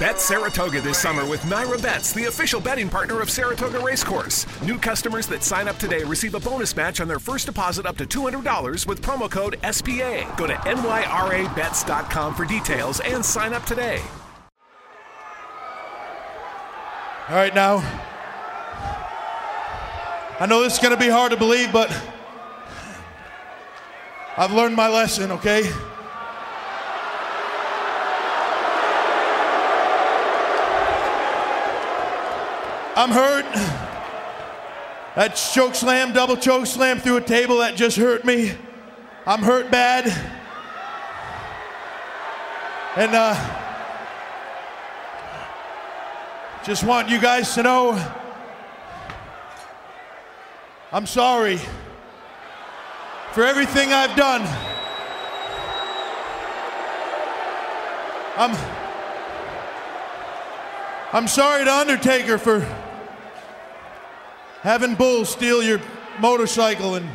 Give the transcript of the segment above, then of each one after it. Bet Saratoga this summer with Naira Bets, the official betting partner of Saratoga Racecourse. New customers that sign up today receive a bonus match on their first deposit up to $200 with promo code SPA. Go to nyrabets.com for details and sign up today. All right, now, I know this is going to be hard to believe, but I've learned my lesson, okay? I'm hurt. That choke slam, double choke slam through a table, that just hurt me. I'm hurt bad. And just want you guys to know, I'm sorry for everything I've done. I'm sorry to Undertaker for having Bull steal your motorcycle, and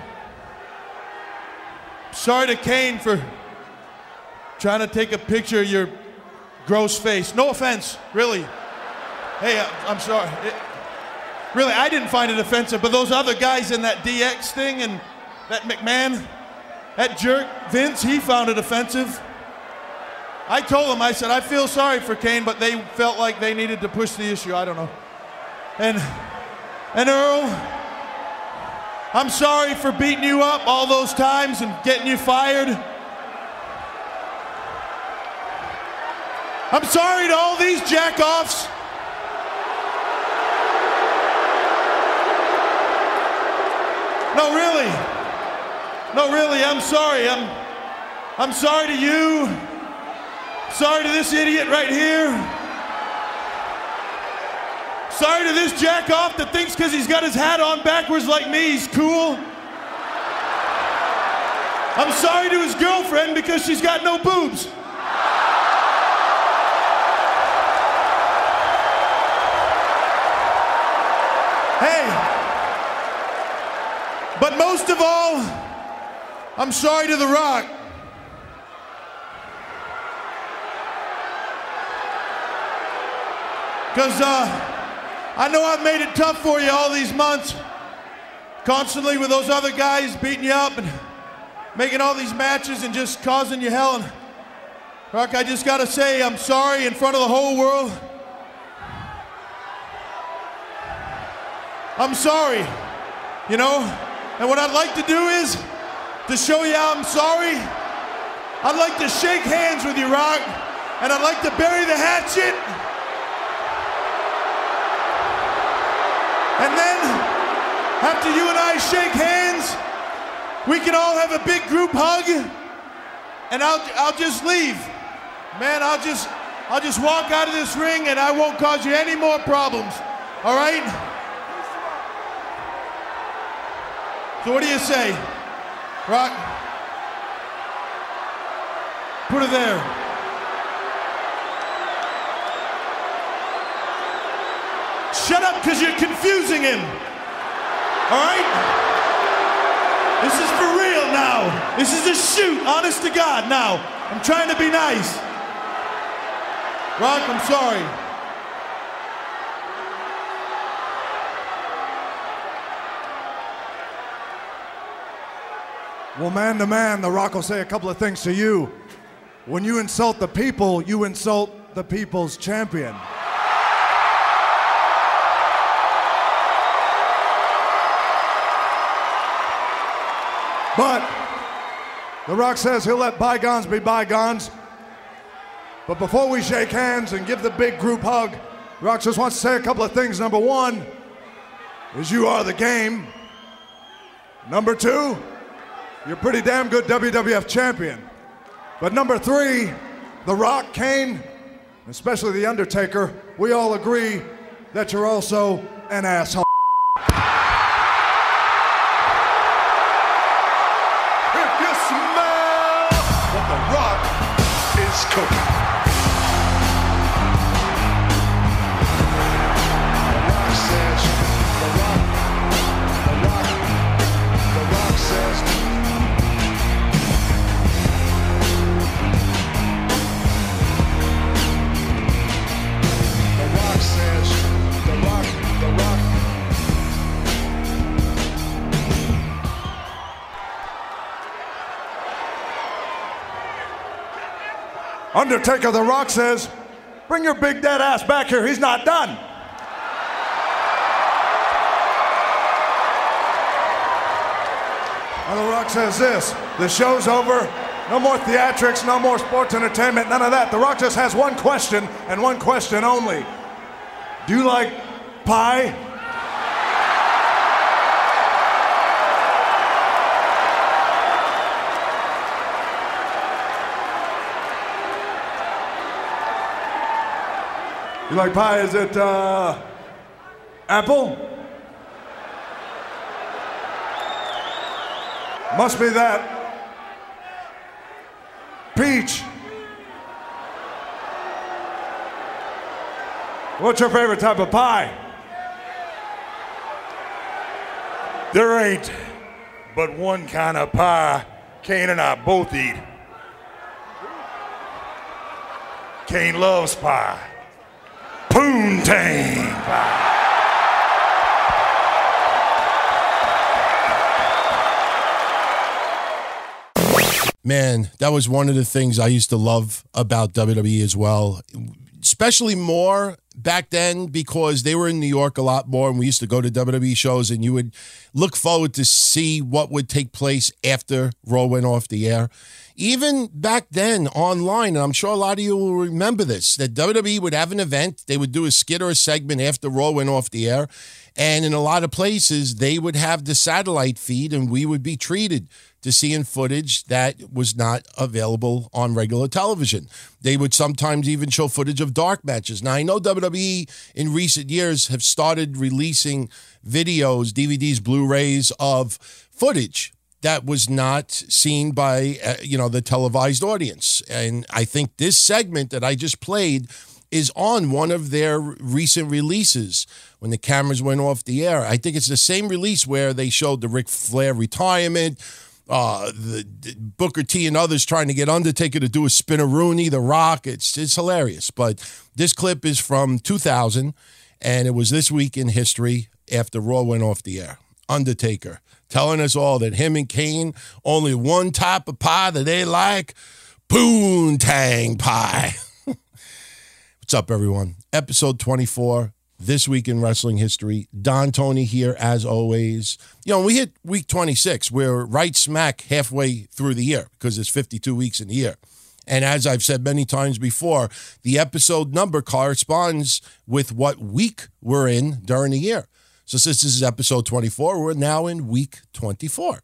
sorry to Kane for trying to take a picture of your gross face. No offense, really. Hey, I'm sorry. Really, I didn't find it offensive, but those other guys in that DX thing and that McMahon, that jerk, Vince, he found it offensive. I told him, I said, I feel sorry for Kane, but they felt like they needed to push the issue. I don't know. And Earl, I'm sorry for beating you up all those times and getting you fired. I'm sorry to all these jack-offs. No, really, I'm sorry. I'm sorry to you. Sorry to this idiot right here. Sorry to this jack-off that thinks because he's got his hat on backwards like me, he's cool. I'm sorry to his girlfriend because she's got no boobs. But most of all, I'm sorry to The Rock. Because I know I've made it tough for you all these months, constantly with those other guys beating you up and making all these matches and just causing you hell. And Rock, I just got to say I'm sorry in front of the whole world. I'm sorry, you know? And what I'd like to do is, to show you how I'm sorry, I'd like to shake hands with you, Rock, and I'd like to bury the hatchet. And then, after you and I shake hands, we can all have a big group hug, and I'll just leave. Man, I'll just walk out of this ring, and I won't cause you any more problems, all right? So what do you say, Rock? Put it there. Shut up, because you're confusing him. All right? This is for real now. This is a shoot, honest to God, now. I'm trying to be nice. Rock, I'm sorry. Well, man to man, The Rock will say a couple of things to you. When you insult the people, you insult the people's champion. But The Rock says he'll let bygones be bygones. But before we shake hands and give the big group hug, Rock just wants to say a couple of things. Number one is you are the game. Number two, you're pretty damn good WWF champion. But number three, The Rock, Kane, especially The Undertaker, we all agree that you're also an asshole. If you smell what The Rock is cooking. The Rock says, Undertaker, The Rock, says, bring your big dead ass back here. He's not done. And The Rock says this, the show's over. No more theatrics, no more sports entertainment, none of that. The Rock just has one question, and one question only. Do you like pie? You like pie, is it, apple? Must be that. Peach. What's your favorite type of pie? There ain't but one kind of pie Kane and I both eat. Kane loves pie. Poontang pie. Man, that was one of the things I used to love about WWE as well, especially more back then because they were in New York a lot more, and we used to go to WWE shows, and you would look forward to see what would take place after Raw went off the air. Even back then online, and I'm sure a lot of you will remember this, that WWE would have an event, they would do a skit or a segment after Raw went off the air, and in a lot of places, they would have the satellite feed, and we would be treated to seeing footage that was not available on regular television. They would sometimes even show footage of dark matches. Now, I know WWE in recent years have started releasing videos, DVDs, Blu-rays of footage that was not seen by, the televised audience. And I think this segment that I just played is on one of their recent releases when the cameras went off the air. I think it's the same release where they showed the Ric Flair retirement, the Booker T and others trying to get Undertaker to do a spin-a-rooney, The Rock. It's hilarious. But this clip is from 2000, and it was this week in history after Raw went off the air. Undertaker telling us all that him and Kane, only one type of pie that they like, poontang pie. What's up, everyone? Episode 24, This Week in Wrestling History. Don Tony here, as always. We hit week 26. We're right smack halfway through the year because there's 52 weeks in the year. And as I've said many times before, the episode number corresponds with what week we're in during the year. So since this is episode 24, we're now in week 24.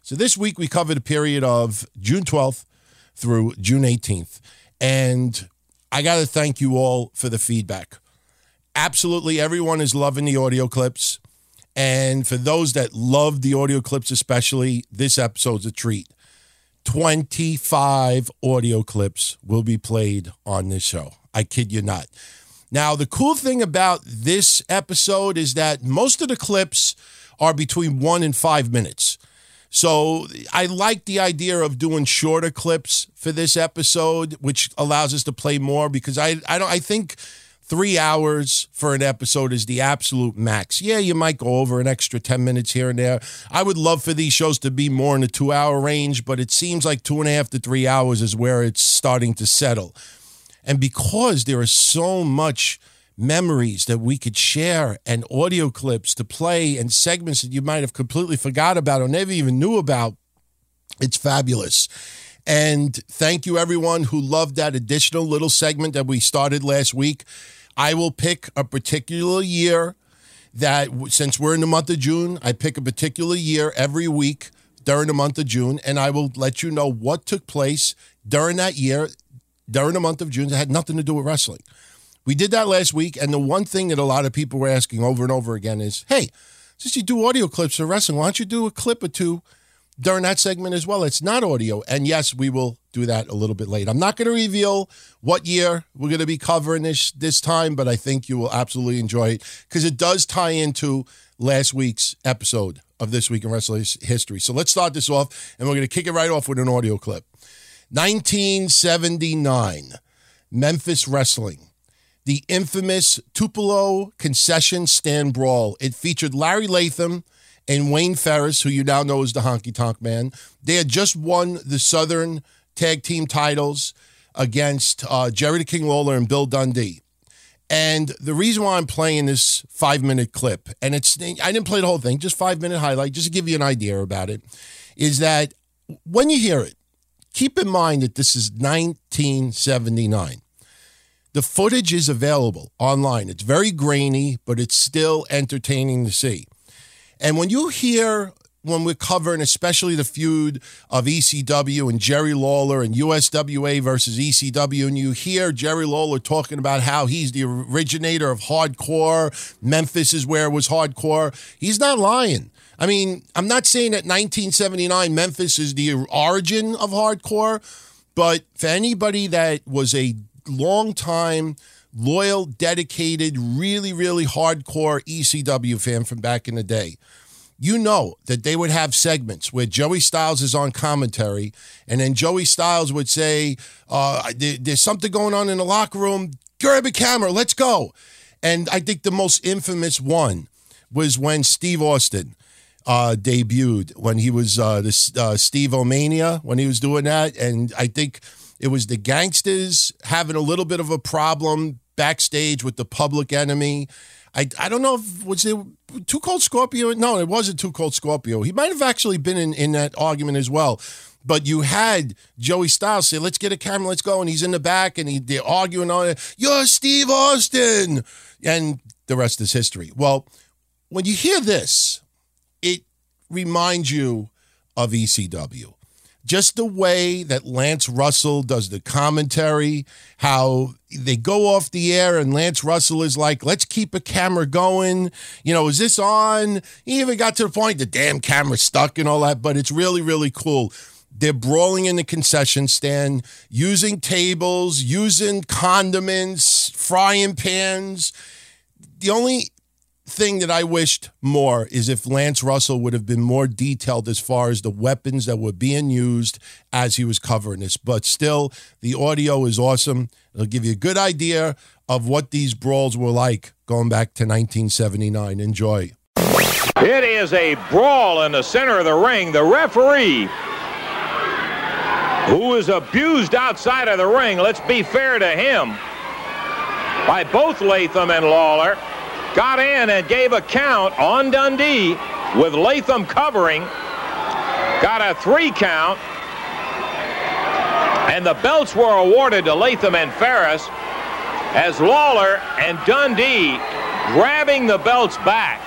So this week we covered a period of June 12th through June 18th. And I got to thank you all for the feedback. Absolutely everyone is loving the audio clips. And for those that love the audio clips especially, this episode's a treat. 25 audio clips will be played on this show. I kid you not. Now, the cool thing about this episode is that most of the clips are between 1 and 5 minutes. So I like the idea of doing shorter clips for this episode, which allows us to play more because I think 3 hours for an episode is the absolute max. Yeah, you might go over an extra 10 minutes here and there. I would love for these shows to be more in the 2 hour range, but it seems like 2.5 to 3 hours is where it's starting to settle. And because there are so much memories that we could share and audio clips to play and segments that you might have completely forgot about or never even knew about, it's fabulous. And thank you, everyone, who loved that additional little segment that we started last week. I will pick a particular year that, since we're in the month of June, I pick a particular year every week during the month of June, and I will let you know what took place during that year during the month of June that had nothing to do with wrestling. We did that last week, and the one thing that a lot of people were asking over and over again is, hey, since you do audio clips for wrestling, why don't you do a clip or two during that segment as well? It's not audio, and yes, we will do that a little bit later. I'm not going to reveal what year we're going to be covering this time, but I think you will absolutely enjoy it because it does tie into last week's episode of This Week in Wrestling History. So let's start this off, and we're going to kick it right off with an audio clip. 1979, Memphis Wrestling. The infamous Tupelo concession stand brawl. It featured Larry Latham and Wayne Ferris, who you now know as the Honky Tonk Man. They had just won the Southern Tag Team titles. against Jerry the King Lawler and Bill Dundee. And the reason why I'm playing this 5-minute clip, and it's I didn't play the whole thing, just 5-minute highlight, just to give you an idea about it, is that when you hear it, keep in mind that this is 1979. The footage is available online. It's very grainy, but it's still entertaining to see. And when you hear, when we're covering especially the feud of ECW and Jerry Lawler and USWA versus ECW, and you hear Jerry Lawler talking about how he's the originator of hardcore, Memphis is where it was hardcore, he's not lying. I mean, I'm not saying that 1979 Memphis is the origin of hardcore, but for anybody that was a long-time, loyal, dedicated, really, really hardcore ECW fan from back in the day, you know that they would have segments where Joey Styles is on commentary, and then Joey Styles would say, there's something going on in the locker room, grab a camera, let's go. And I think the most infamous one was when Steve Austin debuted, when he was Steve-O-Mania, when he was doing that, and I think it was the Gangsters having a little bit of a problem backstage with the Public Enemy. I don't know if was it Too Cold Scorpio. No, it wasn't Too Cold Scorpio. He might have actually been in that argument as well. But you had Joey Styles say, let's get a camera, let's go. And he's in the back and they're arguing on it. You're Steve Austin. And the rest is history. Well, when you hear this, it reminds you of ECW. Just the way that Lance Russell does the commentary, how they go off the air and Lance Russell is like, let's keep a camera going. You know, is this on? He even got to the point, the damn camera stuck and all that, but it's really, really cool. They're brawling in the concession stand, using tables, using condiments, frying pans. The only thing that I wished more is if Lance Russell would have been more detailed as far as the weapons that were being used as he was covering this. But still, the audio is awesome. It'll give you a good idea of what these brawls were like going back to 1979. Enjoy. It is a brawl in the center of the ring. The referee, who is abused outside of the ring, let's be fair to him, by both Latham and Lawler, got in and gave a count on Dundee with Latham covering. Got a 3 count. And the belts were awarded to Latham and Ferris as Lawler and Dundee, grabbing the belts back,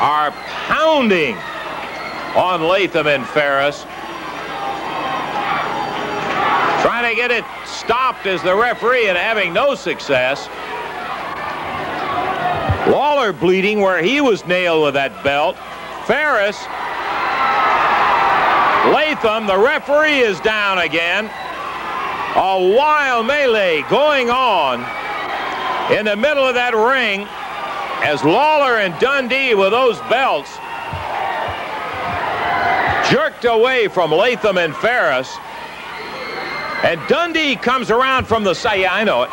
are pounding on Latham and Ferris. Trying to get it stopped as the referee and having no success. Lawler bleeding where he was nailed with that belt. Ferris. Latham, the referee is down again. A wild melee going on in the middle of that ring as Lawler and Dundee with those belts jerked away from Latham and Ferris. And Dundee comes around from the side. Yeah, I know it.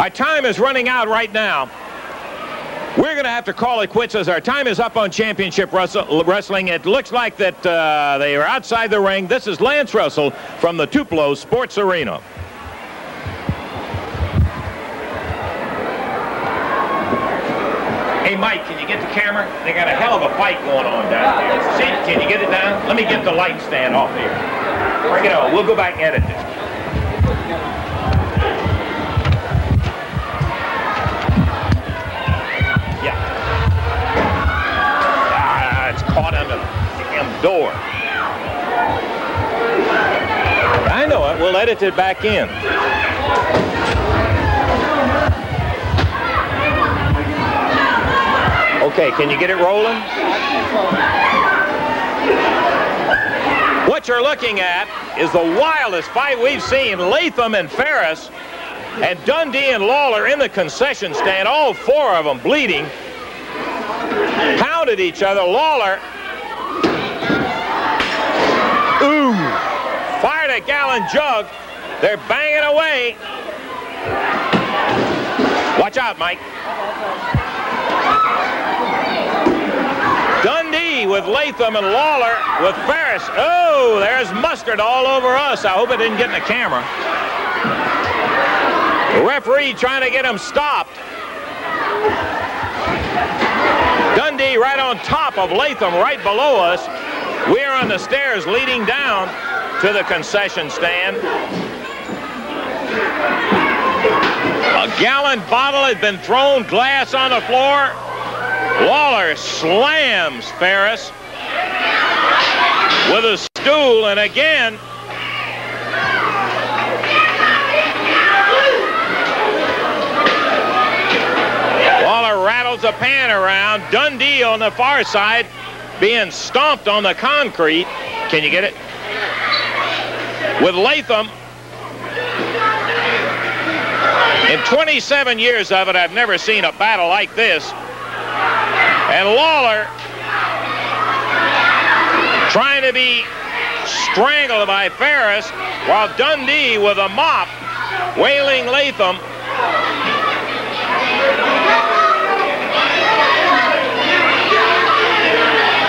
Our time is running out right now. We're going to have to call it quits as our time is up on Championship Wrestling. It looks like that they are outside the ring. This is Lance Russell from the Tupelo Sports Arena. Hey, Mike, can you get the camera? They got a hell of a fight going on down here. See, can you get it down? Let me get the light stand off here. Bring it on. We'll go back and edit this. Caught under the damn door. I know it. We'll edit it back in. Okay, can you get it rolling? What you're looking at is the wildest fight we've seen. Latham and Ferris and Dundee and Lawler in the concession stand, all four of them bleeding. Pounded each other. Lawler, ooh, fired a gallon jug. They're banging away. Watch out, Mike. Dundee with Latham and Lawler with Ferris. Oh, there's mustard all over us. I hope it didn't get in the camera. Referee trying to get him stopped. Dundee right on top of Latham, right below us. We're on the stairs leading down to the concession stand. A gallon bottle had been thrown, glass on the floor. Waller slams Ferris with a stool, and again, Waller rattles a pan around. Dundee on the far side being stomped on the concrete. Can you get it? With Latham. In 27 years of it, I've never seen a battle like this. And Lawler trying to be strangled by Ferris, while Dundee with a mop wailing Latham.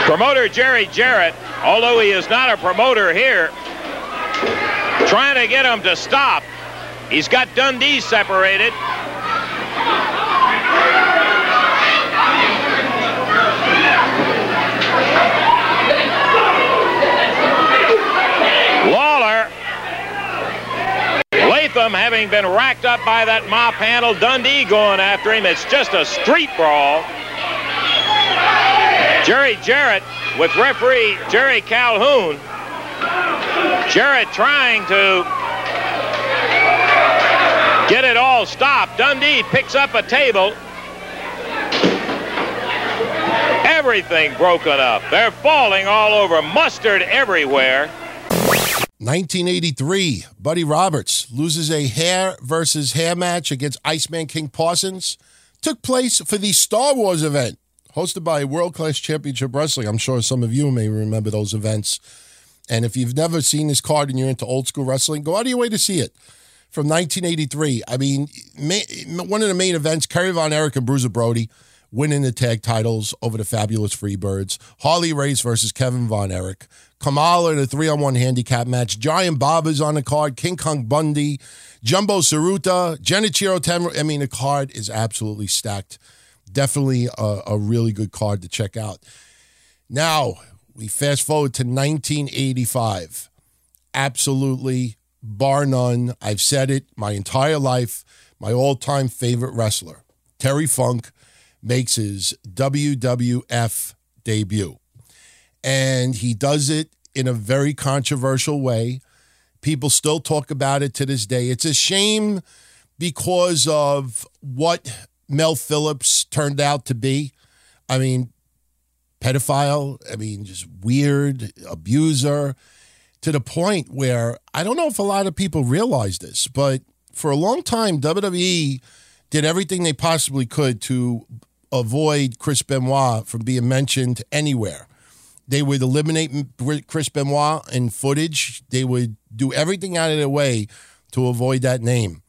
Promoter Jerry Jarrett, although he is not a promoter here, trying to get him to stop. He's got Dundee separated. Lawler, Latham having been racked up by that mop handle, Dundee going after him. It's just a street brawl. Jerry Jarrett with referee Jerry Calhoun. Jarrett trying to get it all stopped. Dundee picks up a table. Everything broken up. They're falling all over. Mustard everywhere. 1983, Buddy Roberts loses a hair versus hair match against Iceman King Parsons. Took place for the Star Wars event, hosted by World Class Championship Wrestling. I'm sure some of you may remember those events. And if you've never seen this card and you're into old school wrestling, go out of your way to see it. From 1983, I mean, one of the main events, Kerry Von Erich and Bruiser Brody winning the tag titles over the Fabulous Freebirds. Harley Race versus Kevin Von Erich. Kamala in a 3-on-1 handicap match. Giant Bob is on the card. King Kong Bundy. Jumbo Tsuruta. Genichiro Tamura. I mean, the card is absolutely stacked. Definitely a really good card to check out. Now, we fast forward to 1985. Absolutely bar none, I've said it my entire life, my all-time favorite wrestler, Terry Funk, makes his WWF debut. And he does it in a very controversial way. People still talk about it to this day. It's a shame because of what Mel Phillips turned out to be. I mean, pedophile, I mean, just weird, abuser, to the point where I don't know if a lot of people realize this, but for a long time, WWE did everything they possibly could to avoid Chris Benoit from being mentioned anywhere. They would eliminate Chris Benoit in footage. They would do everything out of their way to avoid that name.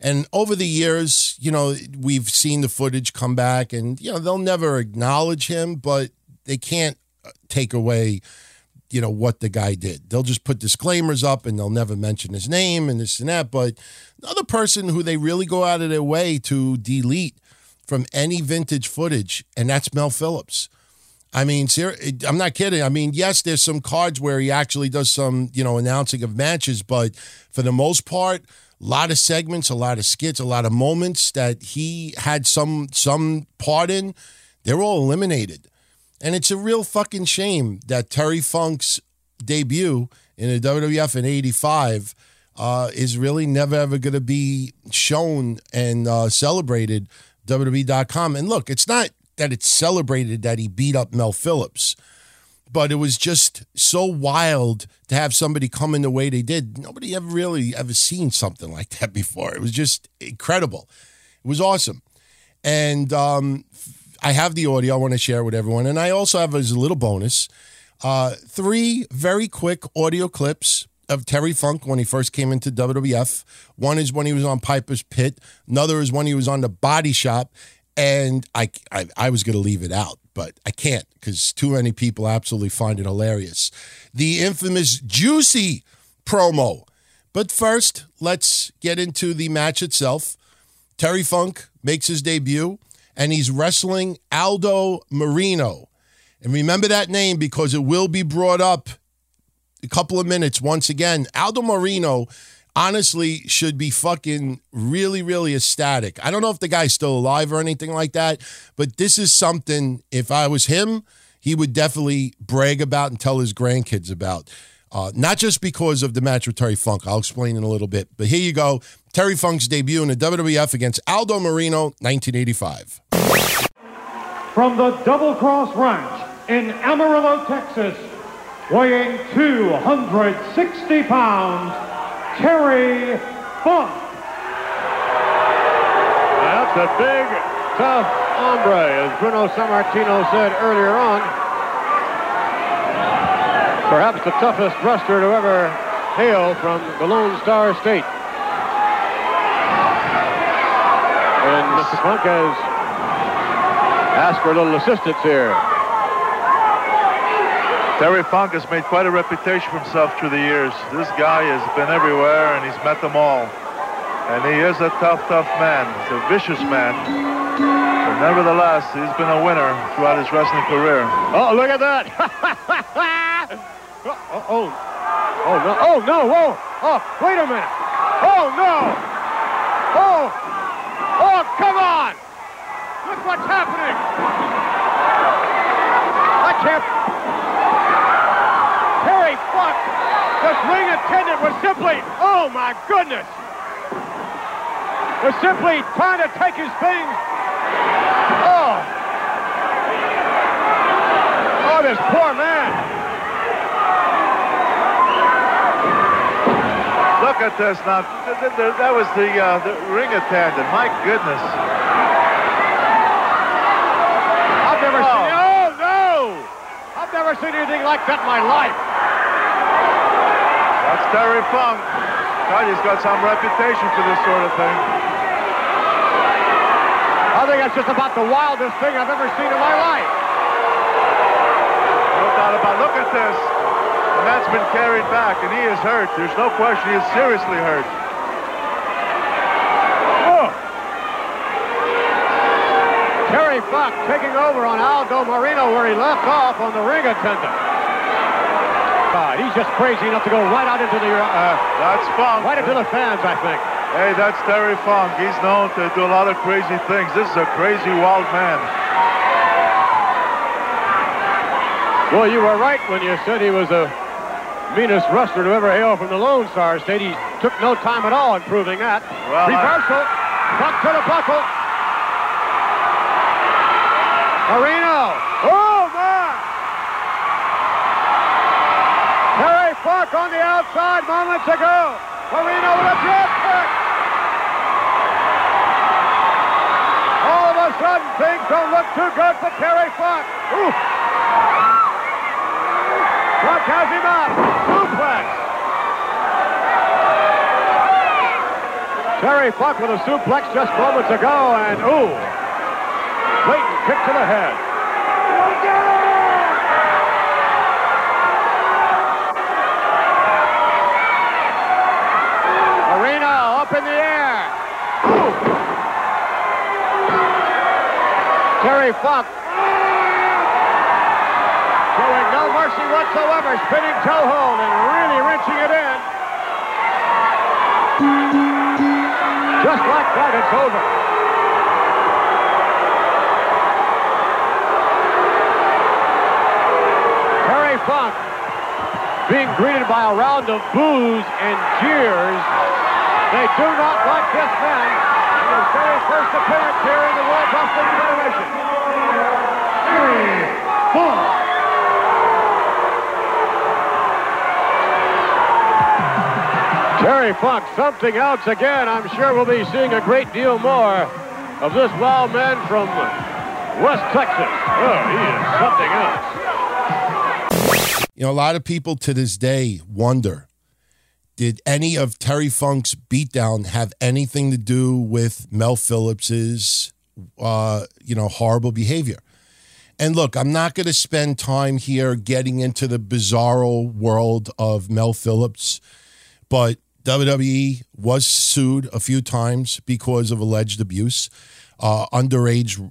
And over the years, you know, we've seen the footage come back and, you know, they'll never acknowledge him, but they can't take away, you know, what the guy did. They'll just put disclaimers up and they'll never mention his name and this and that. But another person who they really go out of their way to delete from any vintage footage, and that's Mel Phillips. I mean, I'm not kidding. I mean, yes, there's some cards where he actually does some, you know, announcing of matches, but for the most part, a lot of segments, a lot of skits, a lot of moments that he had some part in, they're all eliminated. And it's a real fucking shame that Terry Funk's debut in the WWF in 85 is really never, ever going to be shown and celebrated, WWE.com. And look, it's not that it's celebrated that he beat up Mel Phillips, but it was just so wild to have somebody come in the way they did. Nobody ever really ever seen something like that before. It was just incredible. It was awesome. And I have the audio I want to share with everyone. And I also have, as a little bonus, three very quick audio clips of Terry Funk when he first came into WWF. One is when he was on Piper's Pit. Another is when he was on The Body Shop. And I was going to leave it out, but I can't because too many people absolutely find it hilarious. The infamous Juicy promo But first, let's get into the match itself. Terry Funk makes his debut, and he's wrestling Aldo Moreno. And remember that name because it will be brought up a couple of minutes once again. Aldo Moreno honestly should be fucking really, really ecstatic. I don't know if the guy's still alive or anything like that, but this is something, if I was him, he would definitely brag about and tell his grandkids about. Not just because of the match with Terry Funk. I'll explain in a little bit. But here you go. Terry Funk's debut in the WWF against Aldo Moreno, 1985. From the Double Cross Ranch in Amarillo, Texas, weighing 260 pounds, Terry Funk. That's a big, tough hombre, as Bruno Sammartino said earlier on. Perhaps the toughest wrestler to ever hail from the Lone Star State. And Mr. Funk has asked for a little assistance here. Terry Funk has made quite a reputation for himself through the years. This guy has been everywhere, and he's met them all. And he is a tough, tough man. He's a vicious man. But nevertheless, he's been a winner throughout his wrestling career. Oh, look at that! Wait a minute! Oh, no! Oh, come on! Look what's happening! I can't... Terry Funk, this ring attendant was simply... Oh, my goodness! Was simply trying to take his things. Oh! Oh, this poor man! Look at this now. That was the ring attendant. My goodness. I've never seen... Oh, no! I've never seen anything like that in my life. That's Terry Funk. God, he's got some reputation for this sort of thing. I think that's just about the wildest thing I've ever seen in my life. No doubt about it. Look at this. The man's been carried back, and he is hurt. There's no question he is seriously hurt. Oh. Terry Funk taking over on Aldo Moreno where he left off on the ring attendant. God, he's just crazy enough to go right out into the... that's Funk. Right into the fans, I think. Hey, that's Terry Funk. He's known to do a lot of crazy things. This is a crazy, wild man. Well, you were right when you said he was the meanest wrestler to ever hail from the Lone Star State. He took no time at all in proving that. Well, reversal. Funk to the buckle. Moreno. Oh, my! Terry Funk on the outside moments ago. Moreno with a drop kick. All of a sudden, things don't look too good for Terry Funk. Oof. Funk has him up. Suplex. Terry Funk with a suplex just moments ago, and ooh. Blatant kick to the head. In the air. Ooh. Terry Funk showing no mercy whatsoever, spinning toe hold and really wrenching it in. Just like that, it's over. Terry Funk being greeted by a round of boos and jeers. They do not like this man in his very first appearance here in the World Wrestling Federation. Terry Funk. Terry Funk, something else again. I'm sure we'll be seeing a great deal more of this wild man from West Texas. Oh, he is something else. You know, a lot of people to this day wonder, did any of Terry Funk's beatdown have anything to do with Mel Phillips's, horrible behavior? And look, I'm not going to spend time here getting into the bizarro world of Mel Phillips, but WWE was sued a few times because of alleged abuse, underage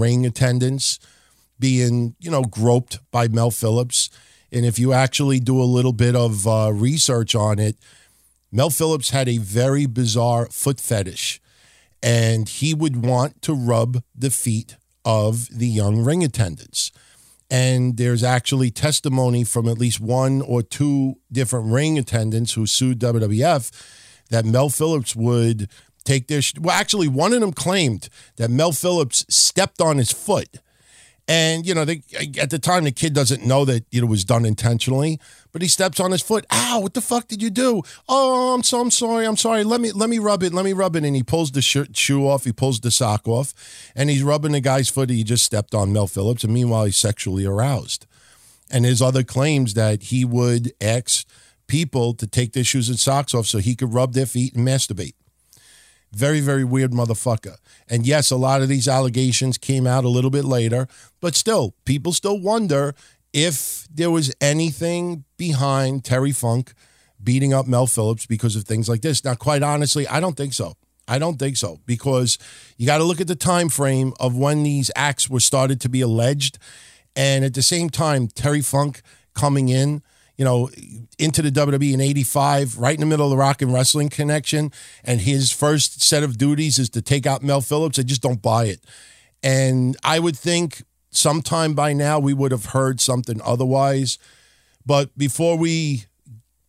ring attendants being, you know, groped by Mel Phillips. And if you actually do a little bit of research on it, Mel Phillips had a very bizarre foot fetish, and he would want to rub the feet of the young ring attendants. And there's actually testimony from at least one or two different ring attendants who sued WWF that Mel Phillips would take their... Well, actually, one of them claimed that Mel Phillips stepped on his foot. And, you know, at the time, the kid doesn't know that it was done intentionally, but he steps on his foot. Ow, what the fuck did you do? Oh, I'm sorry. Let me rub it. And he pulls the shoe off. He pulls the sock off. And he's rubbing the guy's foot. He just stepped on Mel Phillips. And meanwhile, he's sexually aroused. And there's other claims that he would ask people to take their shoes and socks off so he could rub their feet and masturbate. Very, very weird motherfucker. And yes, a lot of these allegations came out a little bit later, but still, people still wonder if there was anything behind Terry Funk beating up Mel Phillips because of things like this. Now, quite honestly, I don't think so. Because you got to look at the time frame of when these acts were started to be alleged. And at the same time, Terry Funk coming in, you know, into the WWE in 85, right in the middle of the Rock and Wrestling Connection, and his first set of duties is to take out Mel Phillips. I just don't buy it. And I would think sometime by now we would have heard something otherwise. But before we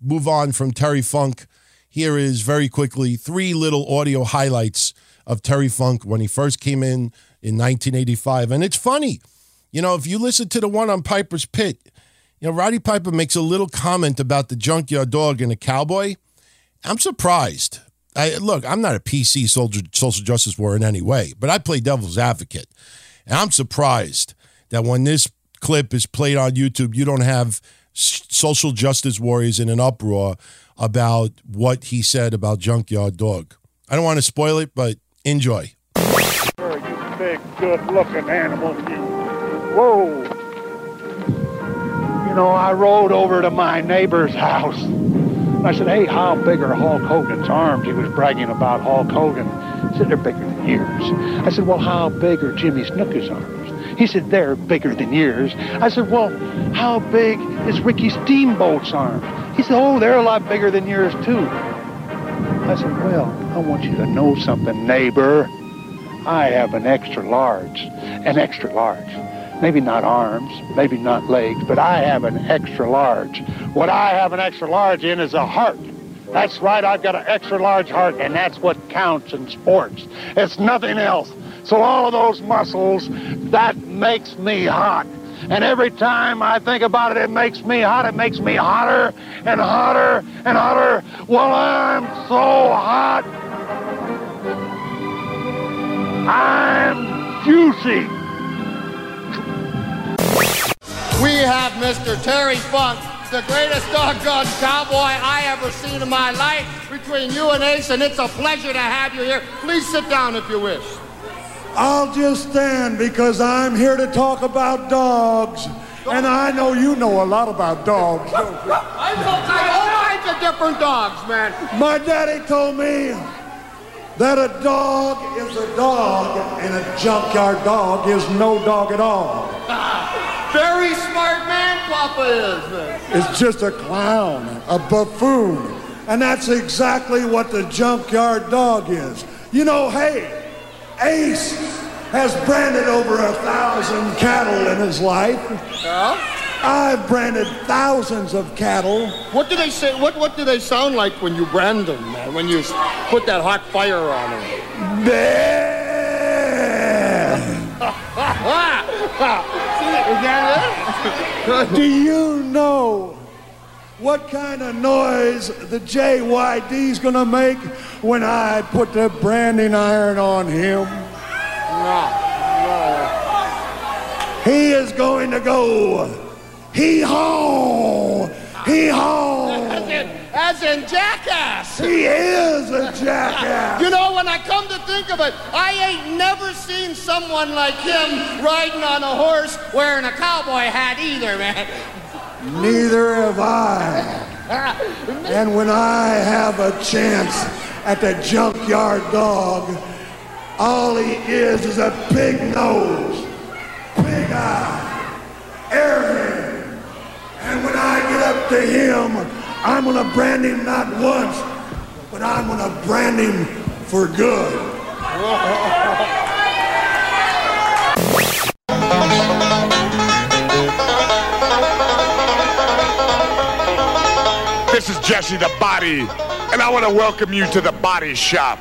move on from Terry Funk, here is very quickly 3 little audio highlights of Terry Funk when he first came in 1985. And it's funny. You know, if you listen to the one on Piper's Pit, you know, Roddy Piper makes a little comment about the junkyard dog and a cowboy. I'm surprised. Look, I'm not a PC social justice warrior in any way, but I play devil's advocate. And I'm surprised that when this clip is played on YouTube, you don't have social justice warriors in an uproar about what he said about junkyard dog. I don't want to spoil it, but enjoy. Sure, you big, good-looking animal, you. Whoa. You know, I rode over to my neighbor's house. I said, hey, how big are Hulk Hogan's arms? He was bragging about Hulk Hogan. I said, they're bigger than yours. I said, well, how big are Jimmy Snuka's arms? He said, they're bigger than yours. I said, well, how big is Ricky Steamboat's arms? He said, oh, they're a lot bigger than yours, too. I said, well, I want you to know something, neighbor. I have an extra large. Maybe not arms, maybe not legs, but I have an extra large. What I have an extra large in is a heart. That's right, I've got an extra large heart, and that's what counts in sports. It's nothing else. So all of those muscles, that makes me hot. And every time I think about it, it makes me hot. It makes me hotter and hotter and hotter. Well, I'm so hot. I'm juicy. We have Mr. Terry Funk, the greatest doggone cowboy I ever seen in my life. Between you and Ace, and it's a pleasure to have you here. Please sit down if you wish. I'll just stand because I'm here to talk about dogs. And I know you know a lot about dogs. I know all kinds of different dogs, man. My daddy told me that a dog is a dog and a junkyard dog is no dog at all. Very smart man, Papa is. It's just a clown, a buffoon. And that's exactly what the junkyard dog is. You know, hey, Ace has branded over 1,000 cattle in his life. Yeah? I've branded thousands of cattle. What do they say? What do they sound like when you brand them, man? When you put that hot fire on them? Bleh. Do you know what kind of noise the JYD's gonna make when I put the branding iron on him? No. He is going to go. Hee-haw! Hee-haw! As in jackass! He is a jackass! You know, when I come to think of it, I ain't never seen someone like him riding on a horse wearing a cowboy hat either, man. Neither have I. And when I have a chance at the junkyard dog, all he is a pig nose, pig eye, airhead. And when I get up to him, I'm gonna brand him not once, but I'm gonna brand him for good. This is Jesse the Body, and I want to welcome you to the Body Shop.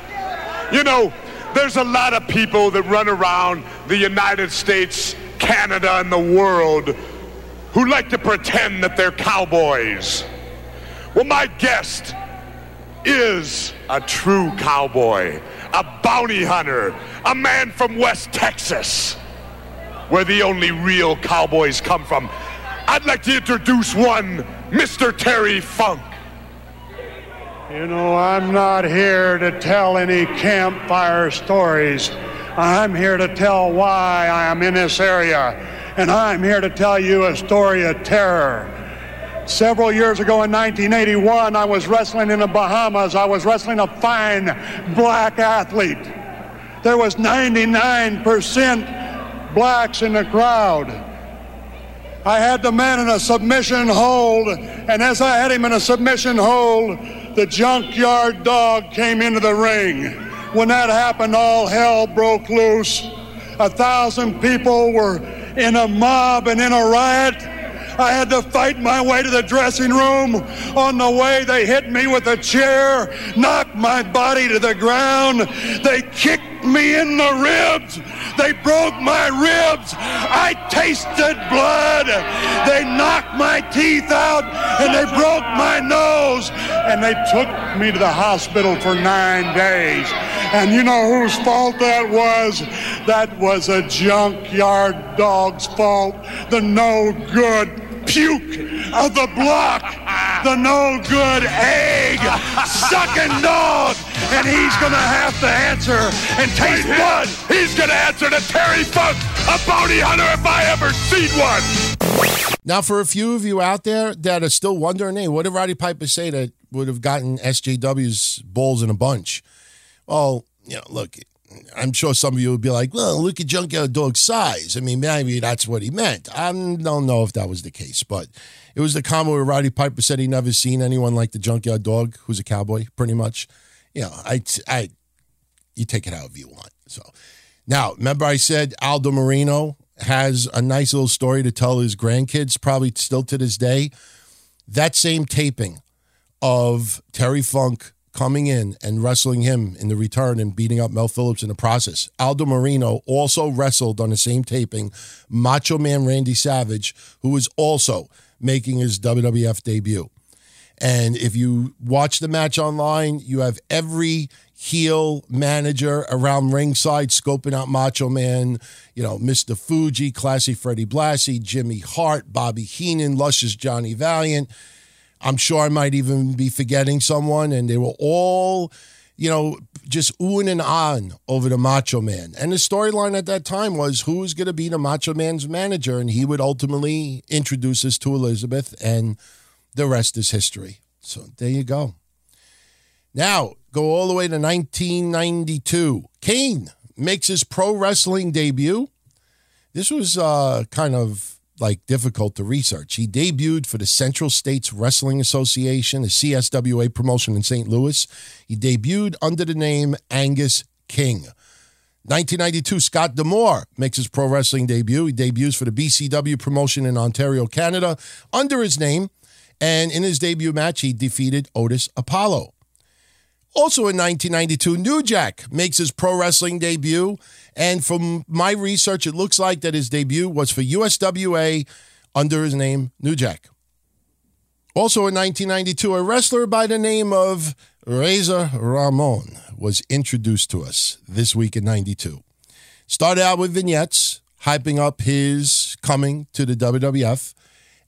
You know, there's a lot of people that run around the United States, Canada, and the world who like to pretend that they're cowboys. Well, my guest is a true cowboy, a bounty hunter, a man from West Texas, where the only real cowboys come from. I'd like to introduce one, Mr. Terry Funk. You know, I'm not here to tell any campfire stories. I'm here to tell why I am in this area. And I'm here to tell you a story of terror. Several years ago in 1981, I was wrestling in the Bahamas. I was wrestling a fine black athlete. There was 99% blacks in the crowd. I had the man in a submission hold, and as I had him in a submission hold, the junkyard dog came into the ring. When that happened, all hell broke loose. 1,000 people were in a mob and in a riot. I had to fight my way to the dressing room. On the way, they hit me with a chair, knocked my body to the ground. They kicked me in the ribs. They broke my ribs. I tasted blood. They knocked my teeth out, and they broke my nose. And they took me to the hospital for 9 days. And you know whose fault that was? That was a junkyard dog's fault. The no-good puke of the block. The no-good egg sucking dog. And he's going to have to answer and taste blood. He's going to answer to Terry Funk, a bounty hunter if I ever seen one. Now, for a few of you out there that are still wondering, hey, what did Roddy Piper say that would have gotten SJW's balls in a bunch? Well, you know, look, I'm sure some of you would be like, well, look at junkyard dog size. I mean, maybe that's what he meant. I don't know if that was the case, but it was the comment where Roddy Piper said he never seen anyone like the junkyard dog, who's a cowboy, pretty much. You know, you take it however you want. So now, remember I said Aldo Marino has a nice little story to tell his grandkids, probably still to this day. That same taping of Terry Funk coming in and wrestling him in the return and beating up Mel Phillips in the process. Aldo Marino also wrestled on the same taping Macho Man Randy Savage, who was also making his WWF debut. And if you watch the match online, you have every heel manager around ringside scoping out Macho Man, you know, Mr. Fuji, Classy Freddie Blassie, Jimmy Hart, Bobby Heenan, Luscious Johnny Valiant. I'm sure I might even be forgetting someone. And they were all, you know, just oohing and ahhing over the Macho Man. And the storyline at that time was who was going to be the Macho Man's manager. And he would ultimately introduce us to Elizabeth, and the rest is history. So there you go. Now, go all the way to 1992. Kane makes his pro wrestling debut. This was kind of like difficult to research. He debuted for the Central States Wrestling Association, the CSWA promotion in St. Louis. He debuted under the name Angus King. 1992, Scott D'Amore makes his pro wrestling debut. He debuts for the BCW promotion in Ontario, Canada, under his name. And in his debut match, he defeated Otis Apollo. Also in 1992, New Jack makes his pro wrestling debut. And from my research, it looks like that his debut was for USWA under his name, New Jack. Also in 1992, a wrestler by the name of Razor Ramon was introduced to us this week in 92. Started out with vignettes, hyping up his coming to the WWF.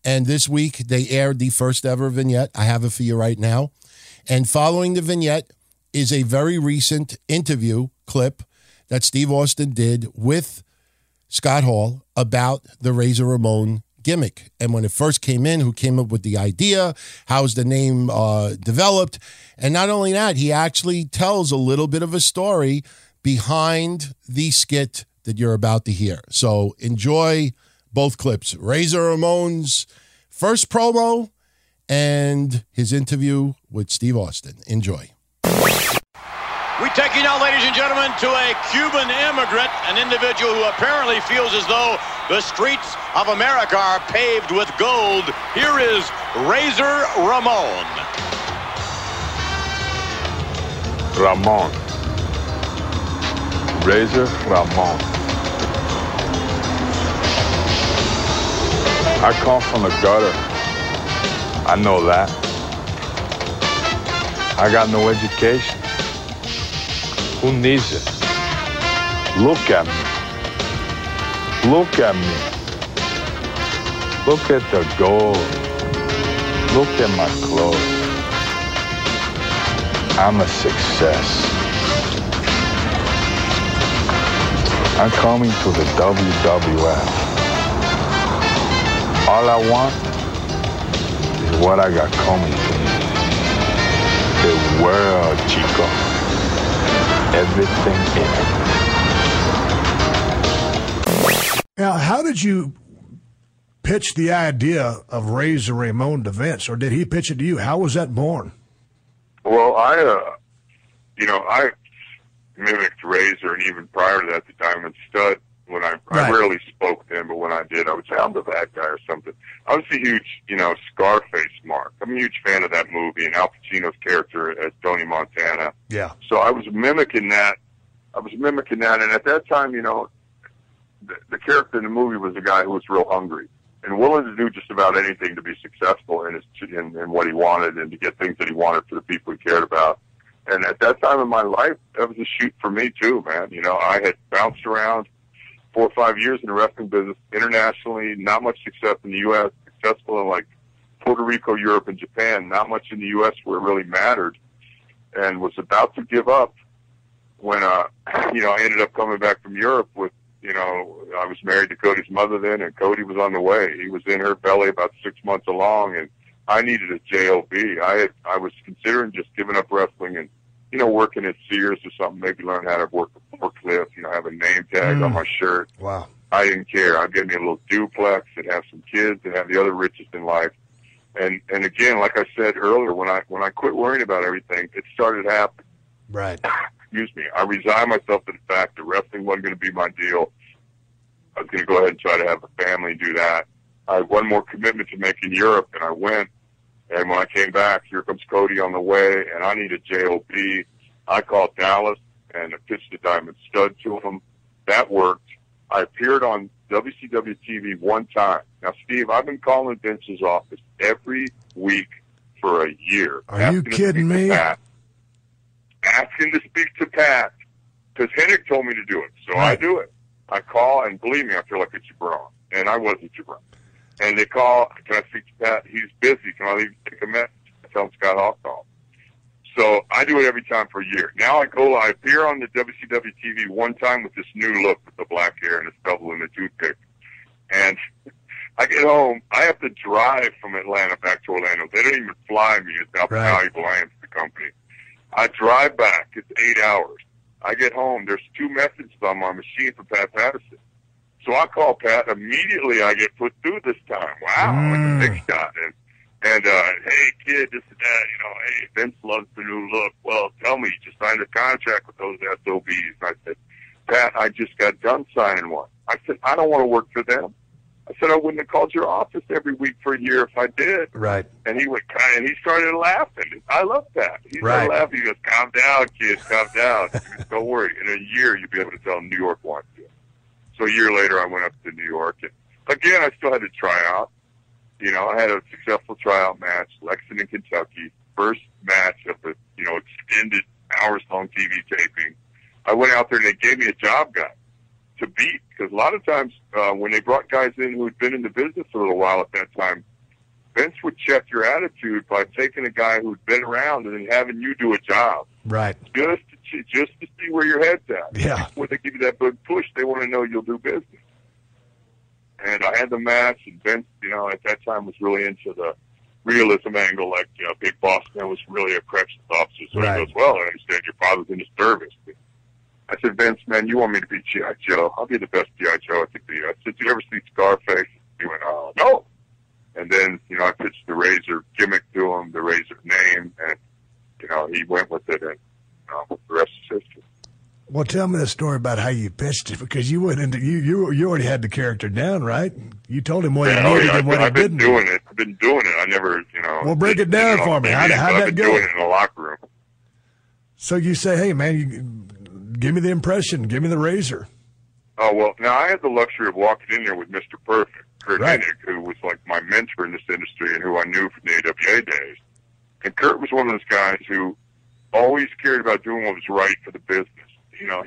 And this week, they aired the first ever vignette. I have it for you right now. And following the vignette is a very recent interview clip that Steve Austin did with Scott Hall about the Razor Ramon gimmick. And when it first came in, who came up with the idea? How's the name developed? And not only that, he actually tells a little bit of a story behind the skit that you're about to hear. So enjoy both clips. Razor Ramon's first promo and his interview with Steve Austin. Enjoy. We take you now, ladies and gentlemen, to a Cuban immigrant, an individual who apparently feels as though the streets of America are paved with gold. Here is Razor Ramon. Ramon. Razor Ramon. I come from the gutter. I know that. I got no education. Who needs it? Look at me. Look at me. Look at the gold. Look at my clothes. I'm a success. I'm coming to the WWF. All I want is what I got coming to me. The world, chico. Everything in it. Now, how did you pitch the idea of Razor Ramon to Vince, or did he pitch it to you? How was that born? Well, I mimicked Razor, and even prior to that, the Diamond Stud. When I rarely spoke to him, but when I did, I would say, I'm the bad guy or something. I was a huge, Scarface mark. I'm a huge fan of that movie and Al Pacino's character as Tony Montana. Yeah. So I was mimicking that. And at that time, the character in the movie was a guy who was real hungry and willing to do just about anything to be successful in what he wanted and to get things that he wanted for the people he cared about. And at that time in my life, that was a shoot for me too, man. I had bounced around 4 or 5 years in the wrestling business internationally, not much success in the U.S., successful in like Puerto Rico, Europe, and Japan, not much in the U.S. where it really mattered, and was about to give up when, I ended up coming back from Europe with, I was married to Cody's mother then, and Cody was on the way. He was in her belly about 6 months along, and I needed a J-O-B. I was considering just giving up wrestling and working at Sears or something, maybe learn how to work a forklift, have a name tag on my shirt. Wow. I didn't care. I'd get me a little duplex and have some kids and have the other riches in life. And again, like I said earlier, when I quit worrying about everything, it started happening. Right. Excuse me. I resigned myself to the fact that wrestling wasn't going to be my deal. I was going to go ahead and try to have a family and do that. I had one more commitment to make in Europe, and I went. And when I came back, here comes Cody on the way, and I needed J-O-B. I called Dallas, and I pitched the Diamond Stud to him. That worked. I appeared on WCW TV one time. Now, Steve, I've been calling Vince's office every week for a year. Are you kidding me? Asking to speak to Pat, because Hennig told me to do it, so I do it. I call, and believe me, I feel like a jabron, and I was a jabron. And they call, can I speak to Pat? He's busy. Can I leave take a message? I tell him Scott Hall called. So I do it every time for a year. Now I appear on the WCW TV one time with this new look with the black hair and a stubble and a toothpick. And I get home. I have to drive from Atlanta back to Orlando. They don't even fly me. It's how valuable I am to the company. I drive back. It's 8 hours. I get home. There's 2 messages on my machine for Pat Patterson. So I call Pat. Immediately I get put through this time. Wow, like a big shot. And hey, kid, this and that. Hey, Vince loves the new look. Well, tell me, you just signed a contract with those SOBs. And I said, Pat, I just got done signing one. I said, I don't want to work for them. I said, I wouldn't have called your office every week for a year if I did. Right. And he went, and he started laughing. I love that. He started laughing. He goes, calm down, kid, calm down. Don't worry. In a year, you'll be able to tell him New York wants you. So a year later, I went up to New York, and again, I still had to try out. I had a successful tryout match, Lexington, Kentucky, first match of the, extended hours-long TV taping. I went out there, and they gave me a job guy to beat, because a lot of times when they brought guys in who had been in the business for a little while at that time, Vince would check your attitude by taking a guy who'd been around and then having you do a job. Right. Just to see where your head's at. Yeah. Before they give you that big push, they want to know you'll do business. And I had the match, and Vince, you know, at that time was really into the realism angle, like, you know, Big Boss Man was really a corrections officer. So right. He goes, well, I understand your father's in the service. I said, Vince, man, you want me to be G.I. Joe? I'll be the best G.I. Joe I could be. I said, did you ever see Scarface? He went, oh, no. And then, you know, I pitched the Razor gimmick to him, the Razor name, and, you know, he went with it, and the rest is history. Well, tell me the story about how you pitched it, because you went into you already had the character down, right? You told him what he needed and what he didn't. I've been doing it. I never, you know. Well, break it down for me. How'd that go? I've been doing it in the locker room. So you say, hey, man, give me the impression. Give me the Razor. Oh, well, now I had the luxury of walking in there with Mr. Perfect, Kurt Hennig, who was like my mentor in this industry and who I knew from the AWA days. And Kurt was one of those guys who always cared about doing what was right for the business. You know,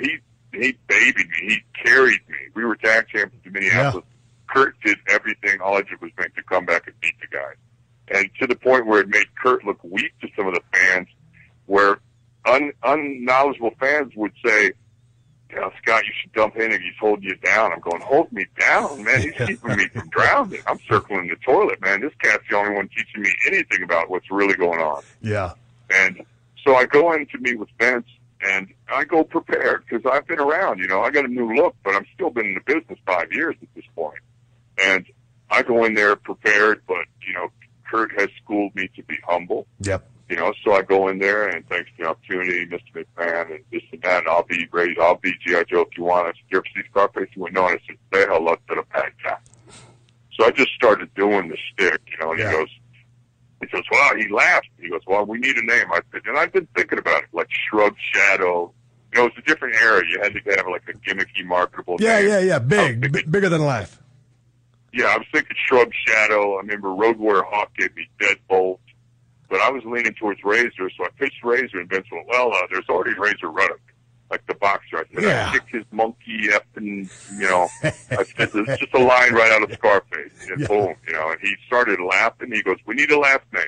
he babied me. He carried me. We were tag champions in Minneapolis. Yeah. Kurt did everything. All I did was make the comeback and beat the guy. And to the point where it made Kurt look weak to some of the fans, where unknowledgeable fans would say, you know, Scott, you should dump Hennig. He's holding you down. I'm going, hold me down, man. He's keeping me from drowning. I'm circling the toilet, man. This cat's the only one teaching me anything about what's really going on. Yeah. And so I go in to meet with Vince. And I go prepared because I've been around, you know. I got a new look, but I've still been in the business 5 years at this point. And I go in there prepared, but, you know, Kurt has schooled me to be humble. Yep. You know, so I go in there, and thanks for the opportunity, Mr. McMahon, and this and that, and I'll be great. I'll be G.I. Joe if you want. I said, you ever see Scarface? He went, no. And I said, say hello to the bad guy. So I just started doing the shtick, you know, and yeah. He goes, wow, he laughed. He goes, well, we need a name. I said, and I've been thinking about it, like Shrug Shadow. You know, it's a different era. You had to have like a gimmicky, marketable name. Yeah. Big, bigger than life. Yeah, I was thinking Shrug Shadow. I remember Road Warrior Hawk gave me Deadbolt. But I was leaning towards Razor, so I pitched Razor, and Vince went, well, there's already Razor Ruddock, like the boxer. I said, yeah. I kicked his monkey up and, you know, I said, it's just a line right out of Scarface. And boom, you know, and he started laughing. He goes, we need a last name.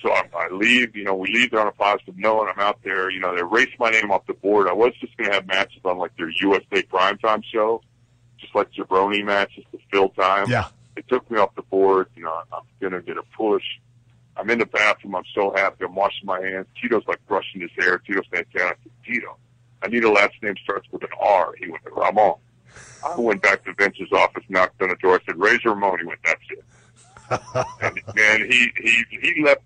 So I leave, you know, we leave there on a positive note, and I'm out there, you know, they erased my name off the board. I was just going to have matches on, like, their USA primetime show, just like Jabroni matches to fill time. Yeah. They took me off the board, you know, I'm going to get a push. I'm in the bathroom. I'm so happy. I'm washing my hands. Tito's, like, brushing his hair. Tito stands down. I said, Tito, I need a last name starts with an R. He went, Ramon. I went back to Vince's office, knocked on the door. I said, Razor Ramon. He went, that's it. And, man, he left.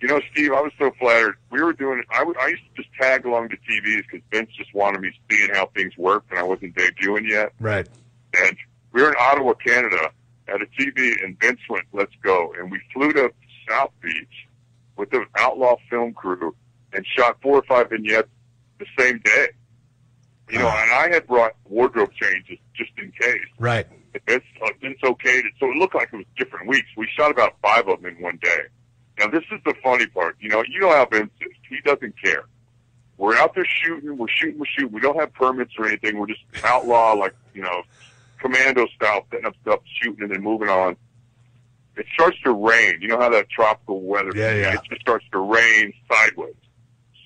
You know, Steve, I was so flattered. We were doing it. I used to just tag along to TVs because Vince just wanted me seeing how things worked, and I wasn't debuting yet. Right. And we were in Ottawa, Canada, at a TV, and Vince went, let's go. And we flew to South Beach with the Outlaw film crew and shot 4 or 5 vignettes the same day. You know, and I had brought wardrobe changes just in case. Right. It's okay. So it looked like it was different weeks. We shot about 5 of them in one day. Now, this is the funny part. You know how Vince is. He doesn't care. We're out there shooting. We're shooting. We don't have permits or anything. We're just outlaw, like, you know, commando style, setting up stuff, shooting, and then moving on. It starts to rain. You know how that tropical weather. Yeah. It just starts to rain sideways.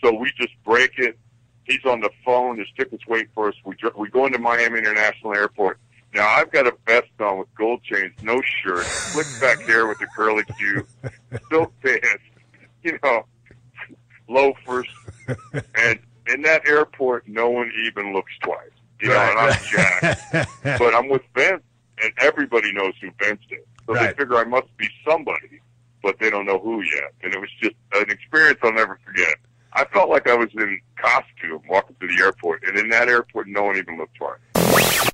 So we just break it. He's on the phone. His tickets wait for us. We go into Miami International Airport. Now, I've got a vest on with gold chains, no shirt, slick back hair with the curly Q, still pants, you know, loafers. And in that airport, no one even looks twice. You know, and I'm jacked. But I'm with Vince, and everybody knows who Vince is. So they figure I must be somebody, but they don't know who yet. And it was just an experience I'll never forget. I felt like I was in costume walking through the airport, and in that airport, no one even looked for it.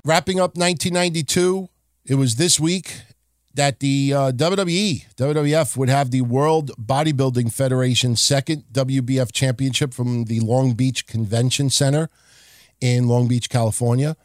Wrapping up 1992, it was this week that the WWF would have the World Bodybuilding Federation's second WBF championship from the Long Beach Convention Center in Long Beach, California.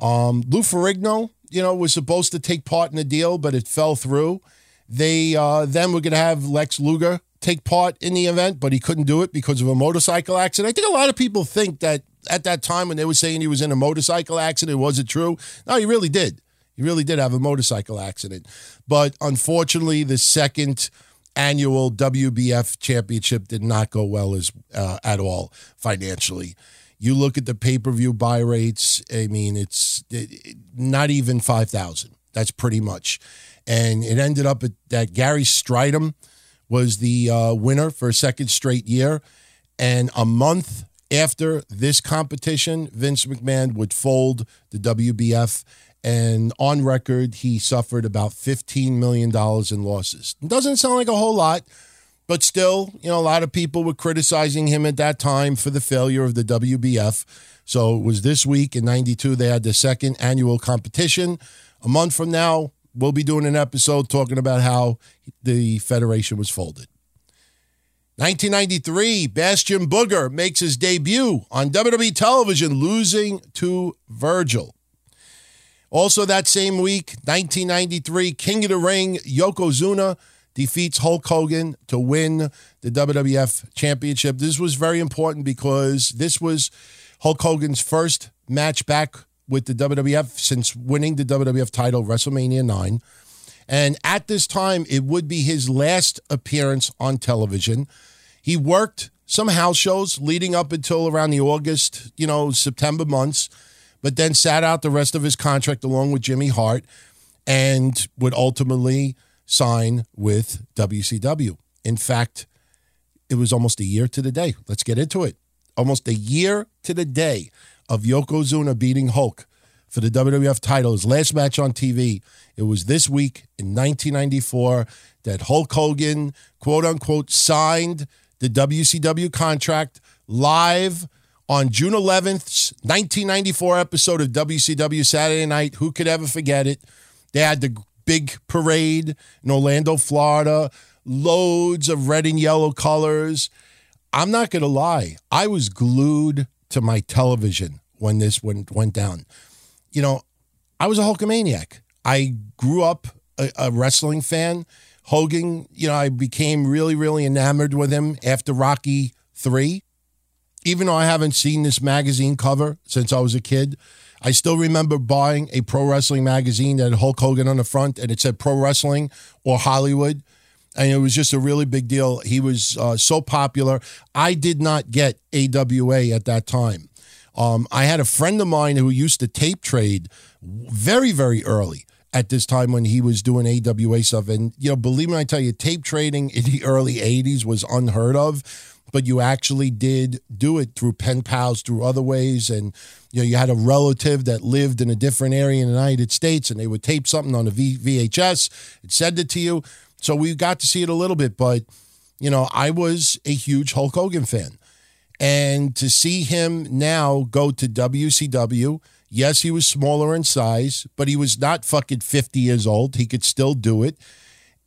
Lou Ferrigno, you know, was supposed to take part in the deal, but it fell through. They then were going to have Lex Luger take part in the event, but he couldn't do it because of a motorcycle accident. I think a lot of people think that at that time when they were saying he was in a motorcycle accident, was it true? No, he really did. He really did have a motorcycle accident. But unfortunately, the second annual WBF championship did not go well at all financially. You look at the pay-per-view buy rates. I mean, it's not even 5,000. That's pretty much. And it ended up at that Gary Stridham was the winner for a second straight year. And a month after this competition, Vince McMahon would fold the WBF. And on record, he suffered about $15 million in losses. It doesn't sound like a whole lot. But still, you know, a lot of people were criticizing him at that time for the failure of the WBF. So it was this week in 92, they had the second annual competition. A month from now, we'll be doing an episode talking about how the federation was folded. 1993, Bastion Booger makes his debut on WWE television, losing to Virgil. Also that same week, 1993, King of the Ring, Yokozuna defeats Hulk Hogan to win the WWF Championship. This was very important because this was Hulk Hogan's first match back with the WWF since winning the WWF title, WrestleMania 9. And at this time, it would be his last appearance on television. He worked some house shows leading up until around the August, September months, but then sat out the rest of his contract along with Jimmy Hart and would ultimately sign with WCW. In fact, it was almost a year to the day. Let's get into it. Almost a year to the day of Yokozuna beating Hulk for the WWF title. His last match on TV. It was this week in 1994 that Hulk Hogan, quote unquote, signed the WCW contract live on June 11th, 1994 episode of WCW Saturday Night. Who could ever forget it? They had the big parade in Orlando, Florida, loads of red and yellow colors. I'm not going to lie. I was glued to my television when this went down. You know, I was a Hulkamaniac. I grew up a wrestling fan. Hogan, I became really, really enamored with him after Rocky III. Even though I haven't seen this magazine cover since I was a kid, I still remember buying a pro wrestling magazine that had Hulk Hogan on the front, and it said Pro Wrestling or Hollywood, and it was just a really big deal. He was so popular. I did not get AWA at that time. I had a friend of mine who used to tape trade very, very early at this time when he was doing AWA stuff, and believe me when I tell you, tape trading in the early 80s was unheard of. But you actually did do it through pen pals, through other ways. And, you had a relative that lived in a different area in the United States, and they would tape something on a VHS and send it to you. So we got to see it a little bit. But, I was a huge Hulk Hogan fan. And to see him now go to WCW, yes, he was smaller in size, but he was not fucking 50 years old. He could still do it.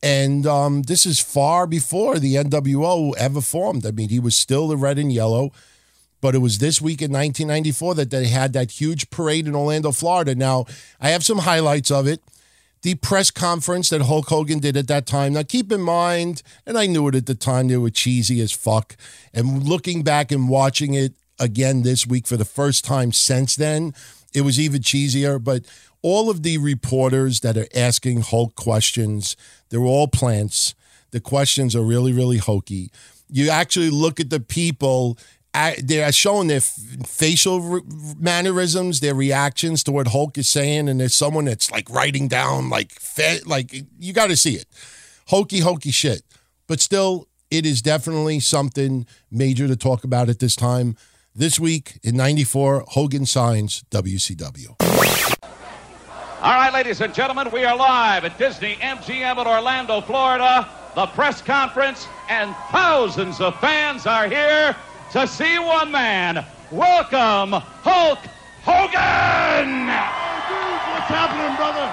And this is far before the NWO ever formed. I mean, he was still the red and yellow, but it was this week in 1994 that they had that huge parade in Orlando, Florida. Now, I have some highlights of it. The press conference that Hulk Hogan did at that time. Now, keep in mind, and I knew it at the time, they were cheesy as fuck. And looking back and watching it again this week for the first time since then, it was even cheesier, but all of the reporters that are asking Hulk questions, they're all plants. The questions are really, really hokey. You actually look at the people, they're showing their facial mannerisms, their reactions to what Hulk is saying, and there's someone that's like writing down, you got to see it. Hokey shit. But still, it is definitely something major to talk about at this time. This week in 94, Hogan signs WCW. All right, ladies and gentlemen, we are live at Disney MGM in Orlando, Florida, the press conference, and thousands of fans are here to see one man. Welcome, Hulk Hogan! What's happening, brother?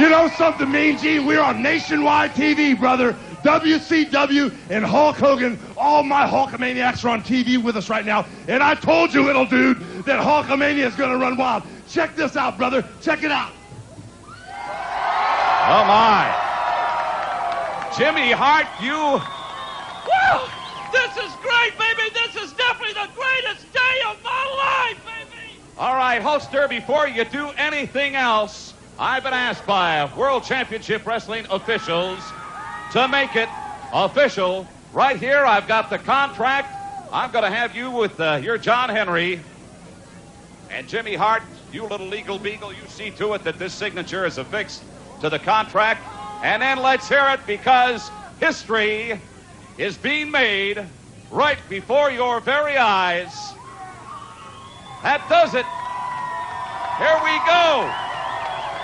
You know something, Mean Gene? We're on nationwide TV, brother. WCW and Hulk Hogan, all my Hulkamaniacs are on TV with us right now. And I told you, little dude, that Hulkamania is going to run wild. Check this out, brother. Check it out. Oh, my. Jimmy Hart, you... Woo! This is great, baby. This is definitely the greatest day of my life, baby. All right, Hulkster, before you do anything else, I've been asked by World Championship Wrestling officials to make it official Right here, I've got the contract. I'm going to have you with your John Henry. And Jimmy Hart, you little legal beagle, you see to it that this signature is affixed to the contract. And then let's hear it, because history is being made right before your very eyes. That does it. Here we go.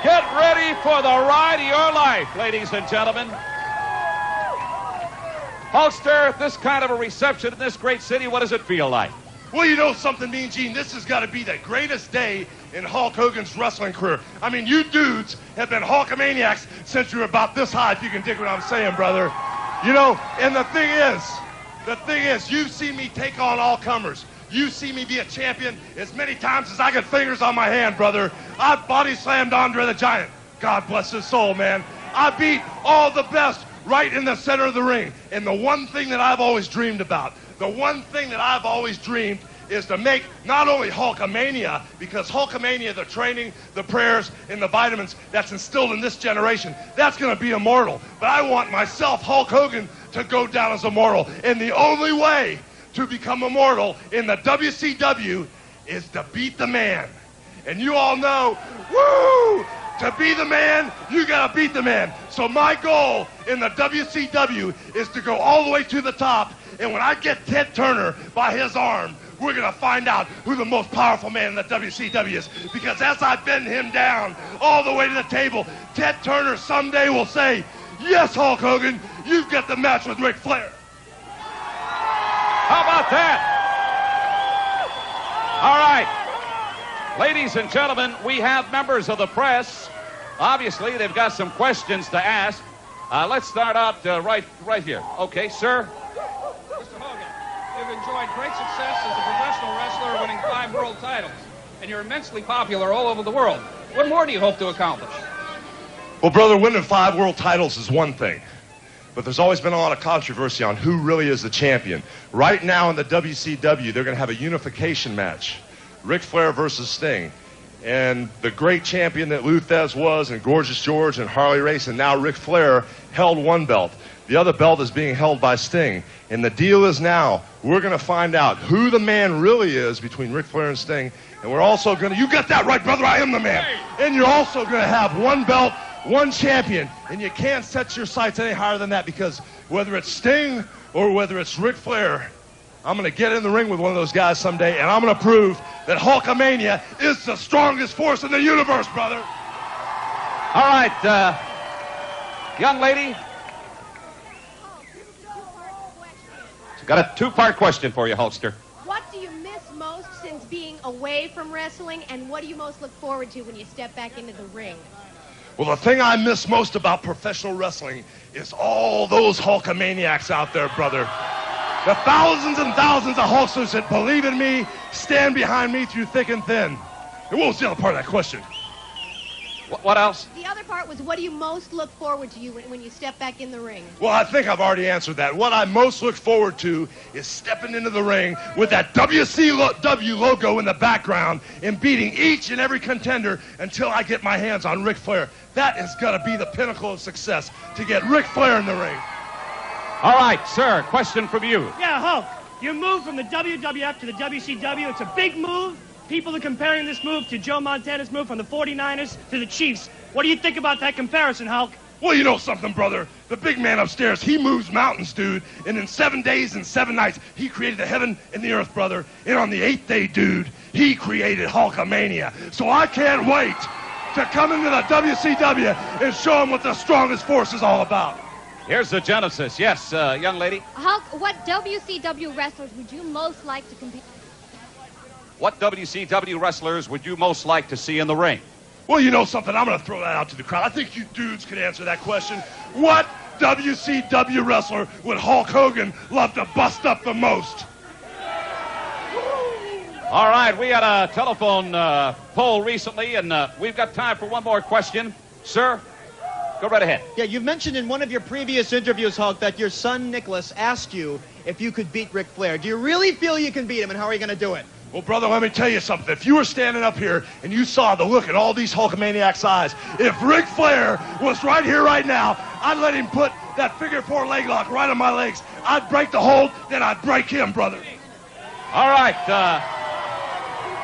Get ready for the ride of your life, ladies and gentlemen. Hulkster, this kind of a reception in this great city, what does it feel like? Well, you know something, Mean Gene? This has got to be the greatest day in Hulk Hogan's wrestling career. I mean, you dudes have been Hulkamaniacs since you were about this high, if you can dig what I'm saying, brother. You know, and the thing is, you've seen me take on all comers. You've seen me be a champion as many times as I got fingers on my hand, brother. I've body slammed Andre the Giant. God bless his soul, man. I beat all the best right in the center of the ring. And the one thing that I've always dreamed about, the one thing that I've always dreamed is to make not only Hulkamania, because Hulkamania, the training, the prayers, and the vitamins that's instilled in this generation, that's going to be immortal. But I want myself, Hulk Hogan, to go down as immortal. And the only way to become immortal in the WCW is to beat the man. And you all know, woo! To be the man, you gotta beat the man. So my goal in the WCW is to go all the way to the top, and when I get Ted Turner by his arm, we're gonna find out who the most powerful man in the WCW is. Because as I bend him down all the way to the table, Ted Turner someday will say, yes, Hulk Hogan, you've got the match with Ric Flair. How about that? All right. Ladies and gentlemen, we have members of the press. Obviously, they've got some questions to ask. Let's start out right here. Okay, sir. Mr. Hogan, you've enjoyed great success as a professional wrestler, winning 5 world titles, and you're immensely popular all over the world. What more do you hope to accomplish? Well, brother, winning 5 world titles is one thing, but there's always been a lot of controversy on who really is the champion. Right now in the WCW, they're going to have a unification match. Ric Flair versus Sting. And the great champion that Luthez was, and Gorgeous George and Harley Race, and now Ric Flair held one belt. The other belt is being held by Sting. And the deal is now, we're going to find out who the man really is between Ric Flair and Sting. And we're also going to, you got that right, brother, I am the man. And you're also going to have one belt, one champion. And you can't set your sights any higher than that, because whether it's Sting or whether it's Ric Flair, I'm going to get in the ring with one of those guys someday, and I'm going to prove that Hulkamania is the strongest force in the universe, brother. All right, young lady. I've got a 2-part question for you, Hulkster. What do you miss most since being away from wrestling, and what do you most look forward to when you step back into the ring? Well, the thing I miss most about professional wrestling is all those Hulkamaniacs out there, brother. The thousands and thousands of Hulksters that believe in me, stand behind me through thick and thin. And what was the other part of that question? What else? The other part was, what do you most look forward to when you step back in the ring? Well, I think I've already answered that. What I most look forward to is stepping into the ring with that WCW logo in the background and beating each and every contender until I get my hands on Ric Flair. That is going to be the pinnacle of success, to get Ric Flair in the ring. All right, sir, question from you. Yeah, Hulk, your move from the WWF to the WCW, it's a big move. People are comparing this move to Joe Montana's move from the 49ers to the Chiefs. What do you think about that comparison, Hulk? Well, you know something, brother. The big man upstairs, he moves mountains, dude. And in 7 days and 7 nights, he created the heaven and the earth, brother. And on the 8th day, dude, he created Hulkamania. So I can't wait to come into the WCW and show him what the strongest force is all about. Here's the genesis. Yes, young lady. Hulk, what WCW wrestlers would you most like to compete? What WCW wrestlers would you most like to see in the ring? Well, you know something? I'm going to throw that out to the crowd. I think you dudes could answer that question. What WCW wrestler would Hulk Hogan love to bust up the most? All right, we had a telephone poll recently, and we've got time for one more question. Sir? Go right ahead. Yeah, you've mentioned in one of your previous interviews, Hulk, that your son, Nicholas, asked you if you could beat Ric Flair. Do you really feel you can beat him, and how are you going to do it? Well, brother, let me tell you something. If you were standing up here and you saw the look in all these Hulkamaniacs' eyes, if Ric Flair was right here right now, I'd let him put that figure-4 leg lock right on my legs. I'd break the hold, then I'd break him, brother. All right.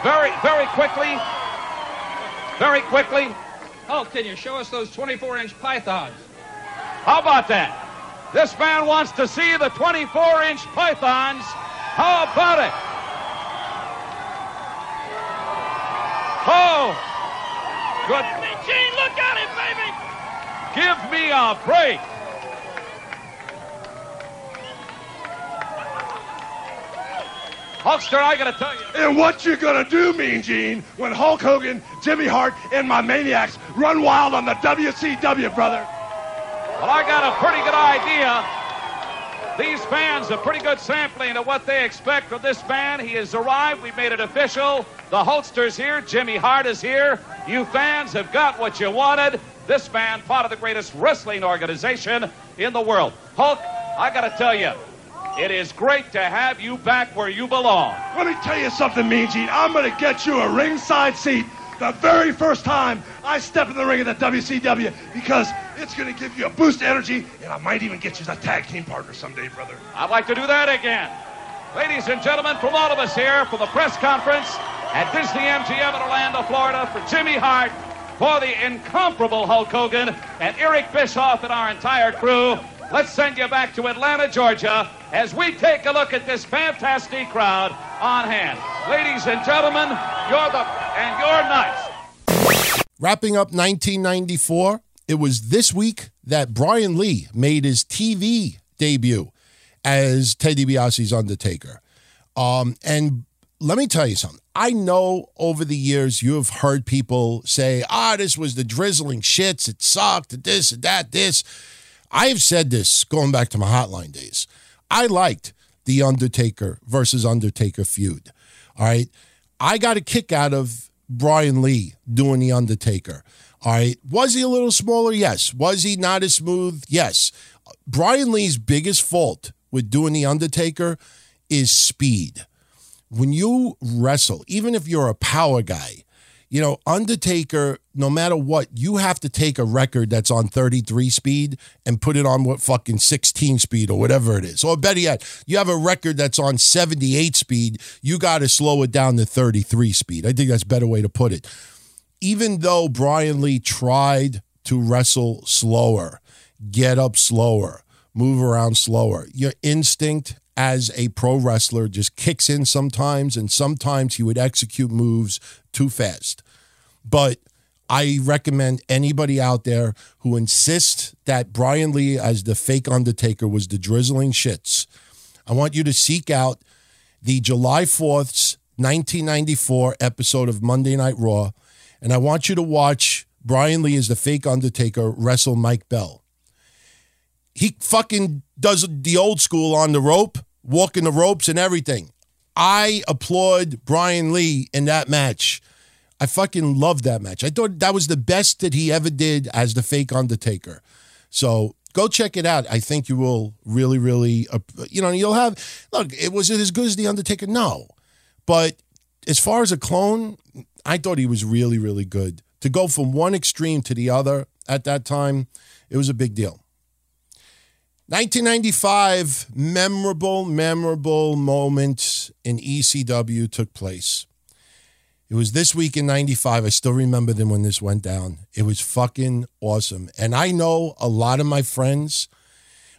Very quickly. Oh, can you show us those 24-inch pythons? How about that? This man wants to see the 24-inch pythons. How about it? Oh, good. Gene, look at him, baby. Give me a break. Hulkster, I gotta tell you. And what you gonna do, Mean Gene, when Hulk Hogan, Jimmy Hart, and my maniacs run wild on the WCW, brother? Well, I got a pretty good idea. These fans a pretty good sampling of what they expect from this man. He has arrived. We've made it official. The Hulkster's here. Jimmy Hart is here. You fans have got what you wanted. This man, part of the greatest wrestling organization in the world. Hulk, I got to tell you, it is great to have you back where you belong. Let me tell you something, Mean Gene. I'm going to get you a ringside seat the very first time I step in the ring at the WCW, because it's going to give you a boost of energy, and I might even get you as a tag team partner someday, brother. I'd like to do that again. Ladies and gentlemen, from all of us here for the press conference at Disney MGM in Orlando, Florida, for Jimmy Hart, for the incomparable Hulk Hogan, and Eric Bischoff and our entire crew, let's send you back to Atlanta, Georgia, as we take a look at this fantastic crowd on hand. Ladies and gentlemen, you're nuts. Wrapping up 1994, it was this week that Brian Lee made his TV debut as Ted DiBiase's Undertaker. And let me tell you something. I know over the years you have heard people say, this was the drizzling shits. It sucked, this, that, this. I have said this going back to my hotline days. I liked the Undertaker versus Undertaker feud. All right. I got a kick out of Brian Lee doing the Undertaker. All right. Was he a little smaller? Yes. Was he not as smooth? Yes. Brian Lee's biggest fault with doing the Undertaker is speed. When you wrestle, even if you're a power guy, you know, Undertaker, no matter what, you have to take a record that's on 33 speed and put it on what fucking 16 speed or whatever it is. Or better yet, you have a record that's on 78 speed. You got to slow it down to 33 speed. I think that's a better way to put it. Even though Brian Lee tried to wrestle slower, get up slower, move around slower, your instinct as a pro wrestler just kicks in sometimes, and sometimes he would execute moves too fast. But I recommend anybody out there who insists that Brian Lee as the fake Undertaker was the drizzling shits, I want you to seek out the July 4th, 1994 episode of Monday Night Raw, and I want you to watch Brian Lee as the fake Undertaker wrestle Mike Bell. He fucking does the old school on the rope, walking the ropes and everything. I applaud Brian Lee in that match. I fucking loved that match. I thought that was the best that he ever did as the fake Undertaker. So go check it out. I think you will really, really, you'll have, look, was it as good as the Undertaker? No. But as far as a clone, I thought he was really, really good. To go from one extreme to the other at that time, it was a big deal. 1995, memorable moment in ECW took place. It was this week in 95. I still remember them when this went down. It was fucking awesome. And I know a lot of my friends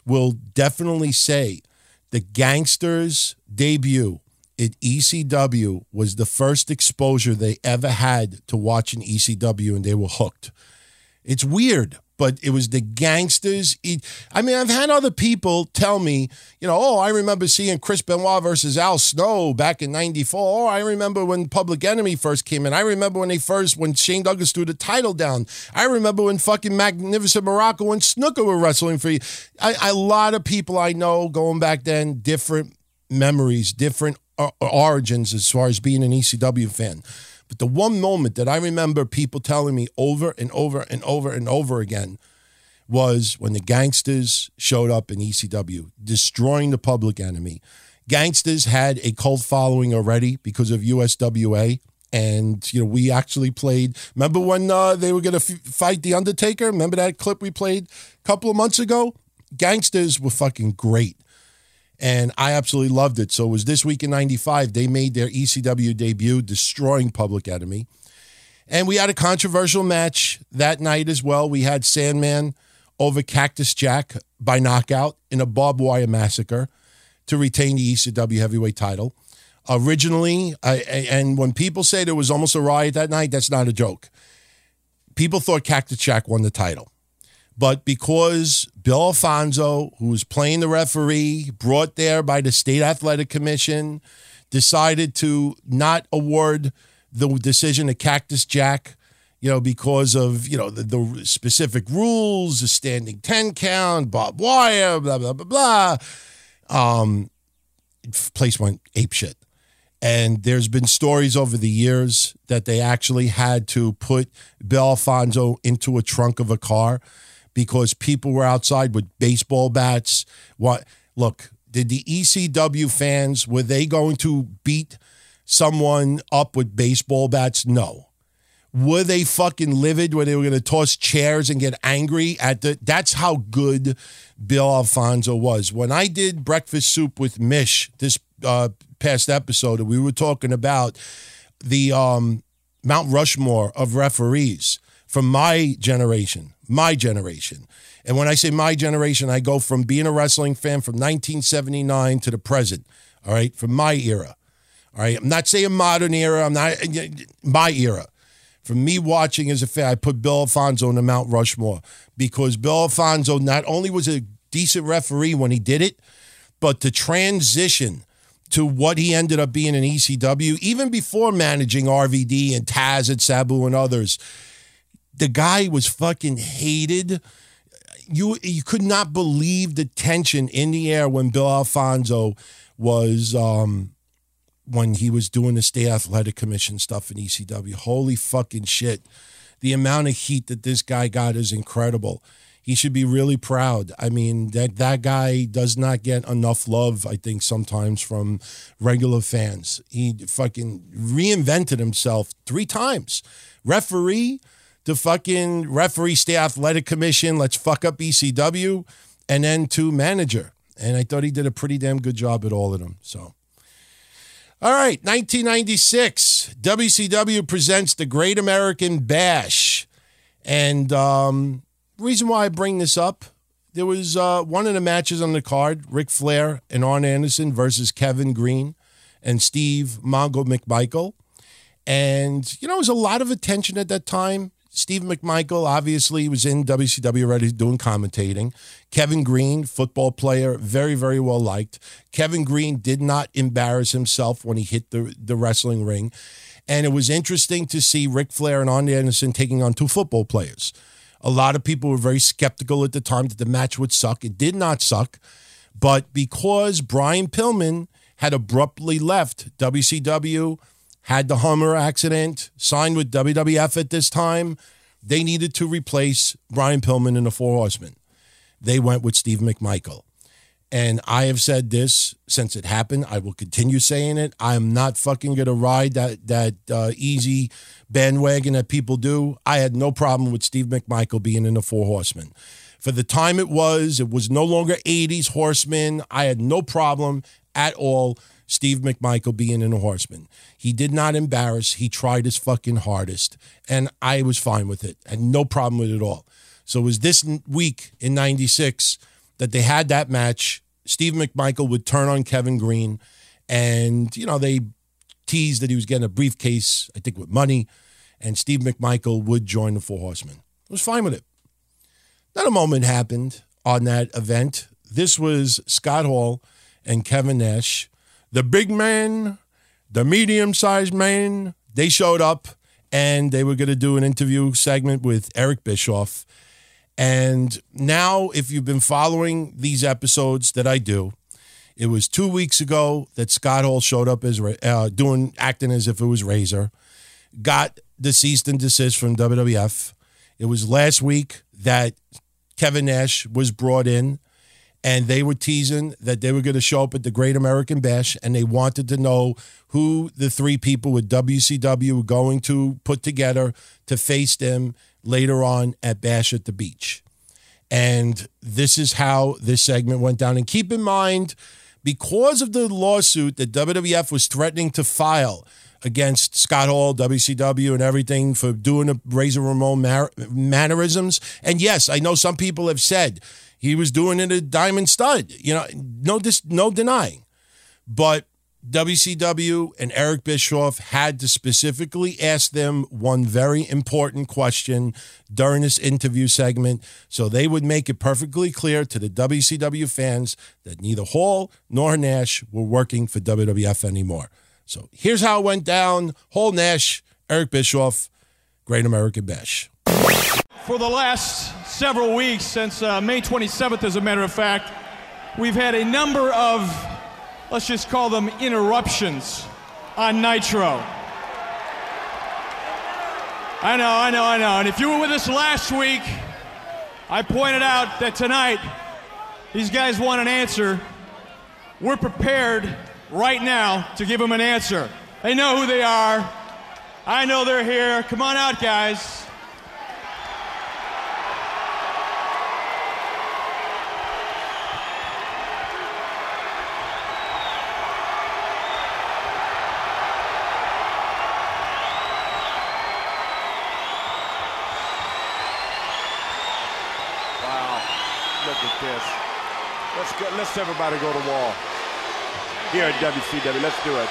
will definitely say the Gangsters' debut at ECW was the first exposure they ever had to watching ECW, and they were hooked. It's weird. But it was the Gangsters. I mean, I've had other people tell me, I remember seeing Chris Benoit versus Al Snow back in 94. I remember when Public Enemy first came in. I remember when Shane Douglas threw the title down. I remember when fucking Magnificent Morocco and Snooker were wrestling for you. A lot of people I know going back then, different memories, different origins as far as being an ECW fan. But the one moment that I remember people telling me over and over and over and over again was when the Gangsters showed up in ECW, destroying the Public Enemy. Gangsters had a cult following already because of USWA. And, we actually played. Remember when they were going to fight The Undertaker? Remember that clip we played a couple of months ago? Gangsters were fucking great. and I absolutely loved it. So it was this week in 95, they made their ECW debut, destroying Public Enemy. And we had a controversial match that night as well. We had Sandman over Cactus Jack by knockout in a barbed wire massacre to retain the ECW heavyweight title. Originally, and when people say there was almost a riot that night, that's not a joke. People thought Cactus Jack won the title. But because Bill Alfonso, who was playing the referee, brought there by the State Athletic Commission, decided to not award the decision to Cactus Jack, you know, because of, you know, the specific rules, the standing 10 count, barbed wire, blah, blah, blah, blah. Place went apeshit. And there's been stories over the years that they actually had to put Bill Alfonso into a trunk of a car because people were outside with baseball bats. What? Look, did the ECW fans, were they going to beat someone up with baseball bats? No. Were they fucking livid where they were going to toss chairs and get angry at the... That's how good Bill Alfonso was. When I did Breakfast Soup with Mish this past episode, we were talking about the Mount Rushmore of referees from my generation. And when I say my generation, I go from being a wrestling fan from 1979 to the present, all right, from my era. All right, I'm not saying modern era. I'm not my era. For me watching as a fan, I put Bill Alfonso in the Mount Rushmore because Bill Alfonso not only was a decent referee when he did it, but the transition to what he ended up being in ECW, even before managing RVD and Taz and Sabu and others, the guy was fucking hated. You could not believe the tension in the air when Bill Alfonso was... when he was doing the State Athletic Commission stuff in ECW. Holy fucking shit. The amount of heat that this guy got is incredible. He should be really proud. I mean, that guy does not get enough love, I think, sometimes from regular fans. He fucking reinvented himself 3 times. Referee, the fucking referee, State Athletic Commission, let's fuck up ECW, and then to manager. And I thought he did a pretty damn good job at all of them, so... All right, 1996, WCW presents the Great American Bash. And reason why I bring this up, there was one of the matches on the card, Ric Flair and Arn Anderson versus Kevin Green and Steve Mongo McMichael. And, you know, it was a lot of attention at that time. Steve McMichael, obviously, was in WCW already doing commentating. Kevin Green, football player, very, very well liked. Kevin Green did not embarrass himself when he hit the wrestling ring. And it was interesting to see Ric Flair and Arn Anderson taking on 2 football players. A lot of people were very skeptical at the time that the match would suck. It did not suck. But because Brian Pillman had abruptly left WCW, had the Hummer accident, signed with WWF at this time. They needed to replace Brian Pillman and the Four Horsemen. They went with Steve McMichael. And I have said this since it happened. I will continue saying it. I'm not fucking going to ride that easy bandwagon that people do. I had no problem with Steve McMichael being in the Four Horsemen. For the time it was no longer 80s Horsemen. I had no problem at all Steve McMichael being in a Horseman. He did not embarrass. He tried his fucking hardest. And I was fine with it. I had no problem with it at all. So it was this week in 96 that they had that match. Steve McMichael would turn on Kevin Green. And, you know, they teased that he was getting a briefcase, I think, with money. And Steve McMichael would join the Four Horsemen. I was fine with it. Not a moment happened on that event. This was Scott Hall and Kevin Nash. The big man, the medium-sized man, they showed up and they were going to do an interview segment with Eric Bischoff. And now, if you've been following these episodes that I do, it was 2 weeks ago that Scott Hall showed up as acting as if it was Razor, got the cease and desist from WWF. It was last week that Kevin Nash was brought in. And they were teasing that they were going to show up at the Great American Bash, and they wanted to know who the 3 people with WCW were going to put together to face them later on at Bash at the Beach. And this is how this segment went down. And keep in mind, because of the lawsuit that WWF was threatening to file against Scott Hall, WCW, and everything for doing the Razor Ramon mannerisms. And yes, I know some people have said he was doing it a Diamond Stud. You know, no denying. But WCW and Eric Bischoff had to specifically ask them one very important question during this interview segment, so they would make it perfectly clear to the WCW fans that neither Hall nor Nash were working for WWF anymore. So here's how it went down. Hall, Nash, Eric Bischoff, Great American Bash. For the last several weeks, since May 27th, as a matter of fact, we've had a number of, let's just call them, interruptions on Nitro. I know. And if you were with us last week, I pointed out that tonight these guys want an answer. We're prepared right now to give them an answer. They know who they are. I know they're here. Come on out, guys. Let's everybody go to wall here at WCW. Let's do it.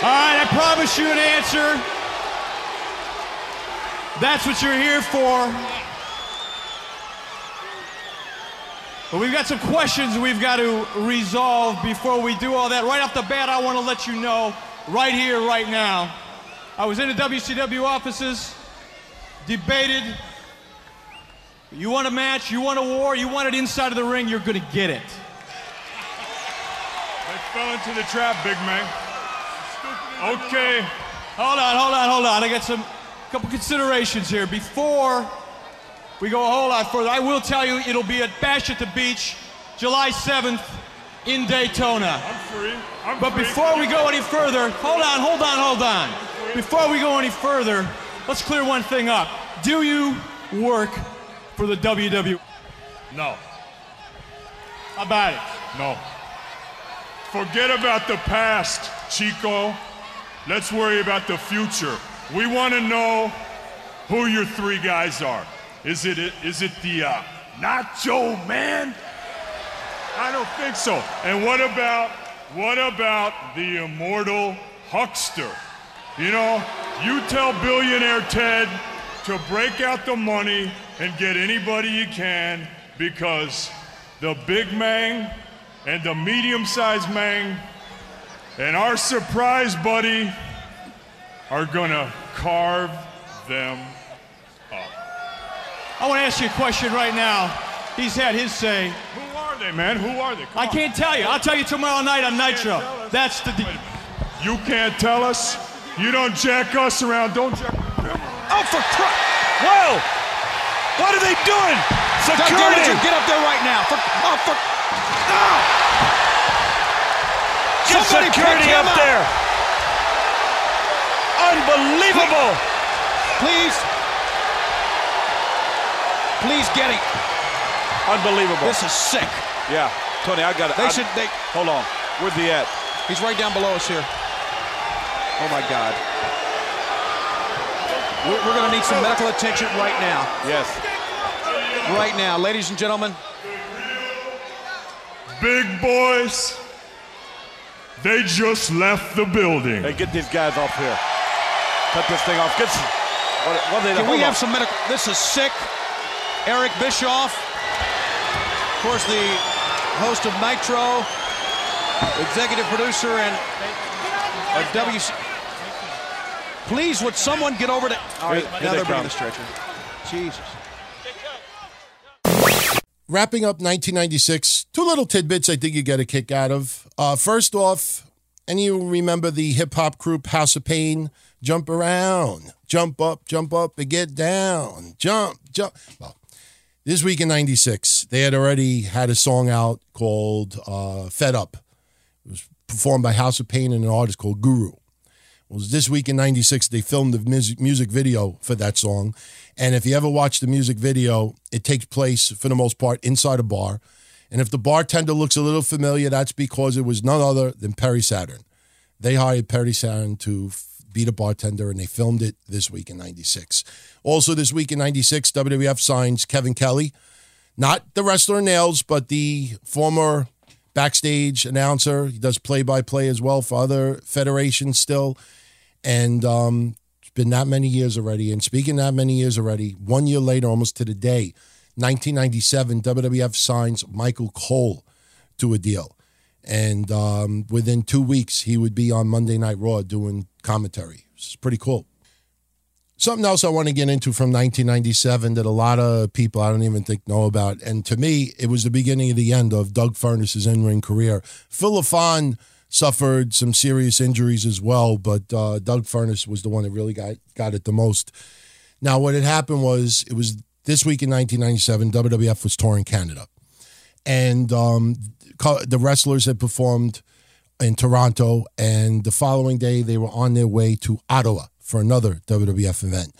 All right, I promise you an answer. That's what you're here for. But we've got some questions we've got to resolve before we do all that. Right off the bat, I want to let you know, right here, right now, I was in the WCW offices, debated. You want a match, you want a war, you want it inside of the ring, you're going to get it. They fell into the trap, big man. Okay. Hold on. I got a couple considerations here. Before we go a whole lot further, I will tell you it'll be at Bash at the Beach, July 7th in Daytona. I'm free. Before we go any further, hold on. Before we go any further, let's clear one thing up. Do you work for the WWE? No. How about it? No. Forget about the past, Chico. Let's worry about the future. We want to know who your three guys are. Is it the Nacho Man? I don't think so. And what about the immortal Huckster? You know, you tell billionaire Ted to break out the money and get anybody you can, because the big man and the medium-sized man and our surprise buddy are gonna carve them up. I want to ask you a question right now. He's had his say. Who are they, man? Who are they? Come on. I can't tell you. I'll tell you tomorrow night on Nitro. That's the deal. You can't tell us? You don't jack us around. Don't jack us around. Oh, for Christ! Whoa! What are they doing? Security! Get up there right now! Get security up there! Unbelievable! Please get him! Unbelievable! This is sick! Yeah, Tony, I got it. Hold on. Where's he at? He's right down below us here. Oh my God! We're going to need some medical attention right now. Yes. Right now, ladies and gentlemen. Big boys, they just left the building. Hey, get these guys off here. Cut this thing off. Get some. What are they? Can we have some medical? This is sick. Eric Bischoff, of course, the host of Nitro, executive producer, and of WC. Please, would someone get over to... All right, now they're bringing the stretcher. Jesus. Wrapping up 1996, two little tidbits I think you get a kick out of. First off, any of you remember the hip-hop group House of Pain? Jump around, jump up, and get down. Jump. Well, this week in 96, they had already had a song out called Fed Up. It was performed by House of Pain and an artist called Guru. It was this week in 96, they filmed the music video for that song. And if you ever watch the music video, it takes place, for the most part, inside a bar. And if the bartender looks a little familiar, that's because it was none other than Perry Saturn. They hired Perry Saturn to be the bartender, and they filmed it this week in 96. Also this week in 96, WWF signs Kevin Kelly. Not the wrestler Nails, but the former backstage announcer. He does play-by-play as well for other federations still. And it's been that many years already. And speaking that many years already, 1 year later, almost to the day, 1997, WWF signs Michael Cole to a deal. And within 2 weeks, he would be on Monday Night Raw doing commentary. It's pretty cool. Something else I want to get into from 1997 that a lot of people I don't even think know about. And to me, it was the beginning of the end of Doug Furness's in-ring career. Phil LaFon suffered some serious injuries as well, but Doug Furness was the one that really got it the most. Now, what had happened was, it was this week in 1997, WWF was touring Canada. And the wrestlers had performed in Toronto, and the following day they were on their way to Ottawa for another WWF event.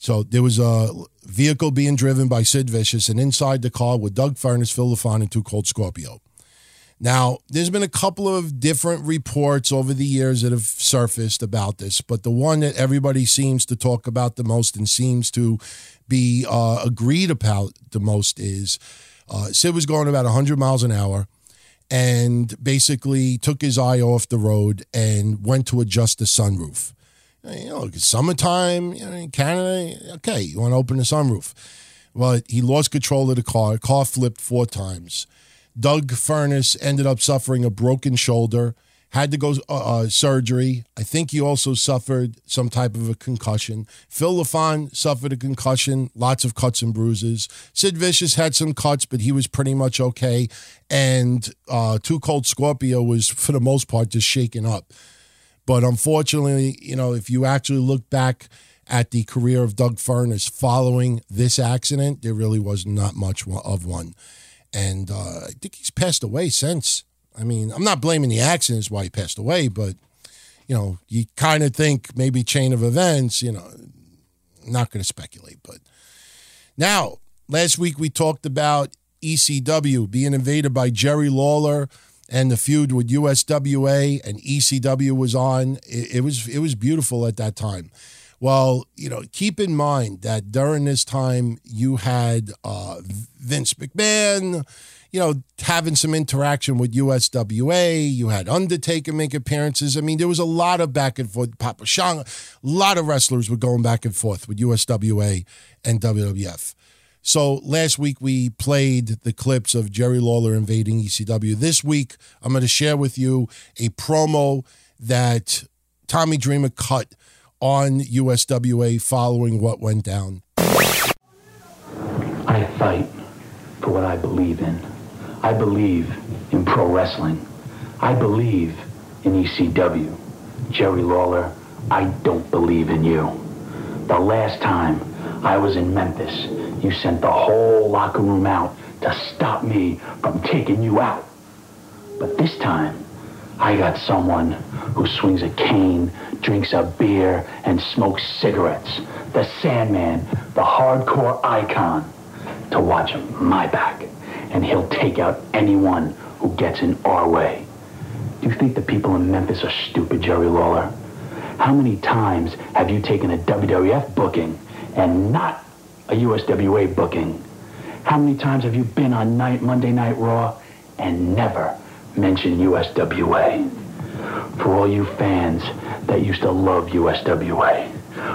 So there was a vehicle being driven by Sid Vicious, and inside the car were Doug Furness, Phil LaFon, and Too Cold Scorpio. Now, there's been a couple of different reports over the years that have surfaced about this, but the one that everybody seems to talk about the most and seems to be agreed about the most is Sid was going about 100 miles an hour and basically took his eye off the road and went to adjust the sunroof. You know, it's summertime, you know, in Canada, okay, you want to open the sunroof. Well, he lost control of the car. The car flipped 4 times. Doug Furness ended up suffering a broken shoulder, had to go surgery. I think he also suffered some type of a concussion. Phil LaFon suffered a concussion, lots of cuts and bruises. Sid Vicious had some cuts, but he was pretty much okay. And Too Cold Scorpio was, for the most part, just shaken up. But unfortunately, you know, if you actually look back at the career of Doug Furness following this accident, there really was not much of one. And I think he's passed away since. I mean, I'm not blaming the accidents why he passed away, but, you know, you kind of think maybe chain of events, you know, I'm not going to speculate. But now, last week we talked about ECW being invaded by Jerry Lawler, and the feud with USWA and ECW was on. It was beautiful at that time. Well, you know, keep in mind that during this time you had Vince McMahon, you know, having some interaction with USWA. You had Undertaker make appearances. I mean, there was a lot of back and forth. Papa Shango, a lot of wrestlers were going back and forth with USWA and WWF. So last week we played the clips of Jerry Lawler invading ECW. This week I'm going to share with you a promo that Tommy Dreamer cut on USWA following what went down. I fight for what I believe in. I believe in pro wrestling. I believe in ECW. Jerry Lawler, I don't believe in you. The last time I was in Memphis, you sent the whole locker room out to stop me from taking you out. But this time, I got someone who swings a cane, drinks a beer, and smokes cigarettes. The Sandman, the hardcore icon, to watch my back. And he'll take out anyone who gets in our way. Do you think the people in Memphis are stupid, Jerry Lawler? How many times have you taken a WWF booking and not a USWA booking? How many times have you been on Monday Night Raw and never mentioned USWA? For all you fans that used to love USWA,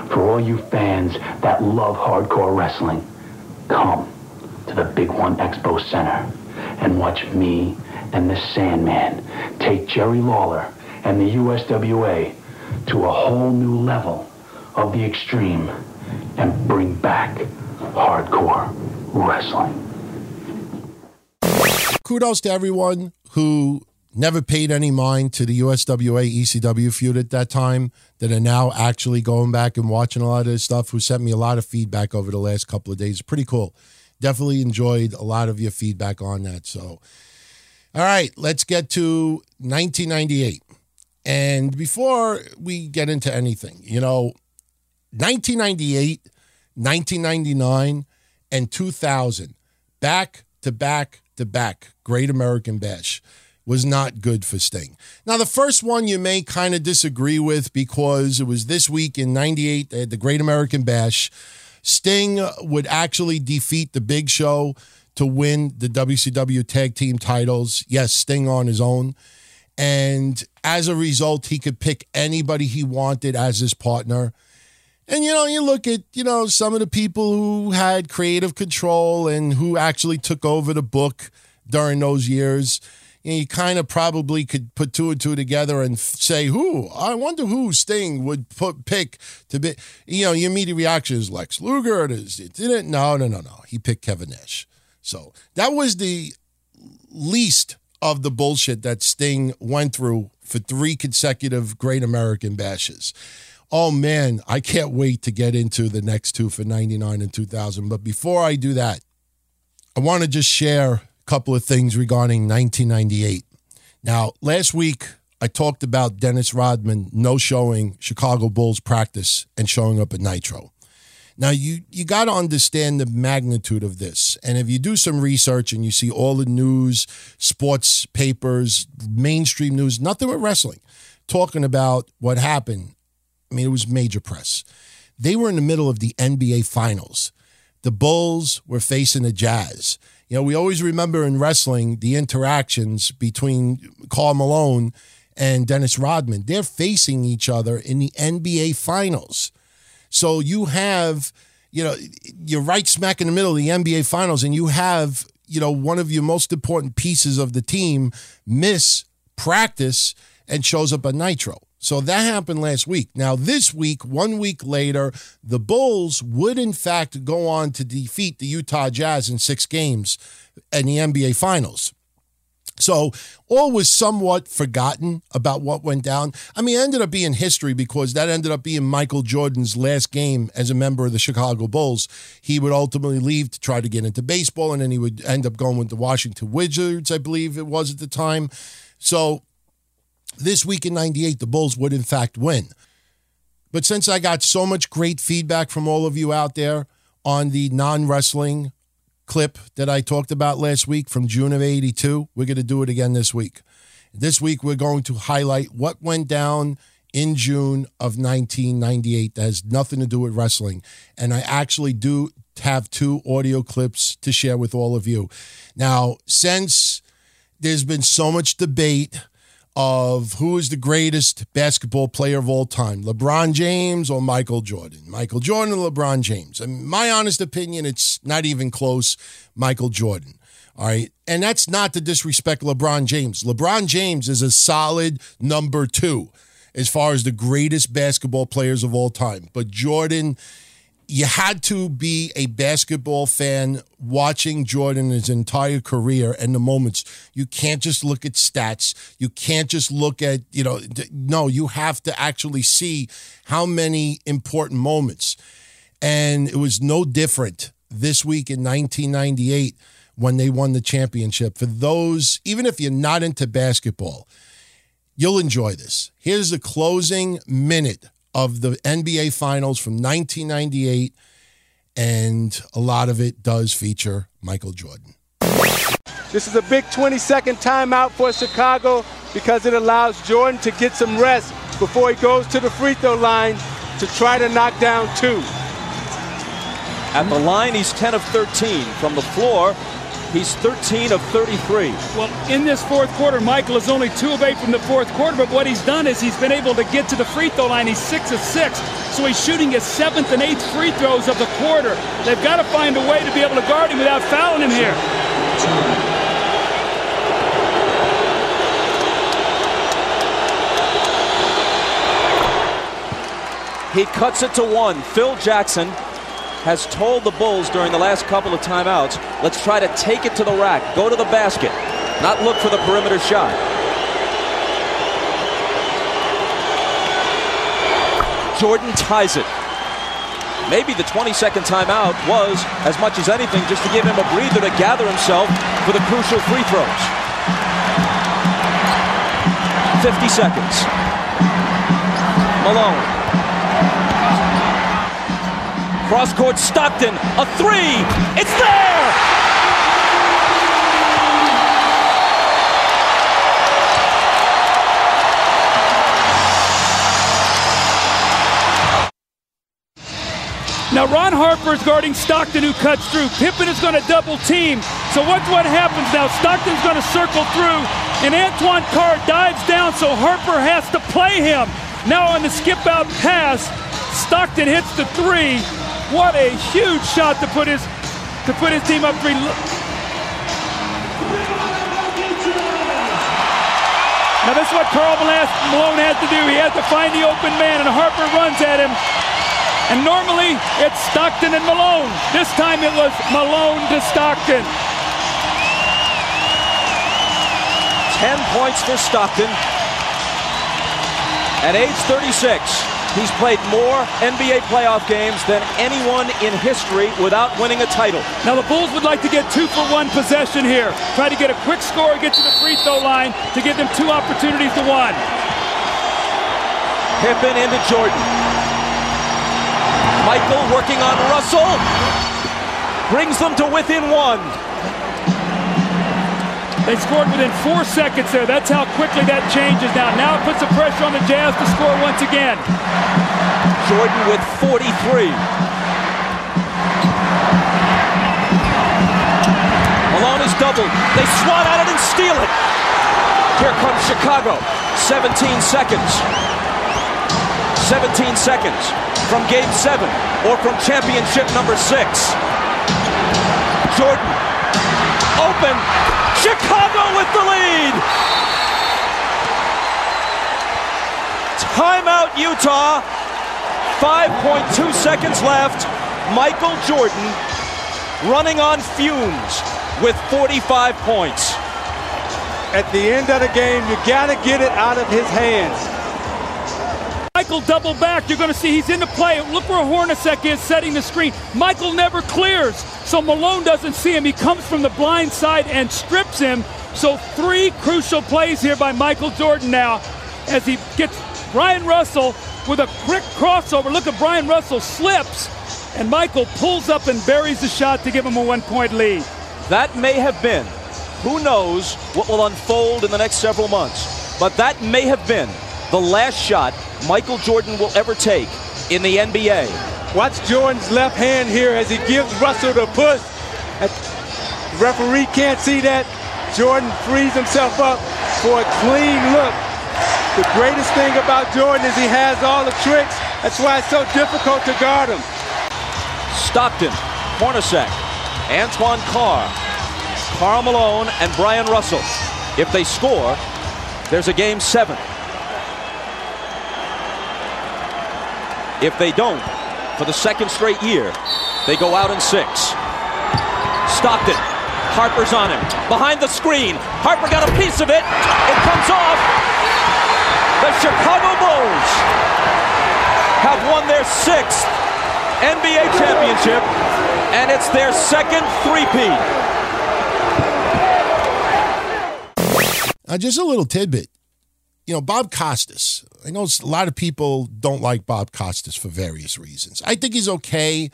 for all you fans that love hardcore wrestling, come to the Big One Expo Center and watch me and the Sandman take Jerry Lawler and the USWA to a whole new level of the extreme, and bring back hardcore wrestling. Kudos to everyone who never paid any mind to the USWA ECW feud at that time, that are now actually going back and watching a lot of this stuff, who sent me a lot of feedback over the last couple of days. Pretty cool. Definitely enjoyed a lot of your feedback on that. So, all right, let's get to 1998. And before we get into anything, 1998, 1999, and 2000, back to back to back, Great American Bash was not good for Sting. Now, the first one you may kind of disagree with because it was this week in 98, they had the Great American Bash. Sting would actually defeat the Big Show to win the WCW tag team titles. Yes, Sting on his own. And as a result, he could pick anybody he wanted as his partner. And, you look at, some of the people who had creative control and who actually took over the book during those years. And you kind of probably could put two and two together and say, I wonder who Sting would pick to be. Your immediate reaction is Lex Luger. No. He picked Kevin Nash. So that was the least of the bullshit that Sting went through for three consecutive Great American Bashes. Oh, man, I can't wait to get into the next two for 99 and 2000. But before I do that, I want to just share a couple of things regarding 1998. Now, last week, I talked about Dennis Rodman no-showing Chicago Bulls practice and showing up at Nitro. Now, you got to understand the magnitude of this. And if you do some research and you see all the news, sports papers, mainstream news, nothing with wrestling, talking about what happened, it was major press. They were in the middle of the NBA Finals. The Bulls were facing the Jazz. We always remember in wrestling the interactions between Karl Malone and Dennis Rodman. They're facing each other in the NBA Finals. So you have, you're right smack in the middle of the NBA Finals, and you have, one of your most important pieces of the team miss practice and shows up on Nitro. So that happened last week. Now, this week, 1 week later, the Bulls would, in fact, go on to defeat the Utah Jazz in 6 games in the NBA Finals. So all was somewhat forgotten about what went down. It ended up being history because that ended up being Michael Jordan's last game as a member of the Chicago Bulls. He would ultimately leave to try to get into baseball, and then he would end up going with the Washington Wizards, I believe it was at the time. So this week in 98, the Bulls would, in fact, win. But since I got so much great feedback from all of you out there on the non-wrestling clip that I talked about last week from June of 82, we're going to do it again this week. This week, we're going to highlight what went down in June of 1998 that has nothing to do with wrestling. And I actually do have 2 audio clips to share with all of you. Now, since there's been so much debate of who is the greatest basketball player of all time, LeBron James or Michael Jordan? Michael Jordan or LeBron James? In my honest opinion, it's not even close, Michael Jordan. All right? And that's not to disrespect LeBron James. LeBron James is a solid number 2 as far as the greatest basketball players of all time. But Jordan, you had to be a basketball fan watching Jordan his entire career and the moments. You can't just look at stats. You can't just look at, no, you have to actually see how many important moments. And it was no different this week in 1998 when they won the championship. For those, even if you're not into basketball, you'll enjoy this. Here's the closing minute of the NBA Finals from 1998, and a lot of it does feature Michael Jordan. This is a big 20-second timeout for Chicago because it allows Jordan to get some rest before he goes to the free throw line to try to knock down 2. At the line, he's 10 of 13. From the floor, he's 13 of 33. Well, in this fourth quarter, Michael is only 2 of 8 from the fourth quarter, but what he's done is he's been able to get to the free throw line. He's 6 of 6, so he's shooting his 7th and 8th free throws of the quarter. They've got to find a way to be able to guard him without fouling him here. He cuts it to 1. Phil Jackson has told the Bulls during the last couple of timeouts, let's try to take it to the rack, go to the basket, not look for the perimeter shot. Jordan ties it. Maybe the 20-second timeout was, as much as anything, just to give him a breather to gather himself for the crucial free throws. 50 seconds. Malone. Cross-court Stockton, a three, it's there! Now Ron Harper's guarding Stockton, who cuts through. Pippen is going to double team. So watch what happens now. Stockton's going to circle through, and Antoine Carr dives down, so Harper has to play him. Now on the skip out pass, Stockton hits the three. What a huge shot to put his team up three. Now that's what Karl Malone has to do. He has to find the open man, and Harper runs at him. And normally, it's Stockton and Malone. This time it was Malone to Stockton. 10 points for Stockton. At age 36, he's played more NBA playoff games than anyone in history without winning a title. Now the Bulls would like to get 2 for 1 possession here. Try to get a quick score, get to the free throw line to give them 2 opportunities to 1. Pippen into Jordan. Michael working on Russell, brings them to within 1. They scored within 4 seconds there. That's how quickly that changes now. Now it puts the pressure on the Jazz to score once again. Jordan with 43. Malone is doubled. They swat at it and steal it. Here comes Chicago. 17 seconds. 17 seconds from Game 7 or from championship number 6. Jordan open. Chicago with the lead. Timeout Utah. 5.2 seconds left. Michael Jordan running on fumes with 45 points. At the end of the game, you gotta get it out of his hands. Michael double back. You're going to see he's in the play. Look where Hornacek is setting the screen. Michael never clears, so Malone doesn't see him. He comes from the blind side and strips him. So 3 crucial plays here by Michael Jordan now as he gets Brian Russell with a quick crossover. Look at Brian Russell slips, and Michael pulls up and buries the shot to give him a 1-point lead. That may have been. Who knows what will unfold in the next several months, but that may have been the last shot Michael Jordan will ever take in the NBA. Watch Jordan's left hand here as he gives Russell the push. The referee can't see that. Jordan frees himself up for a clean look. The greatest thing about Jordan is he has all the tricks. That's why it's so difficult to guard him. Stockton, Hornacek, Antoine Carr, Karl Malone, and Brian Russell. If they score, there's a Game 7. If they don't, for the 2nd straight year, they go out in 6. Stockton. Harper's on him. Behind the screen. Harper got a piece of it. It comes off. The Chicago Bulls have won their 6th NBA championship, and it's their 2nd three-peat. Just a little tidbit. You know, Bob Costas. I know a lot of people don't like Bob Costas for various reasons. I think he's okay.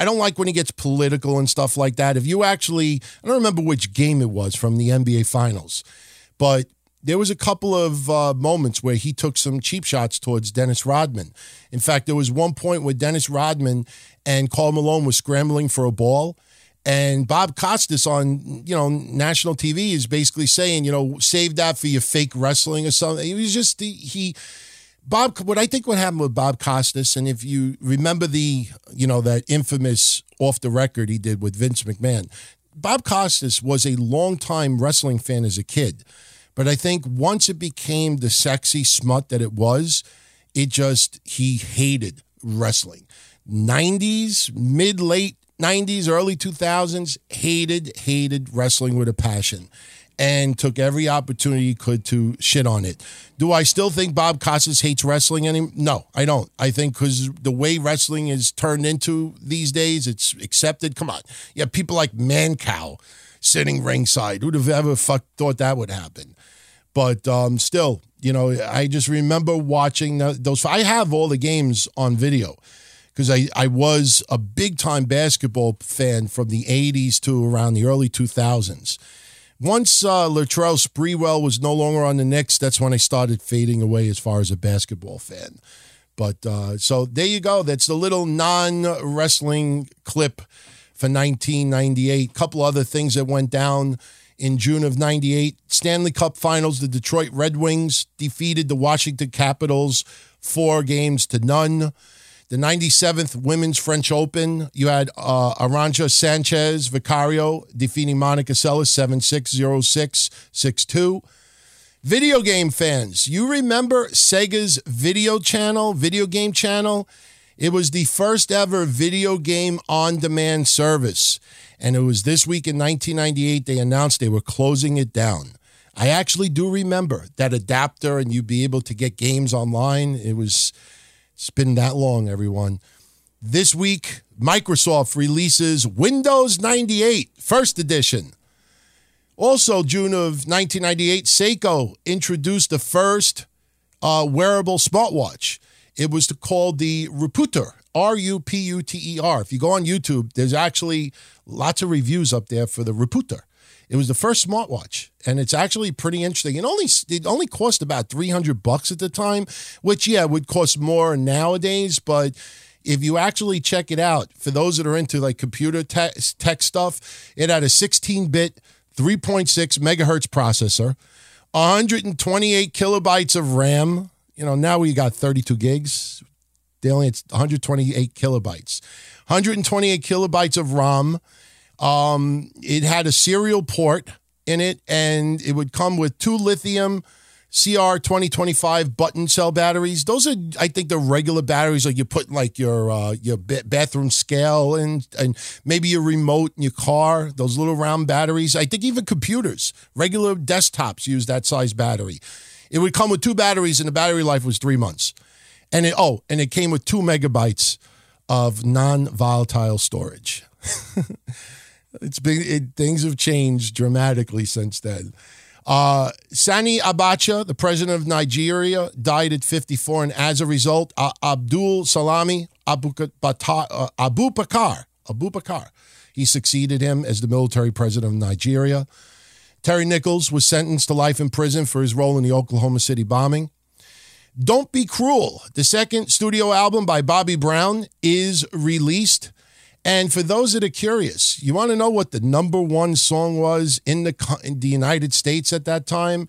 I don't like when he gets political and stuff like that. If you actually, I don't remember which game it was from the NBA Finals, but there was a couple of moments where he took some cheap shots towards Dennis Rodman. In fact, there was one point where Dennis Rodman and Karl Malone was scrambling for a ball. And Bob Costas on, national TV is basically saying, save that for your fake wrestling or something. It was just what I think what happened with Bob Costas, and if you remember that infamous off the record he did with Vince McMahon, Bob Costas was a longtime wrestling fan as a kid. But I think once it became the sexy smut that it was, he hated wrestling. 90s, mid-late 90s, early 2000s, hated wrestling with a passion and took every opportunity he could to shit on it. Do I still think Bob Costas hates wrestling anymore? No, I don't. I think because the way wrestling is turned into these days, it's accepted. Come on. You have people like Mancow sitting ringside. Who'd have ever thought that would happen? But still, You know, I just remember watching those. I have all the games on video because I was a big-time basketball fan from the 80s to around the early 2000s. Once Latrell Sprewell was no longer on the Knicks, that's when I started fading away as far as a basketball fan. But so there you go. That's the little non-wrestling clip for 1998. A couple other things that went down in June of 98. Stanley Cup Finals, the Detroit Red Wings defeated the Washington Capitals 4-0. The 97th Women's French Open, you had Arantxa Sanchez-Vicario defeating Monica Seles 7-6, 0-6, 6-2. Video game fans, you remember Sega's video game channel? It was the first ever video game on-demand service. And it was this week in 1998 they announced they were closing it down. I actually do remember that adapter and you'd be able to get games online. It's been that long, everyone. This week, Microsoft releases Windows 98, first edition. Also, June of 1998, Seiko introduced the first wearable smartwatch. It was called the Ruputer, R-U-P-U-T-E-R. If you go on YouTube, there's actually lots of reviews up there for the Ruputer. It was the first smartwatch, and it's actually pretty interesting. It only cost about $300 at the time, which, yeah, would cost more nowadays, but if you actually check it out, for those that are into, like, computer tech stuff, it had a 16-bit 3.6 megahertz processor, 128 kilobytes of RAM. You know, now we got 32 gigs. They only had 128 kilobytes. 128 kilobytes of ROM. It had a serial port in it, and it would come with 2 lithium CR2025 button cell batteries. Those are, I think, the regular batteries like you put like your bathroom scale and maybe your remote in your car, those little round batteries. I think even computers, regular desktops use that size battery. It would come with 2 batteries, and the battery life was 3 months. And it came with 2 megabytes of non-volatile storage. Things have changed dramatically since then. Sani Abacha, the president of Nigeria, died at 54, and as a result, Abdul Salami Abubakar, he succeeded him as the military president of Nigeria. Terry Nichols was sentenced to life in prison for his role in the Oklahoma City bombing. Don't Be Cruel, the second studio album by Bobby Brown, is released. And for those that are curious, you want to know what the number one song was in the United States at that time?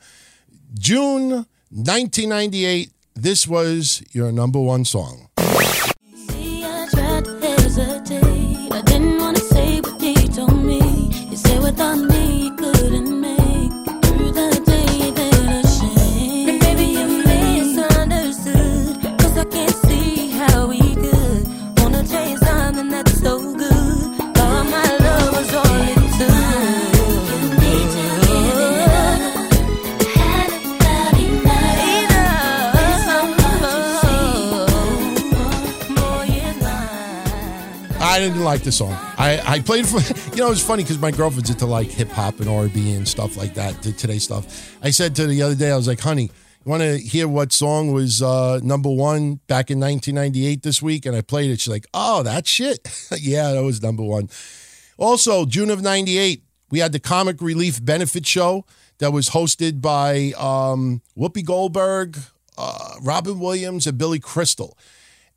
June 1998, this was your number one song. See, I tried to hesitate. I didn't want to say what you told me. You said without me you couldn't make it through the day that it's shame. And baby, you misunderstood, because I can't see how we could want to change something that's so good. All my love was all it took. You need to give it up. Had about enough. It's not much you see. I didn't like the song. I played for, you know, it's funny because my girlfriend's into like hip hop and R&B and stuff like that, today's stuff. I said to her the other day, I was like, honey, want to hear what song was number one back in 1998 this week? And I played it. She's like, oh, that shit. Yeah, that was number one. Also, June of 98, we had the Comic Relief Benefit Show that was hosted by Whoopi Goldberg, Robin Williams, and Billy Crystal.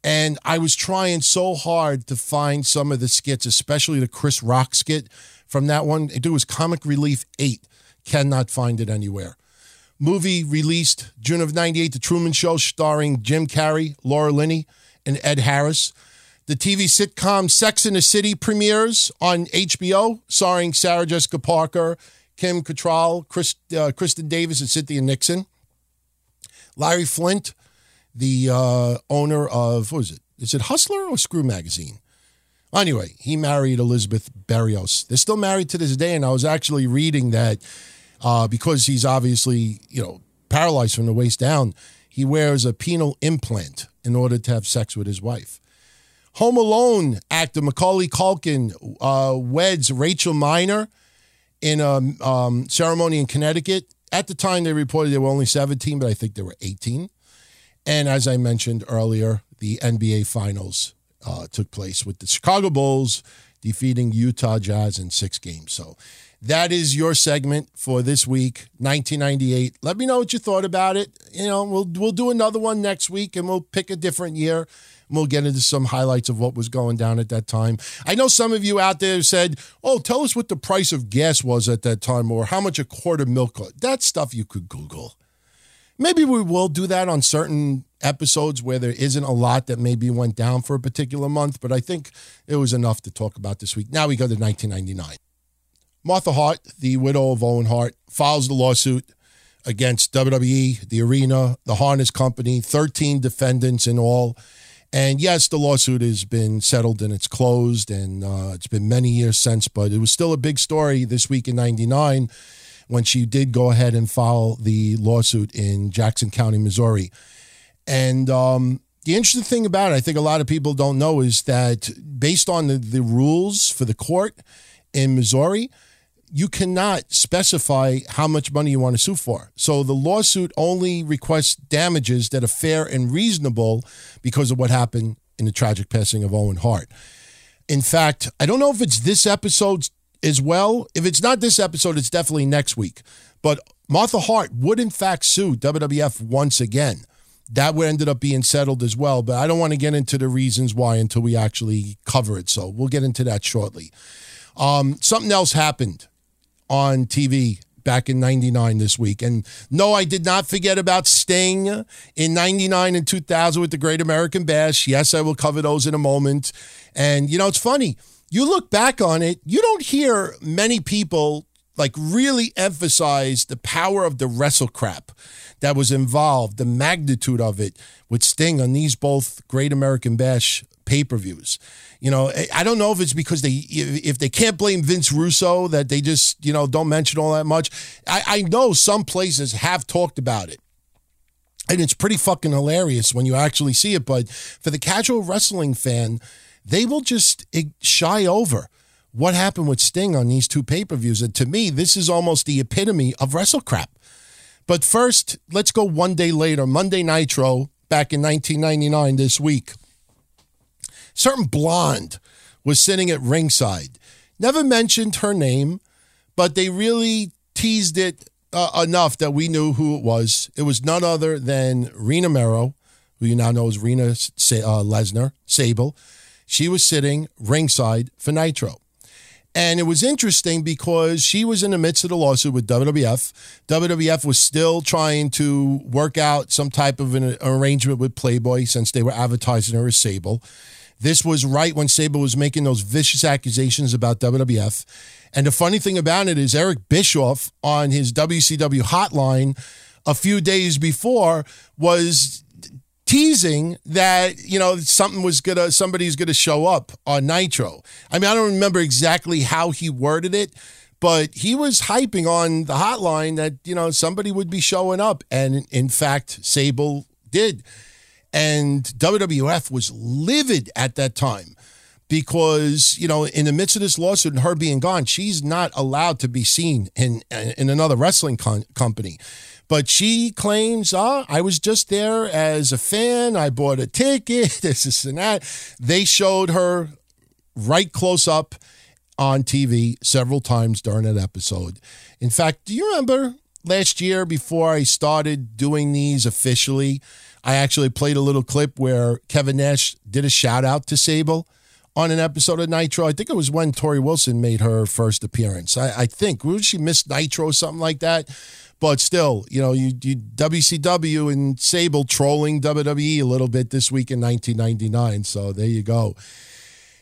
And I was trying so hard to find some of the skits, especially the Chris Rock skit from that one. It was Comic Relief 8. Cannot find it anywhere. Movie released June of 98, The Truman Show, starring Jim Carrey, Laura Linney, and Ed Harris. The TV sitcom Sex and the City premieres on HBO, starring Sarah Jessica Parker, Kim Cattrall, Kristen Davis, and Cynthia Nixon. Larry Flint, the owner of, what was it? Is it Hustler or Screw Magazine? Anyway, he married Elizabeth Berrios. They're still married to this day, and I was actually reading that because he's obviously, you know, paralyzed from the waist down, he wears a penile implant in order to have sex with his wife. Home Alone actor Macaulay Culkin weds Rachel Miner in a ceremony in Connecticut At the time, they reported there were only 17, but I think there were 18. And as I mentioned earlier, the NBA Finals took place with the Chicago Bulls defeating Utah Jazz in 6 games. So that is your segment for this week, 1998. Let me know what you thought about it. You know, we'll do another one next week, and we'll pick a different year. We'll get into some highlights of what was going down at that time. I know some of you out there said, oh, tell us what the price of gas was at that time or how much a quart of milk was. That stuff you could Google. Maybe we will do that on certain episodes where there isn't a lot that maybe went down for a particular month, but I think it was enough to talk about this week. Now we go to 1999. Martha Hart, the widow of Owen Hart, files the lawsuit against WWE, the arena, the harness company, 13 defendants in all. And yes, the lawsuit has been settled and it's closed, and it's been many years since, but it was still a big story this week in 99 when she did go ahead and file the lawsuit in Jackson County, Missouri. And the interesting thing about it, I think a lot of people don't know, is that based on the rules for the court in Missouri, you cannot specify how much money you want to sue for. So the lawsuit only requests damages that are fair and reasonable because of what happened in the tragic passing of Owen Hart. In fact, I don't know if it's this episode as well. If it's not this episode, it's definitely next week. But Martha Hart would in fact sue WWF once again. That ended up being settled as well, but I don't want to get into the reasons why until we actually cover it. So we'll get into that shortly. Something else happened on TV back in 99 this week. And no, I did not forget about Sting in 99 and 2000 with the Great American Bash. Yes, I will cover those in a moment. And, you know, it's funny. You look back on it, you don't hear many people like really emphasize the power of the wrestle crap that was involved, the magnitude of it with Sting on these both Great American Bash pay-per-views. You know, I don't know if it's because if they can't blame Vince Russo that they just, you know, don't mention all that much. I know some places have talked about it, and it's pretty fucking hilarious when you actually see it. But for the casual wrestling fan, they will just shy over what happened with Sting on these 2 pay-per-views. And to me, this is almost the epitome of wrestle crap. But first, let's go one day later, Monday Nitro, back in 1999 this week. Certain blonde was sitting at ringside. Never mentioned her name, but they really teased it enough that we knew who it was. It was none other than Rena Mero, who you now know as Rena Lesnar, Sable. She was sitting ringside for Nitro. And it was interesting because she was in the midst of the lawsuit with WWF. WWF was still trying to work out some type of an arrangement with Playboy since they were advertising her as Sable. This was right when Sable was making those vicious accusations about WWF. And the funny thing about it is Eric Bischoff on his WCW hotline a few days before was teasing that, you know, somebody's gonna show up on Nitro. I mean, I don't remember exactly how he worded it, but he was hyping on the hotline that, you know, somebody would be showing up. And in fact, Sable did. And WWF was livid at that time because, you know, in the midst of this lawsuit and her being gone, she's not allowed to be seen in another wrestling company. But she claims, I was just there as a fan. I bought a ticket, this and that. They showed her right close up on TV several times during that episode. In fact, do you remember last year before I started doing these officially, I actually played a little clip where Kevin Nash did a shout out to Sable on an episode of Nitro. I think it was when Tori Wilson made her first appearance. I think she missed Nitro or something like that. But still, you know, you WCW and Sable trolling WWE a little bit this week in 1999. So there you go.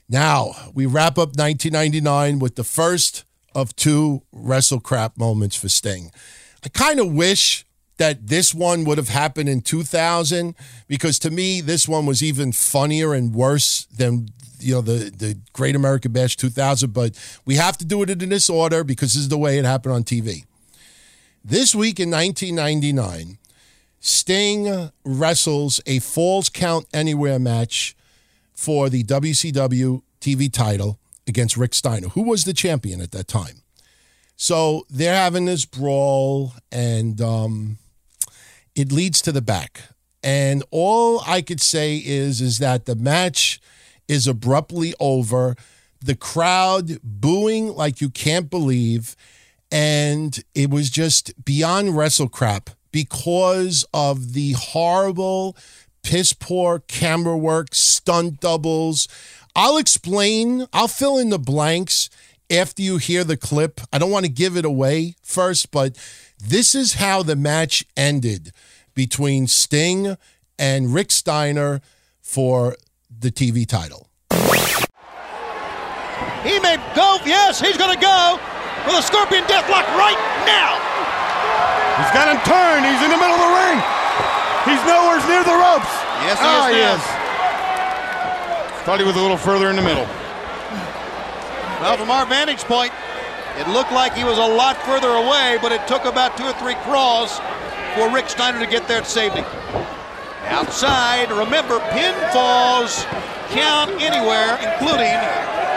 Now we wrap up 1999 with the first of 2 wrestle crap moments for Sting. I kind of wish that this one would have happened in 2000, because to me, this one was even funnier and worse than, you know, the Great American Bash 2000, but we have to do it in this order because this is the way it happened on TV. This week in 1999, Sting wrestles a Falls Count Anywhere match for the WCW TV title against Rick Steiner, who was the champion at that time. So they're having this brawl, and it leads to the back. And all I could say is that the match is abruptly over. The crowd booing like you can't believe. And it was just beyond wrestle crap because of the horrible, piss-poor camera work, stunt doubles. I'll explain. I'll fill in the blanks after you hear the clip. I don't want to give it away first, but this is how the match ended between Sting and Rick Steiner for the TV title. He may go. Yes, he's going to go with a Scorpion Deathlock right now. He's got him turned. He's in the middle of the ring. He's nowhere near the ropes. Yes, he is. Thought he was a little further in the middle. Well, from our vantage point, it looked like he was a lot further away, but it took about two or three crawls for Rick Steiner to get there to save him. Outside, remember, pinfalls count anywhere, including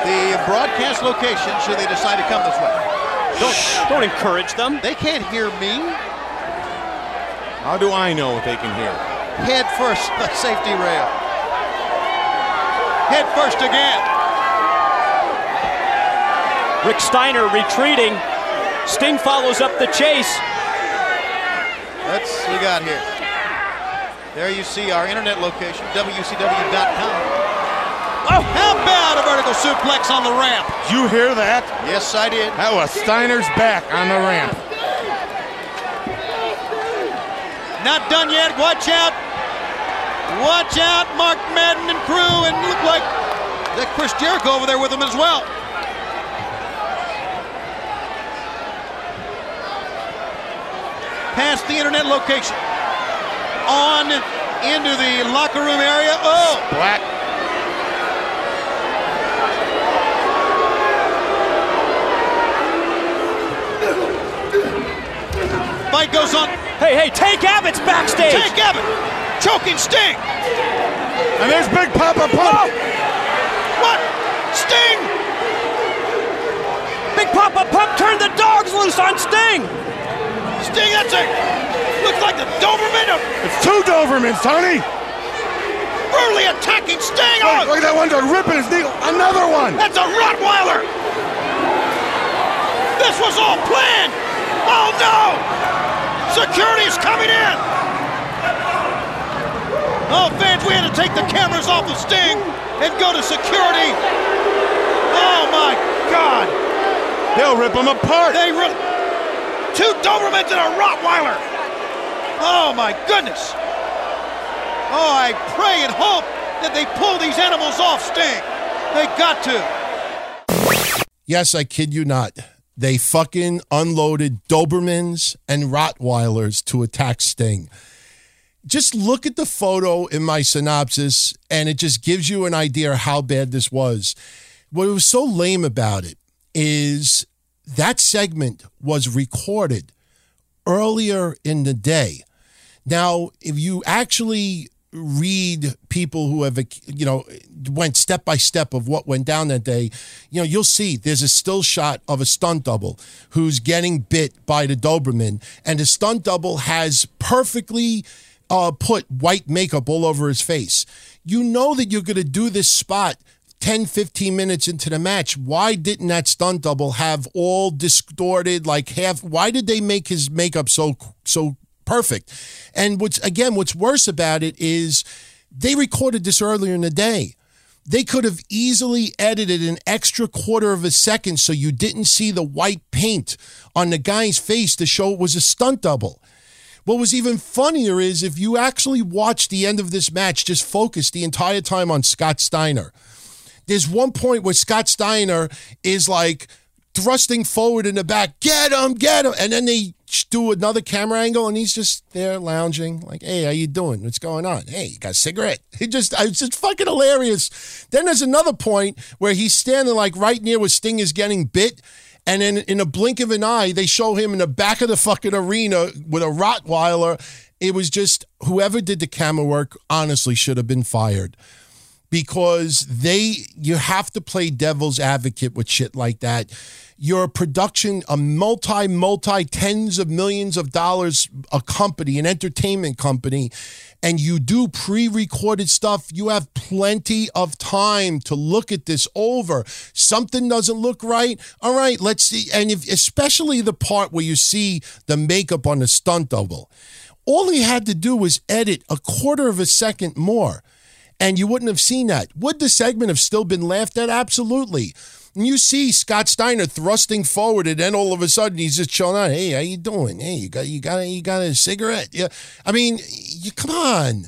the broadcast location, should they decide to come this way. Don't encourage them. They can't hear me. How do I know if they can hear? Head first, the safety rail. Head first again. Rick Steiner retreating. Sting follows up the chase. That's what we got here. There you see our internet location, WCW.com. Oh, how about a vertical suplex on the ramp? Did you hear that? Yes, I did. That was Steiner's back on the ramp. Not done yet. Watch out. Watch out, Mark Madden and crew. And look like that Chris Jericho over there with him as well. Past the internet location. On into the locker room area. Oh! Black. Fight goes on. Hey, take Abbott's backstage. Take Abbott. Choking Sting. And there's Big Papa Pump. Oh. What? Sting. Big Papa Pump turned the dogs loose on Sting. Sting, that's it. Looks like the Doberman. It's two Dobermans, Tony. Brutally attacking Sting. Oh, look at that one, ripping his needle. Another one. That's a Rottweiler. This was all planned. Oh, no. Security is coming in. Oh, fans, we had to take the cameras off of Sting and go to security. Oh, my God. They'll rip them apart. They rip. Two Dobermans and a Rottweiler. Oh, my goodness. Oh, I pray and hope that they pull these animals off Sting. They got to. Yes, I kid you not. They fucking unloaded Dobermans and Rottweilers to attack Sting. Just look at the photo in my synopsis, and it just gives you an idea how bad this was. What was so lame about it is that segment was recorded earlier in the day. Now, if you actually read people who have, went step by step of what went down that day, you'll see there's a still shot of a stunt double who's getting bit by the Doberman, and the stunt double has perfectly put white makeup all over his face. You know that you're going to do this spot 10, 15 minutes into the match. Why didn't that stunt double have all distorted, like half? Why did they make his makeup so perfect? And what's worse about it is they recorded this earlier in the day. They could have easily edited an extra quarter of a second so you didn't see the white paint on the guy's face to show it was a stunt double. What was even funnier is if you actually watch the end of this match, just focus the entire time on Scott Steiner. There's one point where Scott Steiner is like thrusting forward in the back, get him, and then they do another camera angle, and he's just there lounging, like, hey, how you doing? What's going on? Hey, you got a cigarette? It's just fucking hilarious. Then there's another point where he's standing like right near where Sting is getting bit, and then in a blink of an eye, they show him in the back of the fucking arena with a Rottweiler. It was just, whoever did the camera work honestly should have been fired. because you have to play devil's advocate with shit like that. You're a production, a multi tens of millions of dollars a company, an entertainment company, and you do pre-recorded stuff. You have plenty of time to look at this over. Something doesn't look right. All right, let's see. And especially the part where you see the makeup on the stunt double. All he had to do was edit a quarter of a second more, and you wouldn't have seen that. Would the segment have still been laughed at? Absolutely. And you see Scott Steiner thrusting forward, and then all of a sudden he's just chilling out. Hey, how you doing? Hey, you got a cigarette? Yeah. I mean, come on.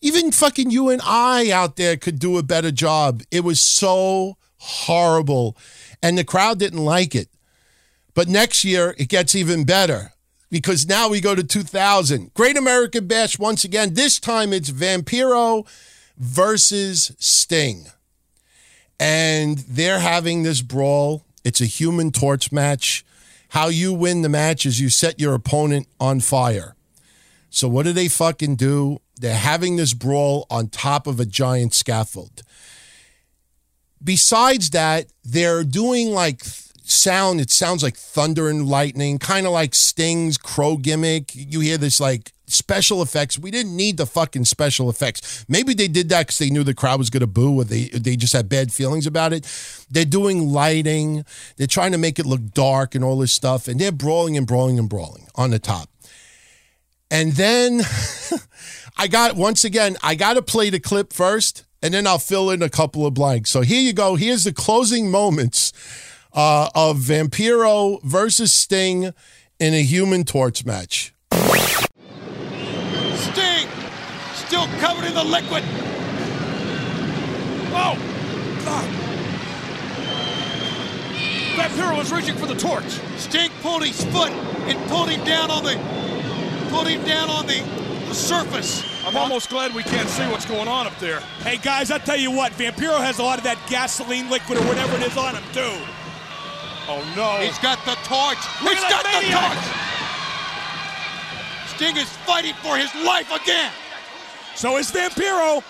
Even fucking you and I out there could do a better job. It was so horrible, and the crowd didn't like it. But next year it gets even better, because now we go to 2000. Great American Bash once again. This time it's Vampiro versus Sting. And they're having this brawl. It's a human torch match. How you win the match is you set your opponent on fire. So what do they fucking do? They're having this brawl on top of a giant scaffold. Besides that, they're doing like sound. It sounds like thunder and lightning, kind of like Sting's crow gimmick. You hear this like special effects. We didn't need the fucking special effects. Maybe they did that because they knew the crowd was going to boo, or they just had bad feelings about it. They're doing lighting. They're trying to make it look dark and all this stuff. And they're brawling on the top. And then I got to play the clip first, and then I'll fill in a couple of blanks. So here you go. Here's the closing moments of Vampiro versus Sting in a human torch match. Sting, still covered in the liquid. Oh, God. Vampiro was reaching for the torch. Sting pulled his foot and pulled him down on the surface. I'm almost glad we can't see what's going on up there. Hey, guys, I'll tell you what. Vampiro has a lot of that gasoline liquid or whatever it is on him, too. Oh, no. He's got the torch. He's got the torch. Sting is fighting for his life again. So is Vampiro.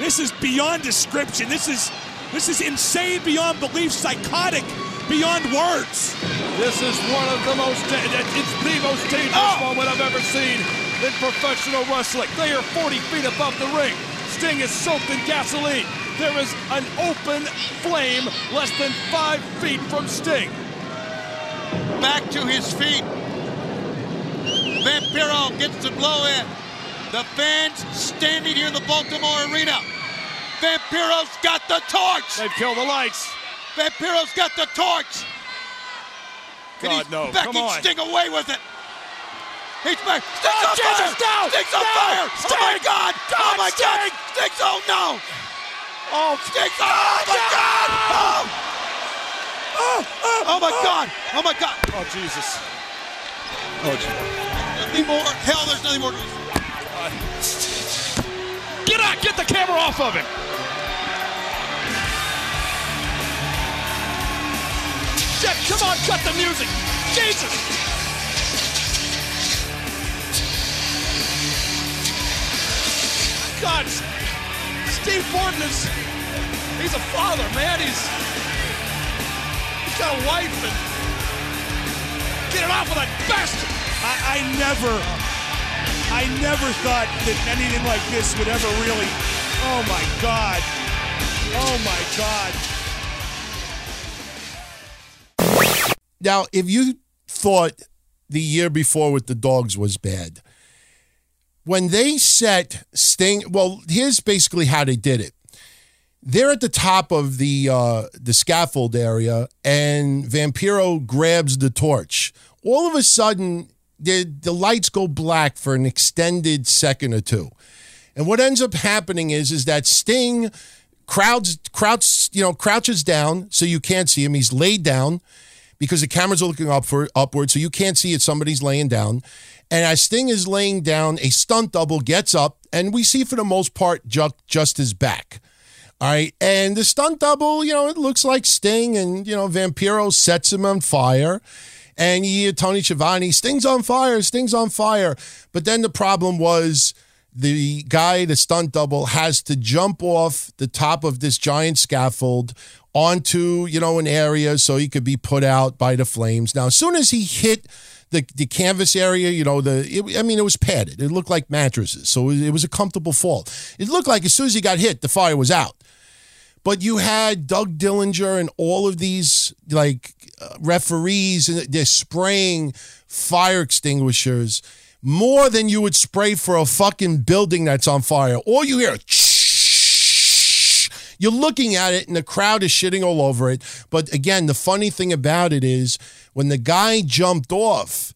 This is beyond description. This is insane beyond belief, psychotic beyond words. This is one of the most, it's the most dangerous moment I've ever seen in professional wrestling. They are 40 feet above the ring. Sting is soaked in gasoline. There is an open flame less than 5 feet from Sting. Back to his feet. Vampiro gets the blow in. The fans standing here in the Baltimore Arena. Vampiro's got the torch. They've killed the lights. Vampiro's got the torch. God, no. Come on. Sting away with it. He's back. Sting's on fire. No. Sting's on fire. Oh, my God. Oh, my God. Sting's on. No. Oh, Sting! Oh, my God! Oh, my God! Oh, my God! Oh, Jesus. Oh, Jesus. Nothing more. Hell, there's nothing more. Get out! Get the camera off of him! Shit, come on, cut the music! Jesus! God! Steve Borden he's a father, man. He's got a wife, and get it off of that bastard. I never thought that anything like this would ever really, oh my God. Now, if you thought the year before with the dogs was bad, when they set Sting, well, here's basically how they did it. They're at the top of the scaffold area, and Vampiro grabs the torch. All of a sudden, the lights go black for an extended second or two. And what ends up happening is that Sting crouches down, so you can't see him. He's laid down, because the cameras are looking upward, so you can't see it. Somebody's laying down. And as Sting is laying down, a stunt double gets up, and we see, for the most part, just his back. All right? And the stunt double, it looks like Sting, and, Vampiro sets him on fire. And you hear Tony Schiavone, Sting's on fire. But then the problem was the guy, the stunt double, has to jump off the top of this giant scaffold onto, you know, an area so he could be put out by the flames. Now, as soon as he hit the canvas area, you know, it was padded. It looked like mattresses, so it was a comfortable fall. It looked like as soon as he got hit, the fire was out. But you had Doug Dillinger and all of these, like, referees, and they're spraying fire extinguishers more than you would spray for a fucking building that's on fire. All you hear, you're looking at it and the crowd is shitting all over it. But again, the funny thing about it is when the guy jumped off,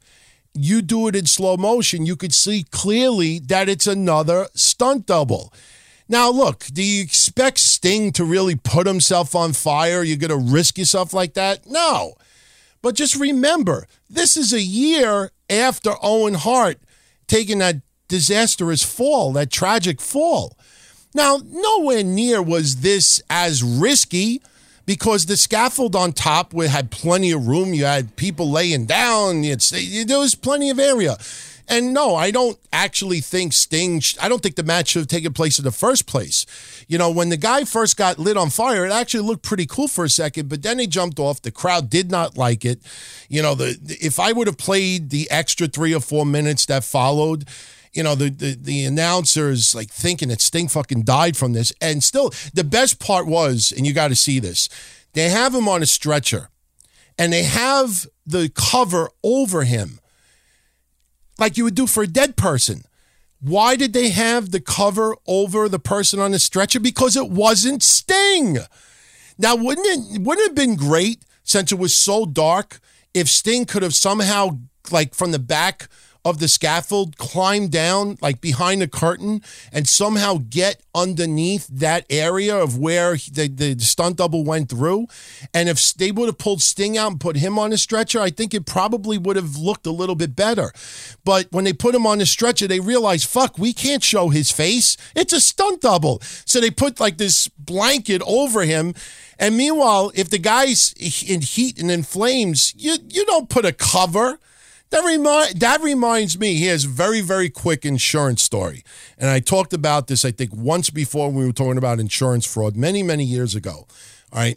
you do it in slow motion, you could see clearly that it's another stunt double. Now, look, do you expect Sting to really put himself on fire? You're going to risk yourself like that? No. But just remember, this is a year after Owen Hart taking that disastrous fall, that tragic fall. Now, nowhere near was this as risky because the scaffold on top had plenty of room. You had people laying down. There was plenty of area. And no, I don't actually think Sting, I don't think the match should have taken place in the first place. You know, when the guy first got lit on fire, it actually looked pretty cool for a second, but then they jumped off. The crowd did not like it. You know, if I would have played the extra 3 or 4 minutes that followed, you know, the announcers like thinking that Sting fucking died from this. And still, the best part was, and you got to see this, they have him on a stretcher and they have the cover over him, like you would do for a dead person. Why did they have the cover over the person on the stretcher? Because it wasn't Sting. Now, wouldn't it have been great, since it was so dark, if Sting could have somehow, like from the back of the scaffold, climbed down, like behind the curtain, and somehow get underneath that area of where the stunt double went through? And if they would have pulled Sting out and put him on a stretcher, I think it probably would have looked a little bit better. But when they put him on the stretcher, they realized, fuck, we can't show his face. It's a stunt double. So they put like this blanket over him. And meanwhile, if the guy's in heat and in flames, you don't put a cover. That reminds me, here's a very, very quick insurance story. And I talked about this, I think, once before when we were talking about insurance fraud many, many years ago. All right.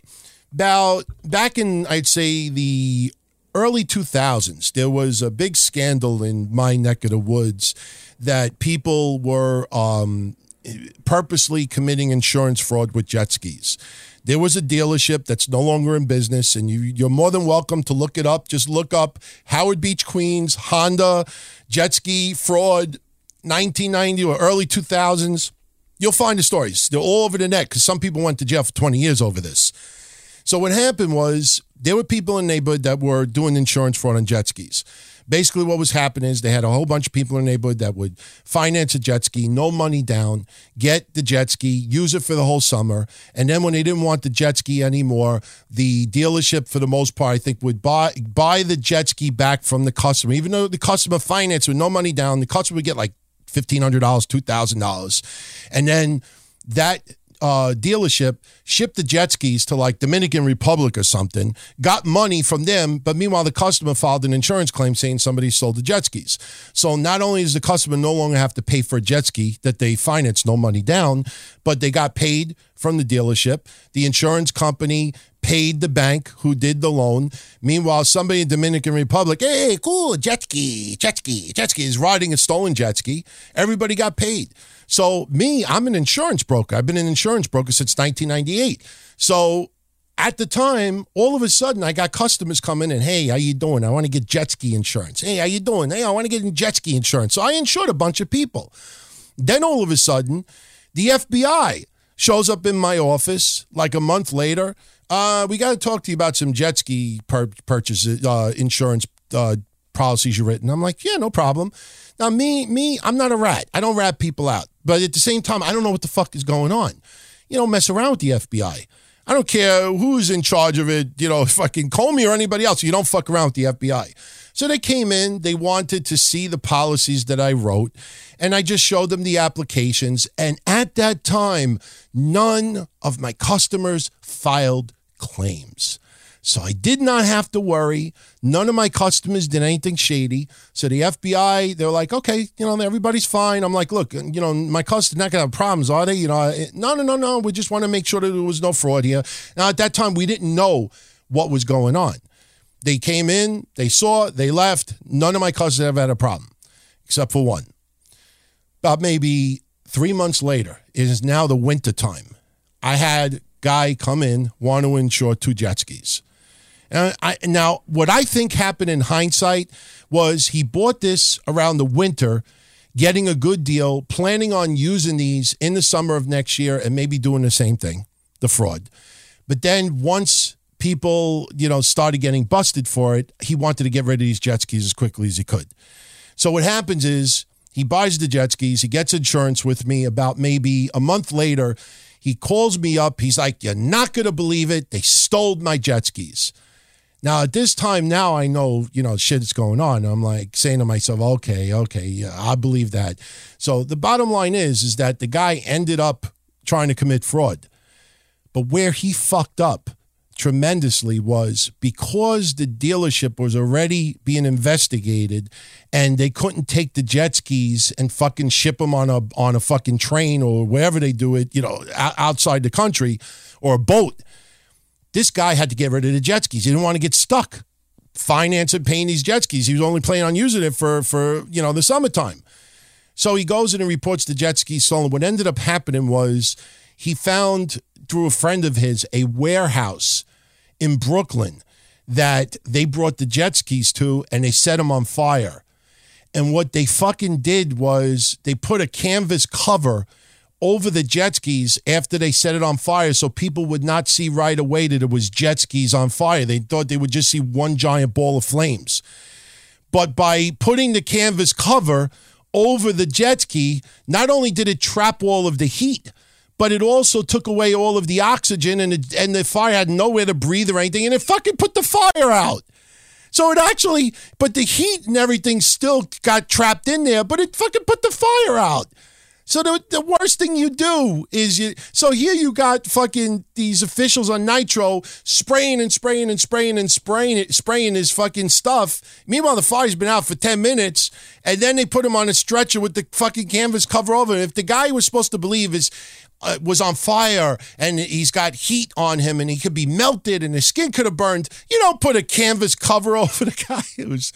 About back in, I'd say, the early 2000s, there was a big scandal in my neck of the woods that people were purposely committing insurance fraud with jet skis. There was a dealership that's no longer in business, and you're more than welcome to look it up. Just look up Howard Beach, Queens, Honda, jet ski fraud, 1990 or early 2000s. You'll find the stories. They're all over the net because some people went to jail for 20 years over this. So what happened was there were people in the neighborhood that were doing insurance fraud on jet skis. Basically what was happening is they had a whole bunch of people in the neighborhood that would finance a jet ski, no money down, get the jet ski, use it for the whole summer. And then when they didn't want the jet ski anymore, the dealership, for the most part, I think, would buy the jet ski back from the customer. Even though the customer financed with no money down, the customer would get like $1,500, $2,000. And then that dealership shipped the jet skis to like Dominican Republic or something, got money from them, but meanwhile the customer filed an insurance claim saying somebody sold the jet skis. So not only does the customer no longer have to pay for a jet ski that they financed no money down, but they got paid from the dealership. The insurance company paid the bank who did the loan. Meanwhile, somebody in Dominican Republic, hey, cool, jet ski is riding a stolen jet ski. Everybody got paid. So me, I'm an insurance broker. I've been an insurance broker since 1998. So at the time, all of a sudden, I got customers coming in. Hey, how you doing? I want to get jet ski insurance. Hey, how you doing? Hey, I want to get jet ski insurance. So I insured a bunch of people. Then all of a sudden, the FBI shows up in my office like a month later. We got to talk to you about some jet ski purchases, insurance policies you've written. I'm like, yeah, no problem. Now, me, I'm not a rat. I don't rat people out. But at the same time, I don't know what the fuck is going on. You don't mess around with the FBI. I don't care who's in charge of it, you know, fucking Comey or anybody else. You don't fuck around with the FBI. So they came in, they wanted to see the policies that I wrote, and I just showed them the applications. And at that time, none of my customers filed claims. So I did not have to worry. None of my customers did anything shady. So the FBI, they're like, okay, you know, everybody's fine. I'm like, look, you know, my customers not going to have problems, are they? You know, no. We just want to make sure that there was no fraud here. Now, at that time, we didn't know what was going on. They came in, they saw, they left. None of my customers ever had a problem, except for one. About maybe 3 months later, it is now the winter time. I had a guy come in, want to insure 2 jet skis. And now, what I think happened in hindsight was he bought this around the winter, getting a good deal, planning on using these in the summer of next year and maybe doing the same thing, the fraud. But then once people, you know, started getting busted for it, he wanted to get rid of these jet skis as quickly as he could. So what happens is he buys the jet skis. He gets insurance with me. About maybe a month later, he calls me up. He's like, you're not going to believe it. They stole my jet skis. Now, at this time now, I know, you know, shit is going on. I'm like saying to myself, okay, yeah, I believe that. So the bottom line is that the guy ended up trying to commit fraud. But where he fucked up tremendously was because the dealership was already being investigated and they couldn't take the jet skis and fucking ship them on a fucking train or wherever they do it, you know, outside the country or a boat. This guy had to get rid of the jet skis. He didn't want to get stuck financing paying these jet skis. He was only planning on using it for you know, the summertime. So he goes in and reports the jet skis stolen. What ended up happening was he found through a friend of his a warehouse in Brooklyn that they brought the jet skis to, and they set them on fire. And what they fucking did was they put a canvas cover over the jet skis after they set it on fire so people would not see right away that it was jet skis on fire. They thought they would just see one giant ball of flames. But by putting the canvas cover over the jet ski, not only did it trap all of the heat, but it also took away all of the oxygen, and the fire had nowhere to breathe or anything, and it fucking put the fire out. So it actually, but the heat and everything still got trapped in there, but it fucking put the fire out. So the worst thing you do is so here you got fucking these officials on Nitro spraying his fucking stuff. Meanwhile, the fire's been out for 10 minutes, and then they put him on a stretcher with the fucking canvas cover over it. If the guy was supposed to believe was on fire and he's got heat on him and he could be melted and his skin could have burned, you don't put a canvas cover over the guy. It was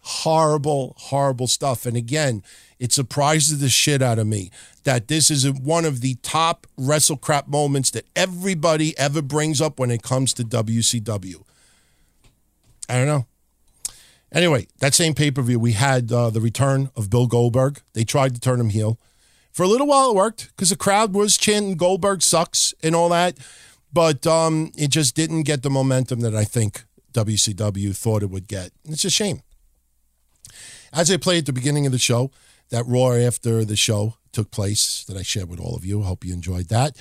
horrible, horrible stuff. And again, it surprises the shit out of me that this is one of the top wrestle crap moments that everybody ever brings up when it comes to WCW. I don't know. Anyway, that same pay-per-view, we had the return of Bill Goldberg. They tried to turn him heel. For a little while, it worked because the crowd was chanting Goldberg sucks and all that, but it just didn't get the momentum that I think WCW thought it would get. It's a shame. As I played at the beginning of the show, that roar after the show took place that I shared with all of you. I hope you enjoyed that.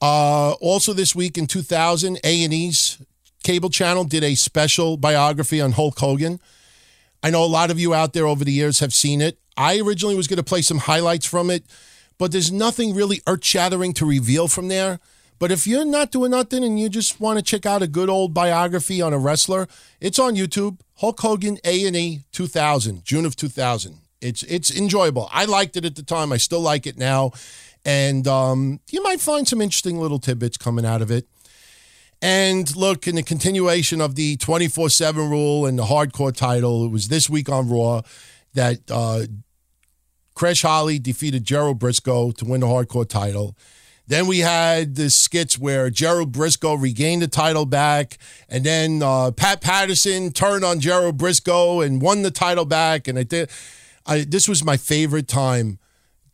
Also this week in 2000, A&E's cable channel did a special biography on Hulk Hogan. I know a lot of you out there over the years have seen it. I originally was going to play some highlights from it, but there's nothing really earth-shattering to reveal from there. But if you're not doing nothing and you just want to check out a good old biography on a wrestler, it's on YouTube, Hulk Hogan A&E 2000, June of 2000. It's enjoyable. I liked it at the time. I still like it now. And you might find some interesting little tidbits coming out of it. And look, in the continuation of the 24/7 rule and the hardcore title, it was this week on Raw that Crash Holly defeated Gerald Briscoe to win the hardcore title. Then we had the skits where Gerald Briscoe regained the title back, and then Pat Patterson turned on Gerald Briscoe and won the title back. And this was my favorite time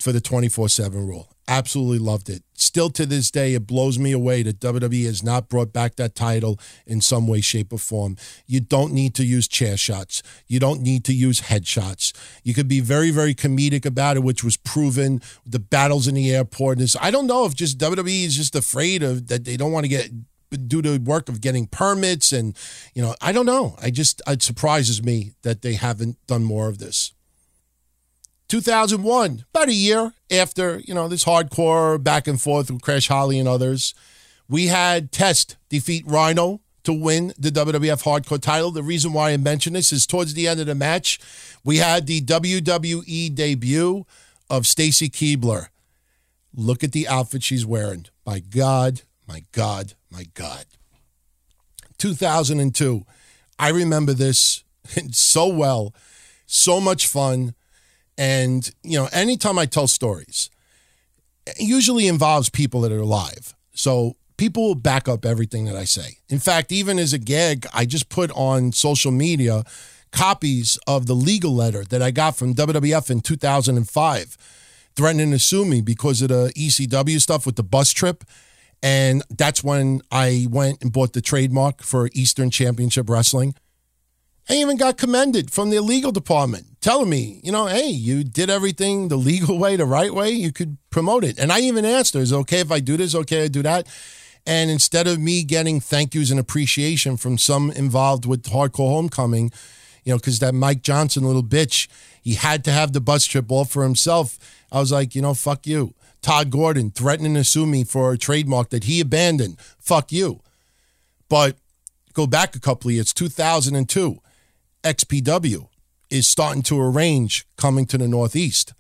for the 24/7 rule. Absolutely loved it. Still to this day, it blows me away that WWE has not brought back that title in some way, shape, or form. You don't need to use chair shots. You don't need to use headshots. You could be very, very comedic about it, which was proven. The battles in the airport. I don't know if just WWE is just afraid of that. They don't want to do the work of getting permits. And, you know, I don't know. It surprises me that they haven't done more of this. 2001, about a year after, you know, this hardcore back and forth with Crash Holly and others, we had Test defeat Rhino to win the WWF Hardcore title. The reason why I mention this is towards the end of the match, we had the WWE debut of Stacy Keibler. Look at the outfit she's wearing. My God, my God, my God. 2002. I remember this so well. So much fun. And, you know, anytime I tell stories, it usually involves people that are alive. So people will back up everything that I say. In fact, even as a gag, I just put on social media copies of the legal letter that I got from WWF in 2005, threatening to sue me because of the ECW stuff with the bus trip. And that's when I went and bought the trademark for Eastern Championship Wrestling. I even got commended from their legal department telling me, you know, hey, you did everything the legal way, the right way. You could promote it. And I even asked her, is it okay if I do this? Okay, I do that. And instead of me getting thank yous and appreciation from some involved with Hardcore Homecoming, you know, because that Mike Johnson little bitch, he had to have the bus trip all for himself. I was like, you know, fuck you. Todd Gordon threatening to sue me for a trademark that he abandoned. Fuck you. But go back a couple of years, 2002. XPW is starting to arrange coming to the Northeast.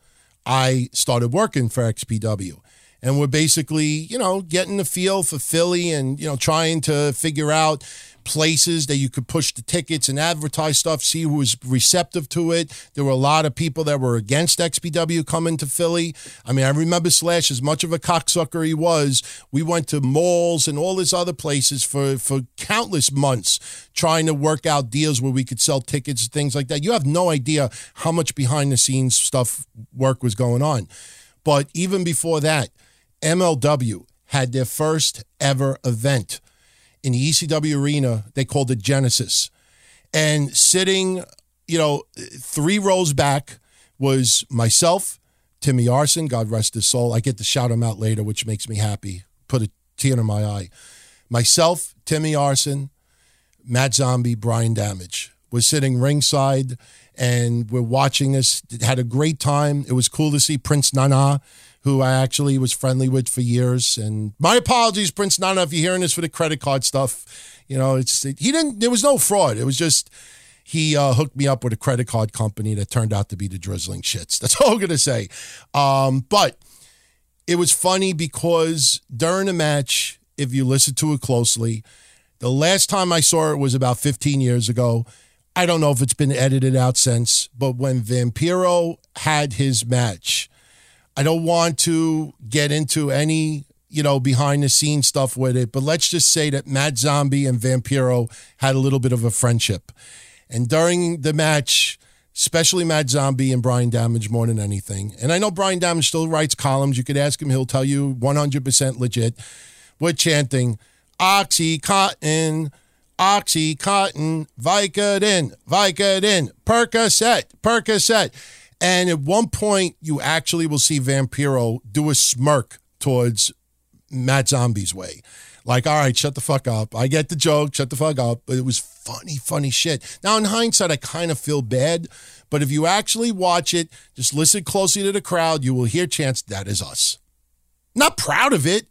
I started working for XPW, and we're basically, you know, getting the feel for Philly and, you know, trying to figure out places that you could push the tickets and advertise stuff, see who was receptive to it. There were a lot of people that were against XPW coming to Philly. I mean, I remember Slash, as much of a cocksucker he was, we went to malls and all these other places for countless months, trying to work out deals where we could sell tickets and things like that. You have no idea how much behind-the-scenes stuff work was going on. But even before that, MLW had their first ever event in the ECW arena. They called it Genesis. And sitting, you know, 3 rows back was myself, Timmy Arson, God rest his soul. I get to shout him out later, which makes me happy. Put a tear in my eye. Myself, Timmy Arson, Matt Zombie, Brian Damage. We're sitting ringside, and we're watching this. Had a great time. It was cool to see Prince Nana, who I actually was friendly with for years. And my apologies, Prince Nana, if you're hearing this for the credit card stuff. You know, there was no fraud. It was just he hooked me up with a credit card company that turned out to be the Drizzling Shits. That's all I'm going to say. But it was funny because during the match, if you listen to it closely, the last time I saw it was about 15 years ago. I don't know if it's been edited out since, but when Vampiro had his match, I don't want to get into any, you know, behind-the-scenes stuff with it, but let's just say that Matt Zombie and Vampiro had a little bit of a friendship. And during the match, especially Matt Zombie and Brian Damage more than anything, and I know Brian Damage still writes columns. You could ask him. He'll tell you 100% legit. We're chanting, Oxycontin, Oxycontin, Vicodin, Vicodin, Percocet, Percocet. And at one point, you actually will see Vampiro do a smirk towards Matt Zombie's way. Like, all right, shut the fuck up. I get the joke, shut the fuck up. But it was funny, funny shit. Now, in hindsight, I kind of feel bad. But if you actually watch it, just listen closely to the crowd, you will hear chants, that is us. Not proud of it.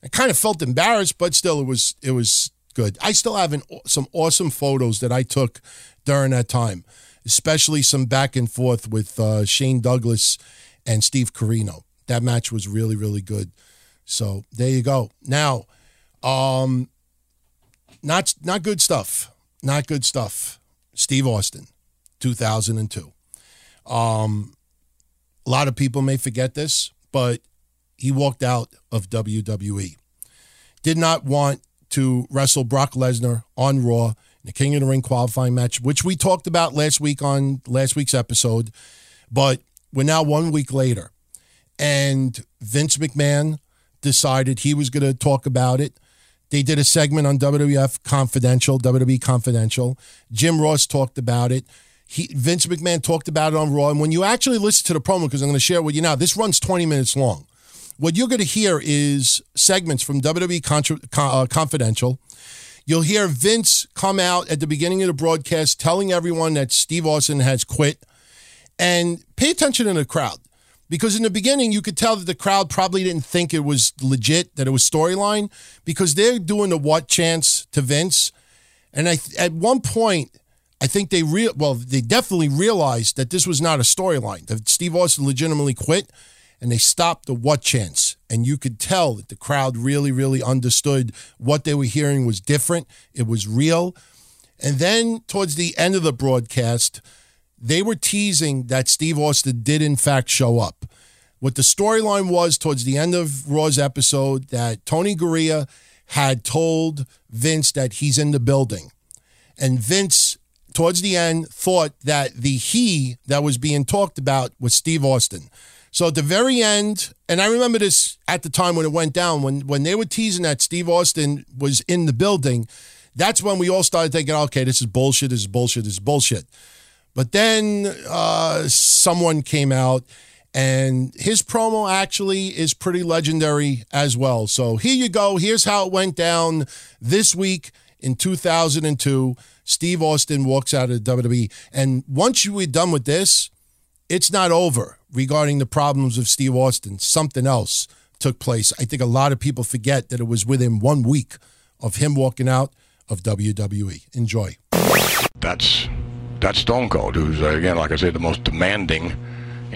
I kind of felt embarrassed, but still, it was good. I still have some awesome photos that I took during that time, especially some back and forth with Shane Douglas and Steve Corino. That match was really, really good. So there you go. Now, not good stuff. Not good stuff. Steve Austin, 2002. A lot of people may forget this, but he walked out of WWE. Did not want to wrestle Brock Lesnar on Raw in the King of the Ring qualifying match, which we talked about last week on last week's episode. But we're now 1 week later. And Vince McMahon decided he was going to talk about it. They did a segment on WWE Confidential. Jim Ross talked about it. Vince McMahon talked about it on Raw. And when you actually listen to the promo, because I'm going to share with you now, this runs 20 minutes long. What you're going to hear is segments from WWE Confidential. You'll hear Vince come out at the beginning of the broadcast telling everyone that Steve Austin has quit. And pay attention to the crowd, because in the beginning, you could tell that the crowd probably didn't think it was legit, that it was storyline, because they're doing the what chants to Vince. And at one point, I think they definitely realized that this was not a storyline, that Steve Austin legitimately quit, and they stopped the what chants. And you could tell that the crowd really, really understood what they were hearing was different. It was real. And then towards the end of the broadcast, they were teasing that Steve Austin did, in fact, show up. What the storyline was towards the end of Raw's episode, that Tony Garea had told Vince that he's in the building. And Vince, towards the end, thought that the he that was being talked about was Steve Austin. So at the very end, and I remember this at the time when it went down, when they were teasing that Steve Austin was in the building, that's when we all started thinking, okay, this is bullshit, this is bullshit, this is bullshit. But then someone came out, and his promo actually is pretty legendary as well. So here you go. Here's how it went down this week in 2002. Steve Austin walks out of the WWE. And once you were done with this, it's not over regarding the problems of Steve Austin. Something else took place. I think a lot of people forget that it was within 1 week of him walking out of WWE. Enjoy. That's Stone Cold, who's, again, like I said, the most demanding,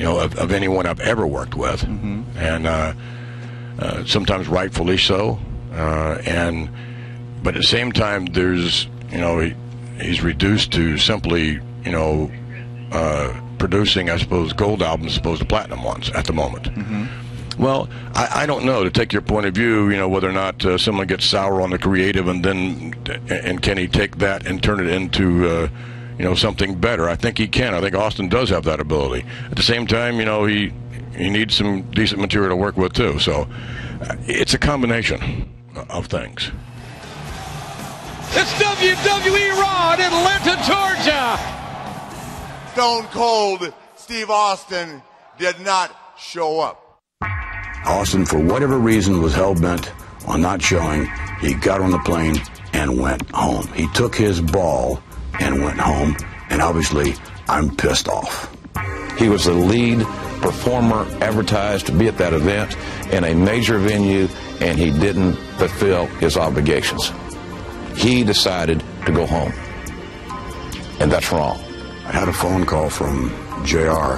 of anyone I've ever worked with. Mm-hmm. And sometimes rightfully so. But at the same time, there's, he's reduced to simply, producing, I suppose, gold albums as opposed to platinum ones at the moment. Mm-hmm. Well, I don't know, to take your point of view, whether or not someone gets sour on the creative and can he take that and turn it into, something better. I think he can. I think Austin does have that ability. At the same time, he needs some decent material to work with too. So it's a combination of things. It's WWE Raw in Atlanta, Georgia. Stone Cold Steve Austin did not show up. Austin, for whatever reason, was hell-bent on not showing. He got on the plane and went home. He took his ball and went home, and obviously, I'm pissed off. He was the lead performer advertised to be at that event in a major venue, and he didn't fulfill his obligations. He decided to go home, and that's wrong. I had a phone call from JR,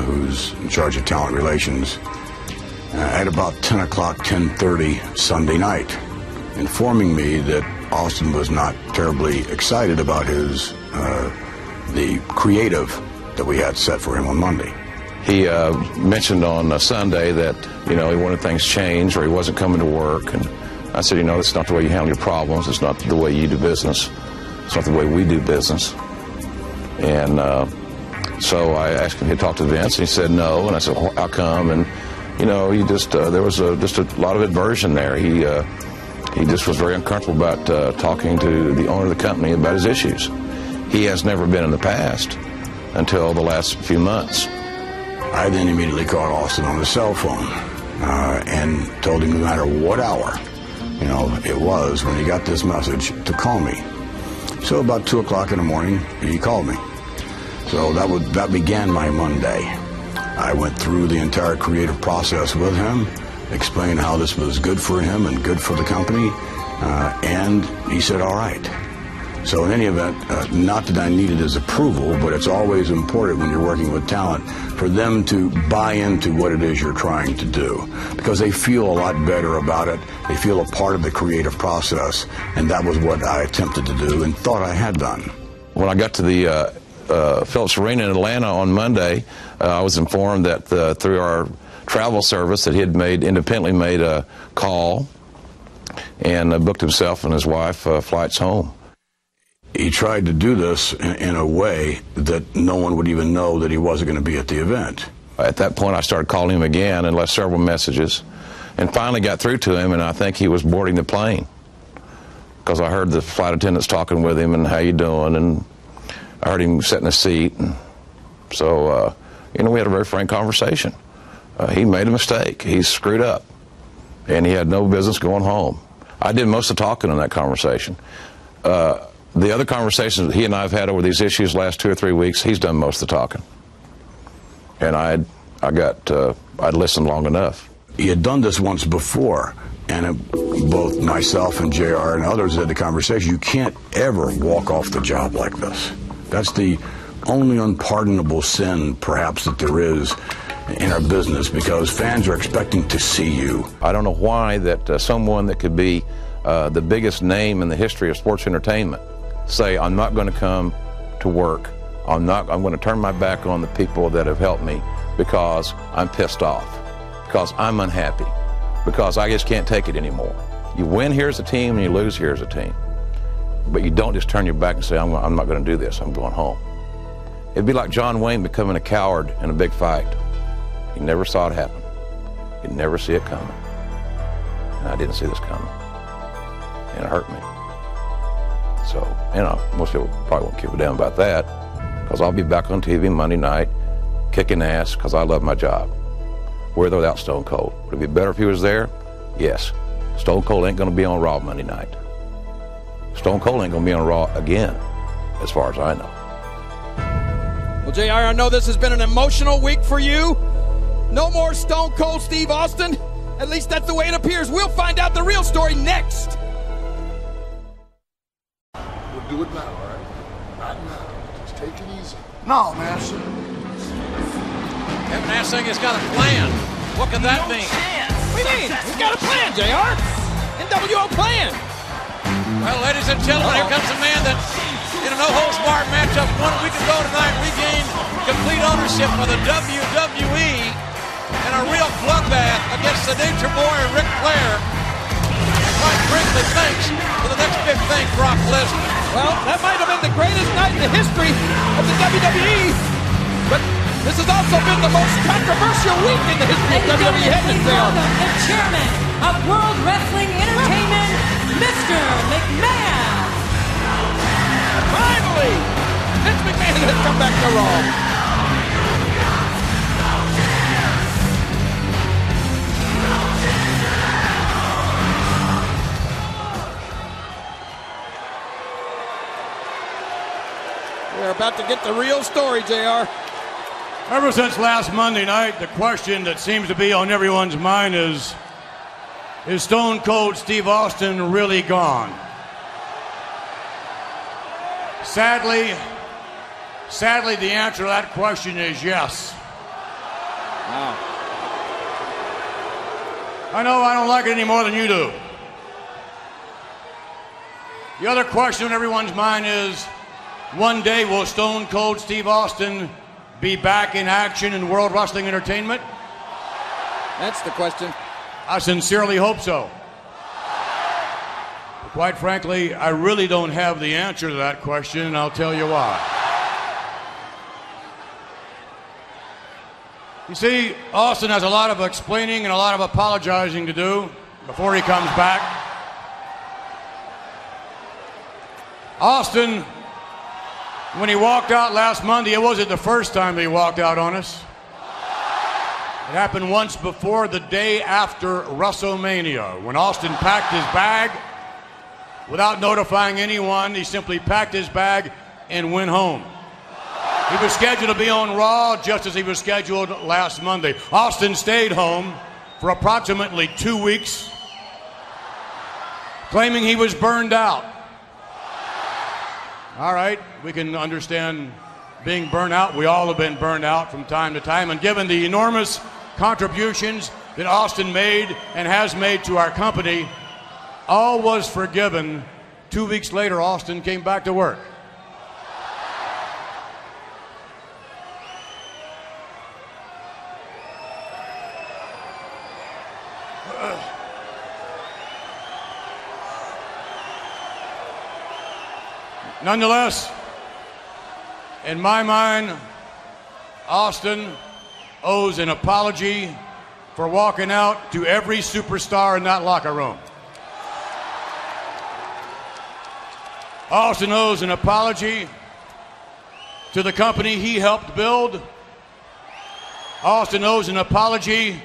who's in charge of talent relations, at about 10 o'clock, 10:30 Sunday night, informing me that Austin was not terribly excited about his the creative that we had set for him on Monday. He mentioned on Sunday that, he wanted things changed or he wasn't coming to work. And I said, that's not the way you handle your problems. It's not the way you do business. It's not the way we do business. And so I asked him to talk to Vince, and he said no. And I said, well, how come? And, he just, there was just a lot of aversion there. He just was very uncomfortable about talking to the owner of the company about his issues. He has never been in the past until the last few months. I then immediately called Austin on his cell phone and told him no matter what hour, it was when he got this message to call me. So about 2 o'clock in the morning, he called me. So that began my Monday. I went through the entire creative process with him, explained how this was good for him and good for the company, and he said, all right. So in any event, not that I needed his approval, but it's always important when you're working with talent for them to buy into what it is you're trying to do, because they feel a lot better about it. They feel a part of the creative process, and that was what I attempted to do and thought I had done. When I got to the Phillips Arena in Atlanta on Monday, I was informed that through our travel service that he had independently made a call and booked himself and his wife flights home. He tried to do this in a way that no one would even know that he wasn't going to be at the event. At that point, I started calling him again and left several messages and finally got through to him, and I think he was boarding the plane because I heard the flight attendants talking with him and how you doing, and I heard him sitting in a seat. And so, we had a very frank conversation. He made a mistake. He screwed up, and he had no business going home. I did most of the talking in that conversation. The other conversations he and I have had over these issues the last 2 or 3 weeks, he's done most of the talking. And I'd listened long enough. He had done this once before, and both myself and JR and others had the conversation, you can't ever walk off the job like this. That's the only unpardonable sin, perhaps, that there is in our business, because fans are expecting to see you. I don't know why that someone that could be the biggest name in the history of sports entertainment say, I'm not going to come to work, I'm going to turn my back on the people that have helped me because I'm pissed off, because I'm unhappy, because I just can't take it anymore. You win here as a team and you lose here as a team, but you don't just turn your back and say, I'm not going to do this, I'm going home. It'd be like John Wayne becoming a coward in a big fight. You never saw it happen. You never see it coming. And I didn't see this coming. And it hurt me. So, you know, most people probably won't keep it down about that, because I'll be back on TV Monday night kicking ass because I love my job. With or without Stone Cold. Would it be better if he was there? Yes. Stone Cold ain't going to be on Raw Monday night. Stone Cold ain't going to be on Raw again, as far as I know. Well, JR, I know this has been an emotional week for you. No more Stone Cold Steve Austin. At least that's the way it appears. We'll find out the real story next. We'll do it now, all right? Not now. Just take it easy. No, man. Kevin Nassing has got a plan. What could that mean? What do you mean? He's got a plan, JR. NWO plan. Well, ladies and gentlemen, here comes a man that, in a no-holds-barred matchup 1 week ago tonight, regained complete ownership of the WWE in a real bloodbath against the Nature Boy Ric Flair. And quite frankly, thanks to the next big thing, Brock Lesnar. Well, that might have been the greatest night in the history of the WWE, but this has also been the most controversial week in the history of WWE. Headman Bell, the chairman of World Wrestling Entertainment, Mr. McMahon. Finally, Vince McMahon has come back to Raw. We're about to get the real story, JR. Ever since last Monday night, the question that seems to be on everyone's mind is Stone Cold Steve Austin really gone? Sadly, the answer to that question is yes. Wow. I know I don't like it any more than you do. The other question on everyone's mind is, one day will Stone Cold Steve Austin be back in action in World Wrestling Entertainment? That's the question. I sincerely hope so. Quite frankly, I really don't have the answer to that question, and I'll tell you why. You see, Austin has a lot of explaining and a lot of apologizing to do before he comes back. Austin, when he walked out last Monday, it wasn't the first time that he walked out on us. It happened once before, the day after WrestleMania, when Austin packed his bag. Without notifying anyone, he simply packed his bag and went home. He was scheduled to be on Raw just as he was scheduled last Monday. Austin stayed home for approximately 2 weeks, claiming he was burned out. All right, we can understand being burned out. We all have been burned out from time to time, and given the enormous contributions that Austin made and has made to our company, all was forgiven. 2 weeks later, Austin came back to work. Nonetheless, in my mind, Austin owes an apology for walking out to every superstar in that locker room. Austin owes an apology to the company he helped build. Austin owes an apology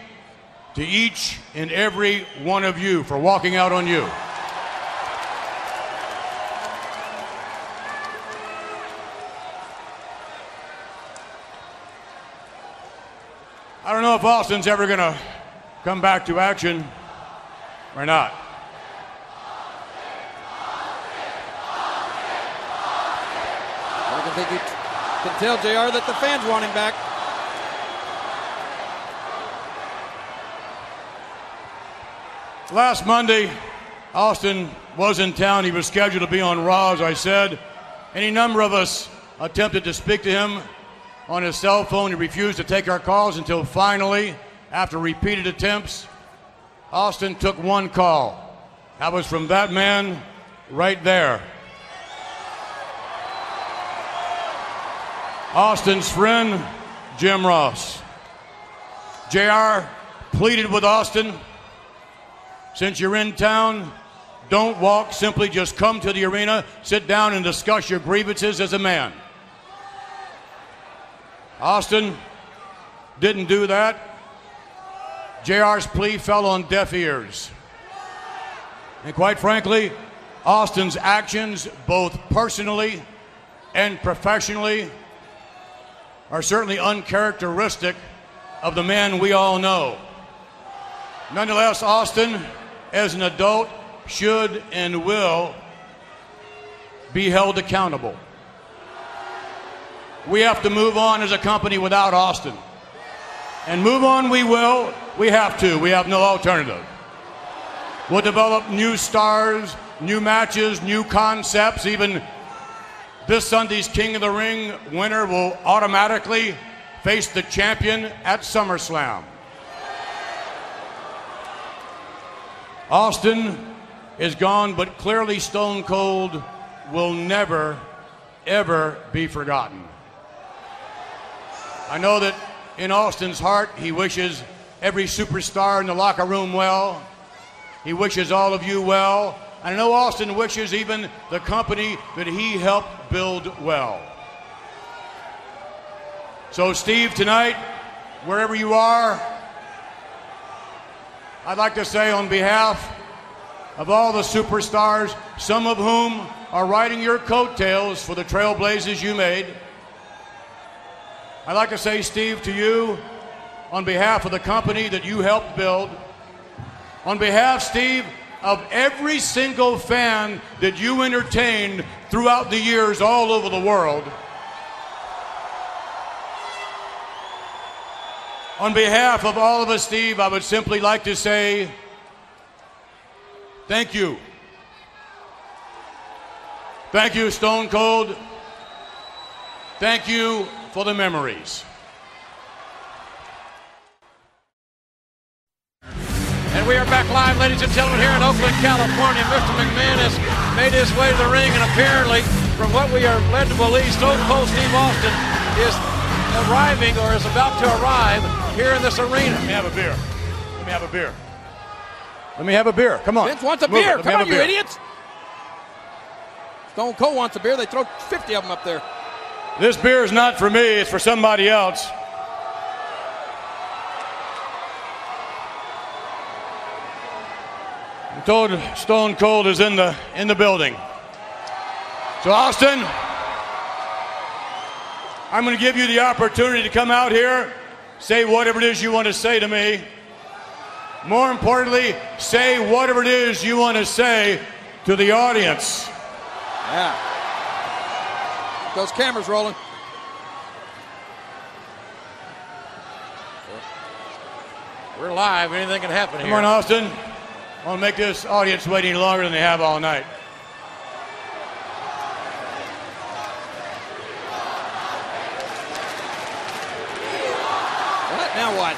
to each and every one of you for walking out on you. I don't know if Austin's ever going to come back to action or not. I don't think you can tell, JR, that the fans want him back. Last Monday, Austin was in town. He was scheduled to be on Raw, as I said. Any number of us attempted to speak to him on his cell phone. He refused to take our calls until finally, after repeated attempts, Austin took one call. That was from that man right there. Austin's friend, Jim Ross. JR pleaded with Austin, since you're in town, don't walk, simply just come to the arena, sit down and discuss your grievances as a man. Austin didn't do that. JR's plea fell on deaf ears. And quite frankly, Austin's actions, both personally and professionally, are certainly uncharacteristic of the man we all know. Nonetheless, Austin, as an adult, should and will be held accountable. We have to move on as a company without Austin. And move on we will. We have to. We have no alternative. We'll develop new stars, new matches, new concepts. Even this Sunday's King of the Ring winner will automatically face the champion at SummerSlam. Austin is gone, but clearly Stone Cold will never, ever be forgotten. I know that in Austin's heart, he wishes every superstar in the locker room well. He wishes all of you well. I know Austin wishes even the company that he helped build well. So Steve, tonight, wherever you are, I'd like to say on behalf of all the superstars, some of whom are riding your coattails for the trailblazers you made, I'd like to say, Steve, to you, on behalf of the company that you helped build, on behalf, Steve, of every single fan that you entertained throughout the years all over the world, on behalf of all of us, Steve, I would simply like to say thank you. Thank you, Stone Cold. Thank you for the memories. And we are back live, ladies and gentlemen, here in Oakland, California. Mr. McMahon has made his way to the ring, and apparently, from what we are led to believe, Stone Cold Steve Austin is arriving or is about to arrive here in this arena. Let me have a beer. Let me have a beer. Let me have a beer. Come on. Vince wants a beer. Come on, you idiots. Stone Cold wants a beer. They throw 50 of them up there. This beer is not for me. It's for somebody else. I'm told Stone Cold is in the building. So Austin, I'm going to give you the opportunity to come out here, say whatever it is you want to say to me. More importantly, say whatever it is you want to say to the audience. Yeah. Those cameras rolling. We're live. Anything can happen here. Come on, Austin. I'll make this audience wait any longer than they have all night. Now what?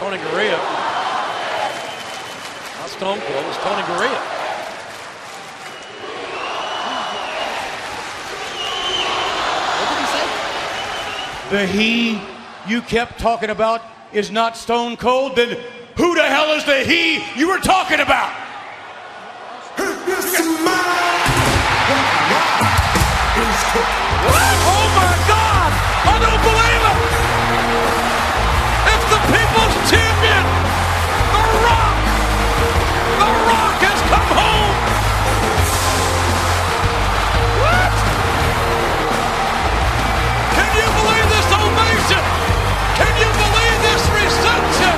Tony Garea. Not Stone Cold, it's Tony Garea. What did he say? The he you kept talking about is not Stone Cold? Then who the hell is the he you were talking about? What? Oh my God! I don't believe it! People's champion, The Rock! The Rock has come home! What? Can you believe this ovation? Can you believe this reception?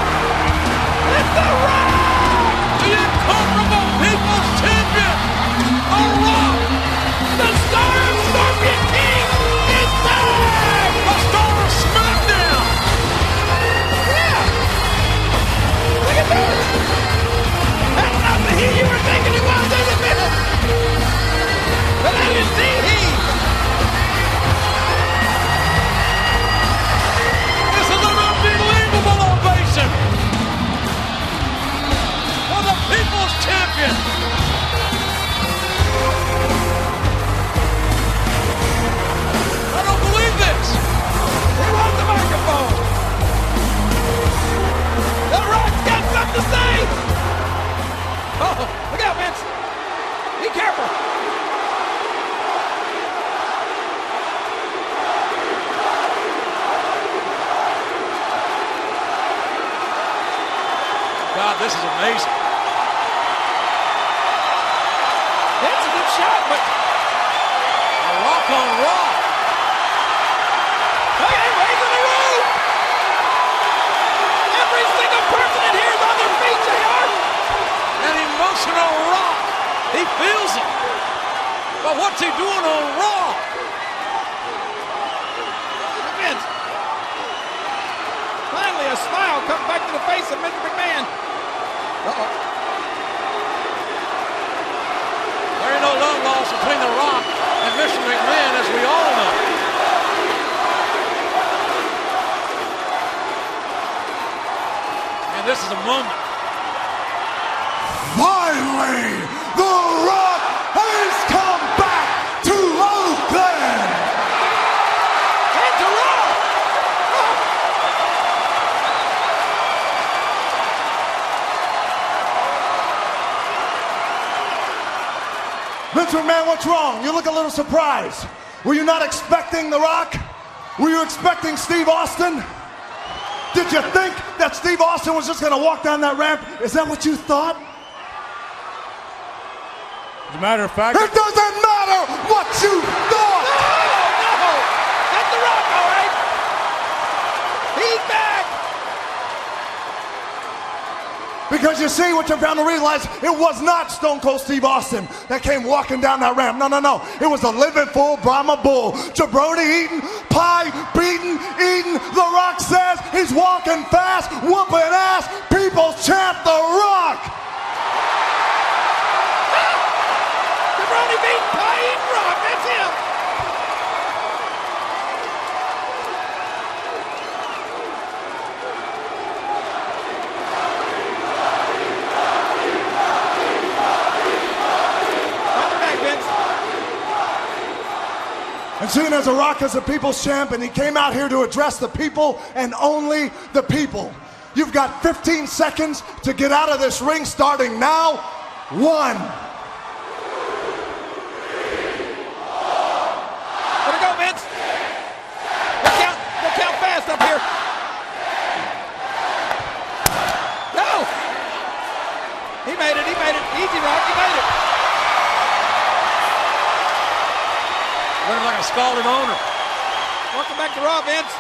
God, this is amazing. That's a good shot, but a rock on rock. Look at him raising the roof. Every single person in here is on their feet to help. An emotional rock. He feels it. But what's he doing on Raw? Finally, a smile comes back to the face of Mr. McMahon. Uh-oh. There ain't no love loss between The Rock and Mr. McMahon, as we all know. And this is a moment. Finally, The Rock has come back to Oakland. It's The Rock. Oh. Mr. McMahon, what's wrong? You look a little surprised. Were you not expecting The Rock? Were you expecting Steve Austin? Did you think that Steve Austin was just going to walk down that ramp? Is that what you thought? As a matter of fact, it doesn't matter what you thought! No, no! That's The Rock, all right! He's back! Because you see, what you're bound to realize, it was not Stone Cold Steve Austin that came walking down that ramp. No, no, no. It was a living full Brahma bull. Jabroni eating, pie beating, eating. The Rock says he's walking fast, whooping ass. People chant The Rock! He beat Payne Rock, that's him! Back, Vince. And soon as The Rock is the people's champ, and he came out here to address the people and only the people. You've got 15 seconds to get out of this ring starting now. 1. Easy, Rock, you made it. Looking like a scalded owner. Welcome back to Raw, Vince.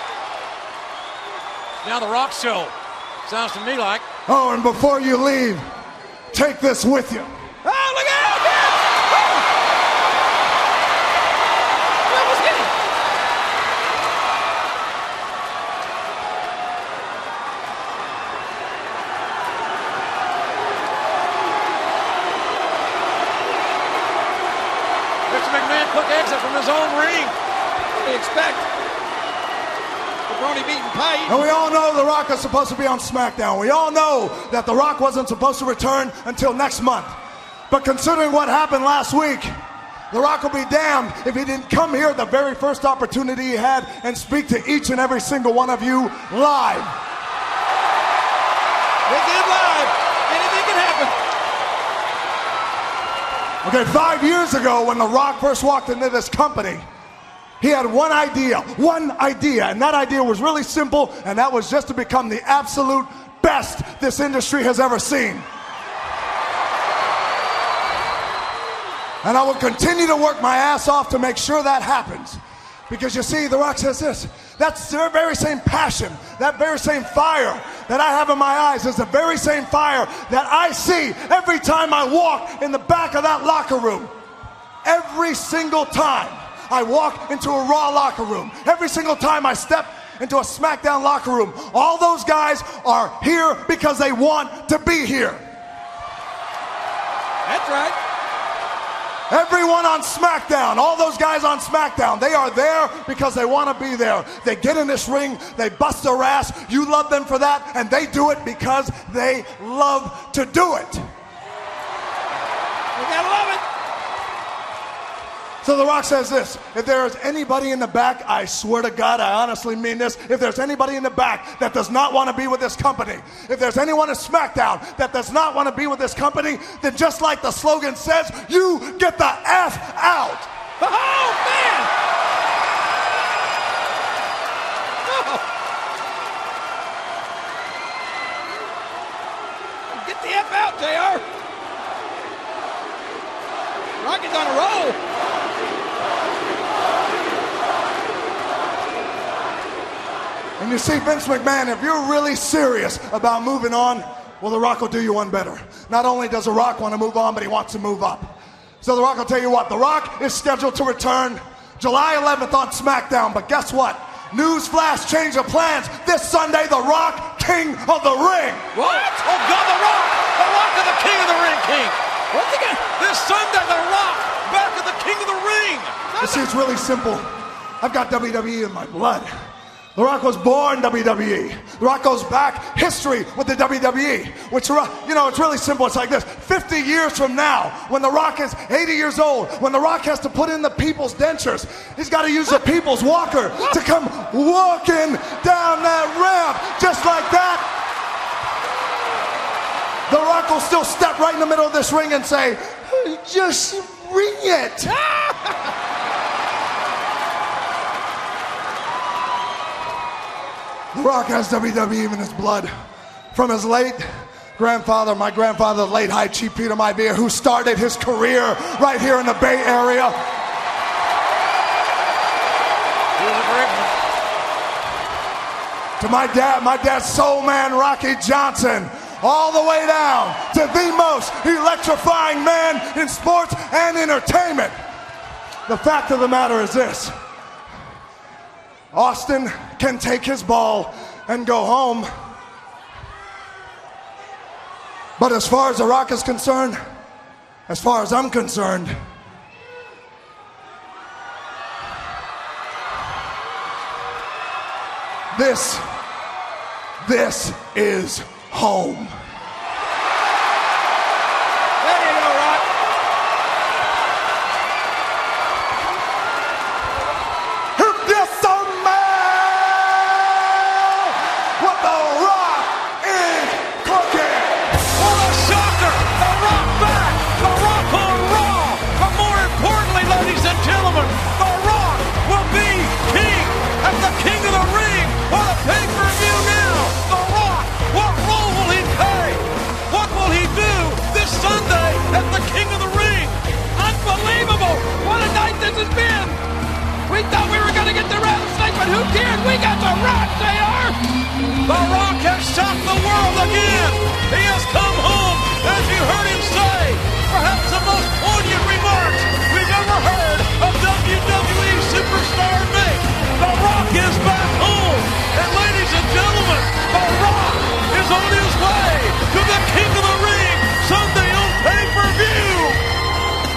Now The Rock show. Sounds to me like. Oh, and before you leave, take this with you. Oh, look out, Vince! Oh! That was getting. His own ring. What do you expect? Jabroni beating Payne. And we all know The Rock is supposed to be on SmackDown. We all know that The Rock wasn't supposed to return until next month. But considering what happened last week, The Rock will be damned if he didn't come here at the very first opportunity he had and speak to each and every single one of you live. This is live. Anything can happen. Okay, 5 years ago when The Rock first walked into this company, he had one idea, and that idea was really simple, and that was just to become the absolute best this industry has ever seen. And I will continue to work my ass off to make sure that happens. Because you see, The Rock says this, that's their very same passion, that very same fire that I have in my eyes is the very same fire that I see every time I walk in the back of that locker room. Every single time I walk into a Raw locker room, every single time I step into a SmackDown locker room, all those guys are here because they want to be here. That's right. Everyone on SmackDown, all those guys on SmackDown, they are there because they want to be there. They get in this ring, they bust their ass, you love them for that, and they do it because they love to do it. You gotta love it. So The Rock says this, if there is anybody in the back, I swear to God, I honestly mean this, if there's anybody in the back that does not want to be with this company, if there's anyone in SmackDown that does not want to be with this company, then just like the slogan says, you get the F out. Oh, man! Oh. Get You see, Vince McMahon, if you're really serious about moving on, well, The Rock will do you one better. Not only does The Rock want to move on, but he wants to move up. So The Rock will tell you what, The Rock is scheduled to return July 11th on SmackDown, but guess what? Newsflash, change of plans. This Sunday, The Rock, King of the Ring. What? Oh, God, The Rock. The Rock is the King of the Ring, King. Once again, this Sunday, The Rock, back at the King of the Ring. You see, it's really simple. I've got WWE in my blood. The Rock was born WWE. The Rock goes back history with the WWE. Which, you know, it's really simple. It's like this. 50 years from now, when The Rock is 80 years old, when The Rock has to put in the people's dentures, he's got to use the people's walker to come walking down that ramp. Just like that, The Rock will still step right in the middle of this ring and say, just ring it. The Rock has WWE in his blood. From his late grandfather, my grandfather, the late High Chief Peter Maivia, who started his career right here in the Bay Area. To my dad's soul man, Rocky Johnson, all the way down to the most electrifying man in sports and entertainment. The fact of the matter is this. Austin can take his ball and go home. But as far as The Rock is concerned, as far as I'm concerned, this is home. Who cares? We got The Rock, JR! The Rock has shocked the world again! He has come home, as you heard him say! Perhaps the most poignant remarks we've ever heard of WWE superstar make! The Rock is back home! And ladies and gentlemen, The Rock is on his way to the King of the Ring! Sunday on pay-per-view!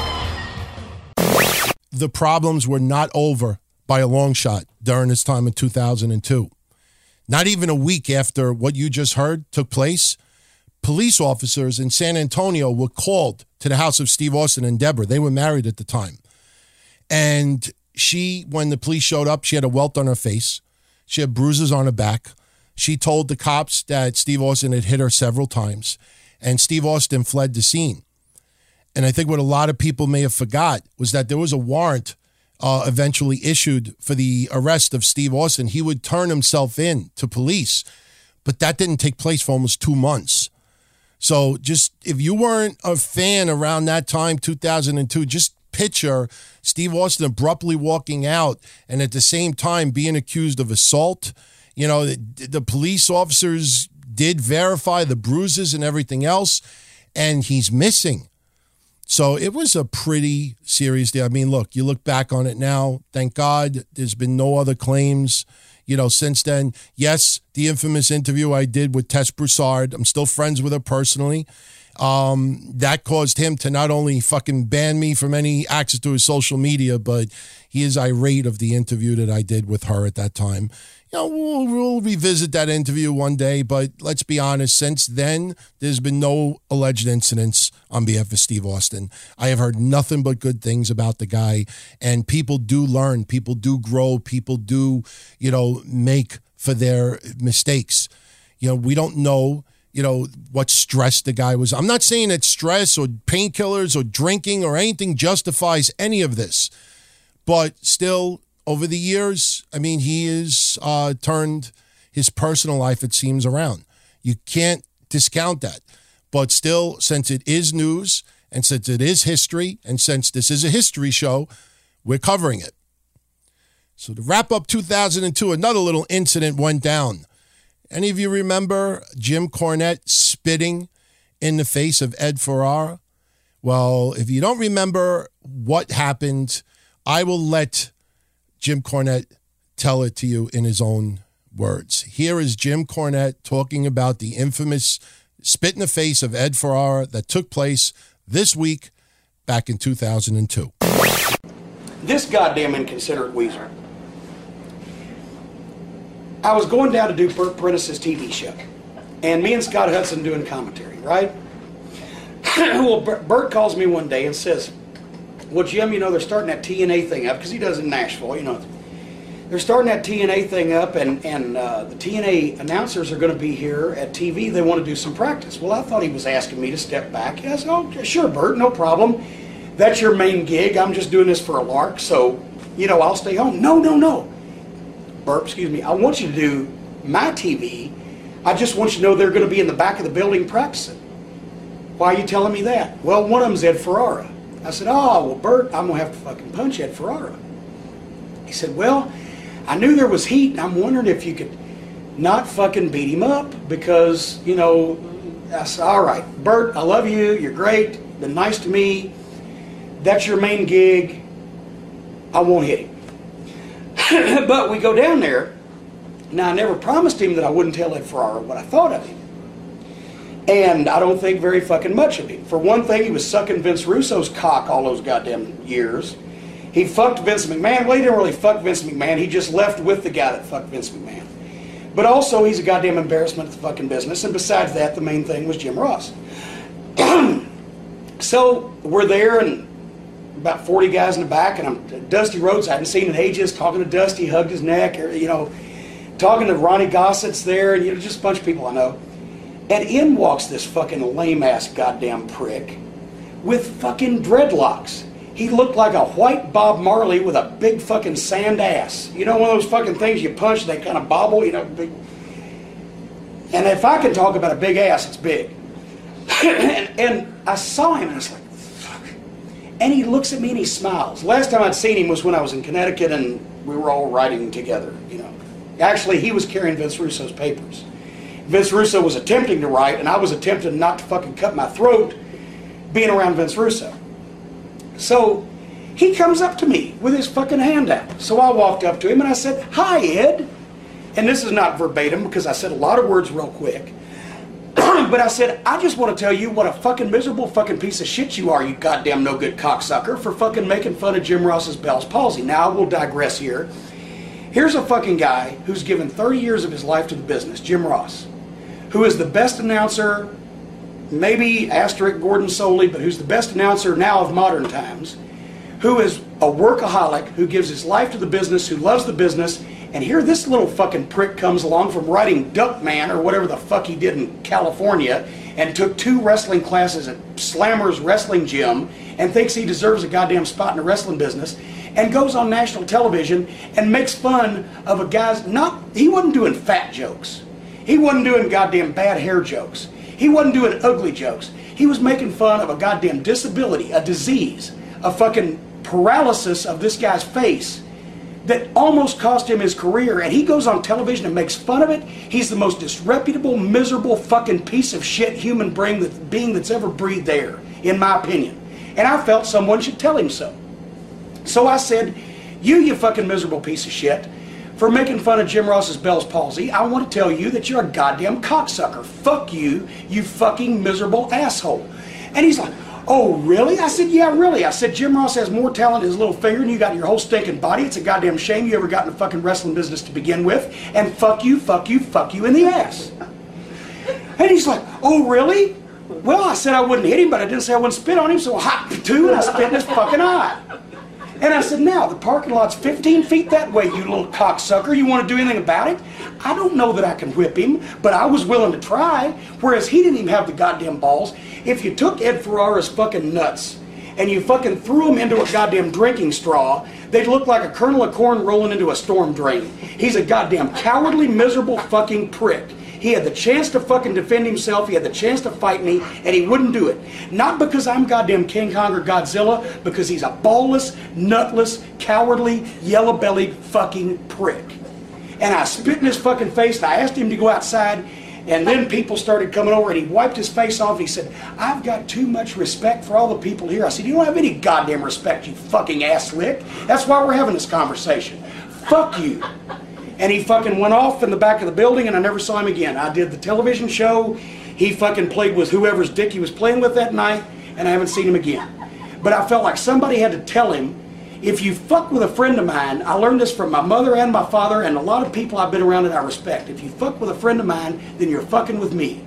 The problems were not over by a long shot during his time in 2002. Not even a week after what you just heard took place, police officers in San Antonio were called to the house of Steve Austin and Deborah. They were married at the time. And she, when the police showed up, she had a welt on her face. She had bruises on her back. She told the cops that Steve Austin had hit her several times, and Steve Austin fled the scene. And I think what a lot of people may have forgot was that there was a warrant eventually issued for the arrest of Steve Austin. He would turn himself in to police, but that didn't take place for almost 2 months. So just, if you weren't a fan around that time, 2002, just picture Steve Austin abruptly walking out and at the same time being accused of assault. You know, the police officers did verify the bruises and everything else, and he's missing. So it was a pretty serious deal. I mean, look, you look back on it now, thank God there's been no other claims, you know, since then. Yes, the infamous interview I did with Tess Broussard, I'm still friends with her personally. That caused him to not only fucking ban me from any access to his social media, but he is irate of the interview that I did with her at that time. You know, we'll revisit that interview one day, but let's be honest, since then, there's been no alleged incidents on behalf of Steve Austin. I have heard nothing but good things about the guy, and people do learn, people do grow, people do, you know, make for their mistakes. You know, we don't know, you know, what stress the guy was. I'm not saying that stress or painkillers or drinking or anything justifies any of this, but still, over the years, I mean, he has turned his personal life, it seems, around. You can't discount that. But still, since it is news, and since it is history, and since this is a history show, we're covering it. So to wrap up 2002, another little incident went down. Any of you remember Jim Cornette spitting in the face of Ed Ferrara? Well, if you don't remember what happened, I will let Jim Cornette tell it to you in his own words. Here is Jim Cornette talking about the infamous spit in the face of Ed Ferrara that took place this week back in 2002. This goddamn inconsiderate weezer. I was going down to do Bert Prentice's TV show, and me and Scott Hudson doing commentary, right? Well, Bert calls me one day and says, well, Jim, you know, they're starting that TNA thing up, because he does in Nashville, you know. They're starting that TNA thing up, and the TNA announcers are going to be here at TV. They want to do some practice. Well, I thought he was asking me to step back. I said, oh, sure, Bert, no problem. That's your main gig. I'm just doing this for a lark, so, you know, I'll stay home. No. Bert, excuse me, I want you to do my TV. I just want you to know they're going to be in the back of the building practicing. Why are you telling me that? Well, one of them's Ed Ferrara. I said, oh, well, Bert, I'm going to have to fucking punch Ed Ferrara. He said, well, I knew there was heat, and I'm wondering if you could not fucking beat him up because, you know, I said, all right, Bert, I love you. You're great. Been nice to me. That's your main gig. I won't hit him. But we go down there. Now, I never promised him that I wouldn't tell Ed Ferrara what I thought of him. And I don't think very fucking much of him. For one thing, he was sucking Vince Russo's cock all those goddamn years. He fucked Vince McMahon. Well, he didn't really fuck Vince McMahon. He just left with the guy that fucked Vince McMahon. But also, he's a goddamn embarrassment to the fucking business. And besides that, the main thing was Jim Ross. So we're there, and about 40 guys in the back, and I'm Dusty Rhodes. I hadn't seen in ages. Talking to Dusty, hugged his neck, or, you know, talking to Ronnie Gossett's there, and you know, just a bunch of people I know. And in walks this fucking lame-ass goddamn prick with fucking dreadlocks. He looked like a white Bob Marley with a big fucking sand ass. You know, one of those fucking things you punch, they kind of bobble, you know. Big. And if I can talk about a big ass, it's big. and I saw him, and I was like, fuck. And he looks at me, and he smiles. Last time I'd seen him was when I was in Connecticut, and we were all riding together, you know. Actually, he was carrying Vince Russo's papers. Vince Russo was attempting to write, and I was attempting not to fucking cut my throat being around Vince Russo. So he comes up to me with his fucking hand out. So I walked up to him and I said, hi, Ed. And this is not verbatim because I said a lot of words real quick. But I said, I just want to tell you what a fucking miserable fucking piece of shit you are, you goddamn no good cocksucker, for fucking making fun of Jim Ross's Bell's palsy. Now I will digress here. Here's a fucking guy who's given 30 years of his life to the business, Jim Ross, who is the best announcer, maybe asterisk Gordon Soley, but who's the best announcer now of modern times, who is a workaholic, who gives his life to the business, who loves the business, and here this little fucking prick comes along from writing Duckman or whatever the fuck he did in California and took 2 wrestling classes at Slammer's Wrestling Gym and thinks he deserves a goddamn spot in the wrestling business and goes on national television and makes fun of a guy's not, he wasn't doing fat jokes. He wasn't doing goddamn bad hair jokes. He wasn't doing ugly jokes. He was making fun of a goddamn disability, a disease, a fucking paralysis of this guy's face that almost cost him his career. And he goes on television and makes fun of it. He's the most disreputable, miserable fucking piece of shit human being that's ever breathed air, in my opinion. And I felt someone should tell him so. So I said, you fucking miserable piece of shit, for making fun of Jim Ross's Bell's palsy, I want to tell you that you're a goddamn cocksucker. Fuck you, you fucking miserable asshole. And he's like, oh, really? I said, yeah, really. I said, Jim Ross has more talent in his little finger than you got in your whole stinking body. It's a goddamn shame you ever got in the fucking wrestling business to begin with. And fuck you in the ass. And he's like, oh, really? Well, I said I wouldn't hit him, but I didn't say I wouldn't spit on him, so I hopped too, and I spit in his fucking eye. And I said, now, the parking lot's 15 feet that way, you little cocksucker. You want to do anything about it? I don't know that I can whip him, but I was willing to try, whereas he didn't even have the goddamn balls. If you took Ed Ferrara's fucking nuts and you fucking threw them into a goddamn drinking straw, they'd look like a kernel of corn rolling into a storm drain. He's a goddamn cowardly, miserable fucking prick. He had the chance to fucking defend himself. He had the chance to fight me, and he wouldn't do it. Not because I'm goddamn King Kong or Godzilla, because he's a ballless, nutless, cowardly, yellow-bellied fucking prick. And I spit in his fucking face, and I asked him to go outside, and then people started coming over, and he wiped his face off, and he said, "I've got too much respect for all the people here." I said, "You don't have any goddamn respect, you fucking ass lick. That's why we're having this conversation. Fuck you." And he fucking went off in the back of the building, and I never saw him again. I did the television show. He fucking played with whoever's dick he was playing with that night, and I haven't seen him again. But I felt like somebody had to tell him, if you fuck with a friend of mine, I learned this from my mother and my father and a lot of people I've been around that I respect. If you fuck with a friend of mine, then you're fucking with me.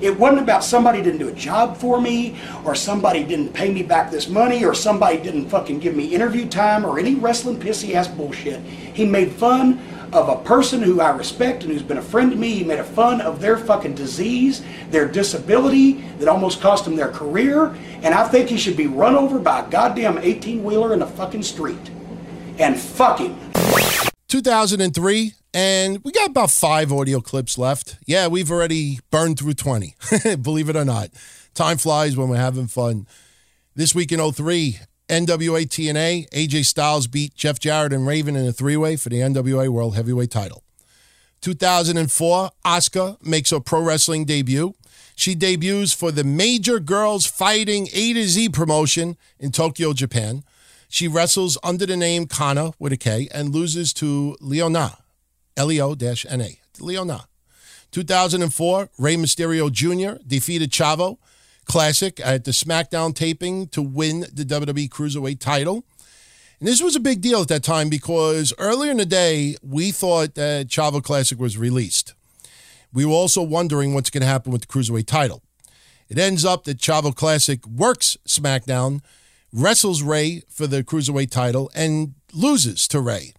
It wasn't about somebody didn't do a job for me, or somebody didn't pay me back this money, or somebody didn't fucking give me interview time, or any wrestling pissy ass bullshit. He made fun of a person who I respect and who's been a friend to me. He made fun of their fucking disease, their disability that almost cost them their career, and I think he should be run over by a goddamn 18-wheeler in the fucking street. And fuck him. 2003, and we got about 5 audio clips left. Yeah, we've already burned through 20, believe it or not. Time flies when we're having fun. This week in 03, NWA TNA, AJ Styles beat Jeff Jarrett and Raven in a 3-way for the NWA World Heavyweight title. 2004, Asuka makes her pro wrestling debut. She debuts for the Major Girls Fighting A to Z promotion in Tokyo, Japan. She wrestles under the name Kana with a K and loses to Leona, L-E-O-N-A, Leona. 2004, Rey Mysterio Jr. defeated Chavo Classic at the SmackDown taping to win the WWE Cruiserweight title. And this was a big deal at that time because earlier in the day, we thought that Chavo Classic was released. We were also wondering what's going to happen with the Cruiserweight title. It ends up that Chavo Classic works SmackDown, wrestles Rey for the Cruiserweight title, and loses to Rey.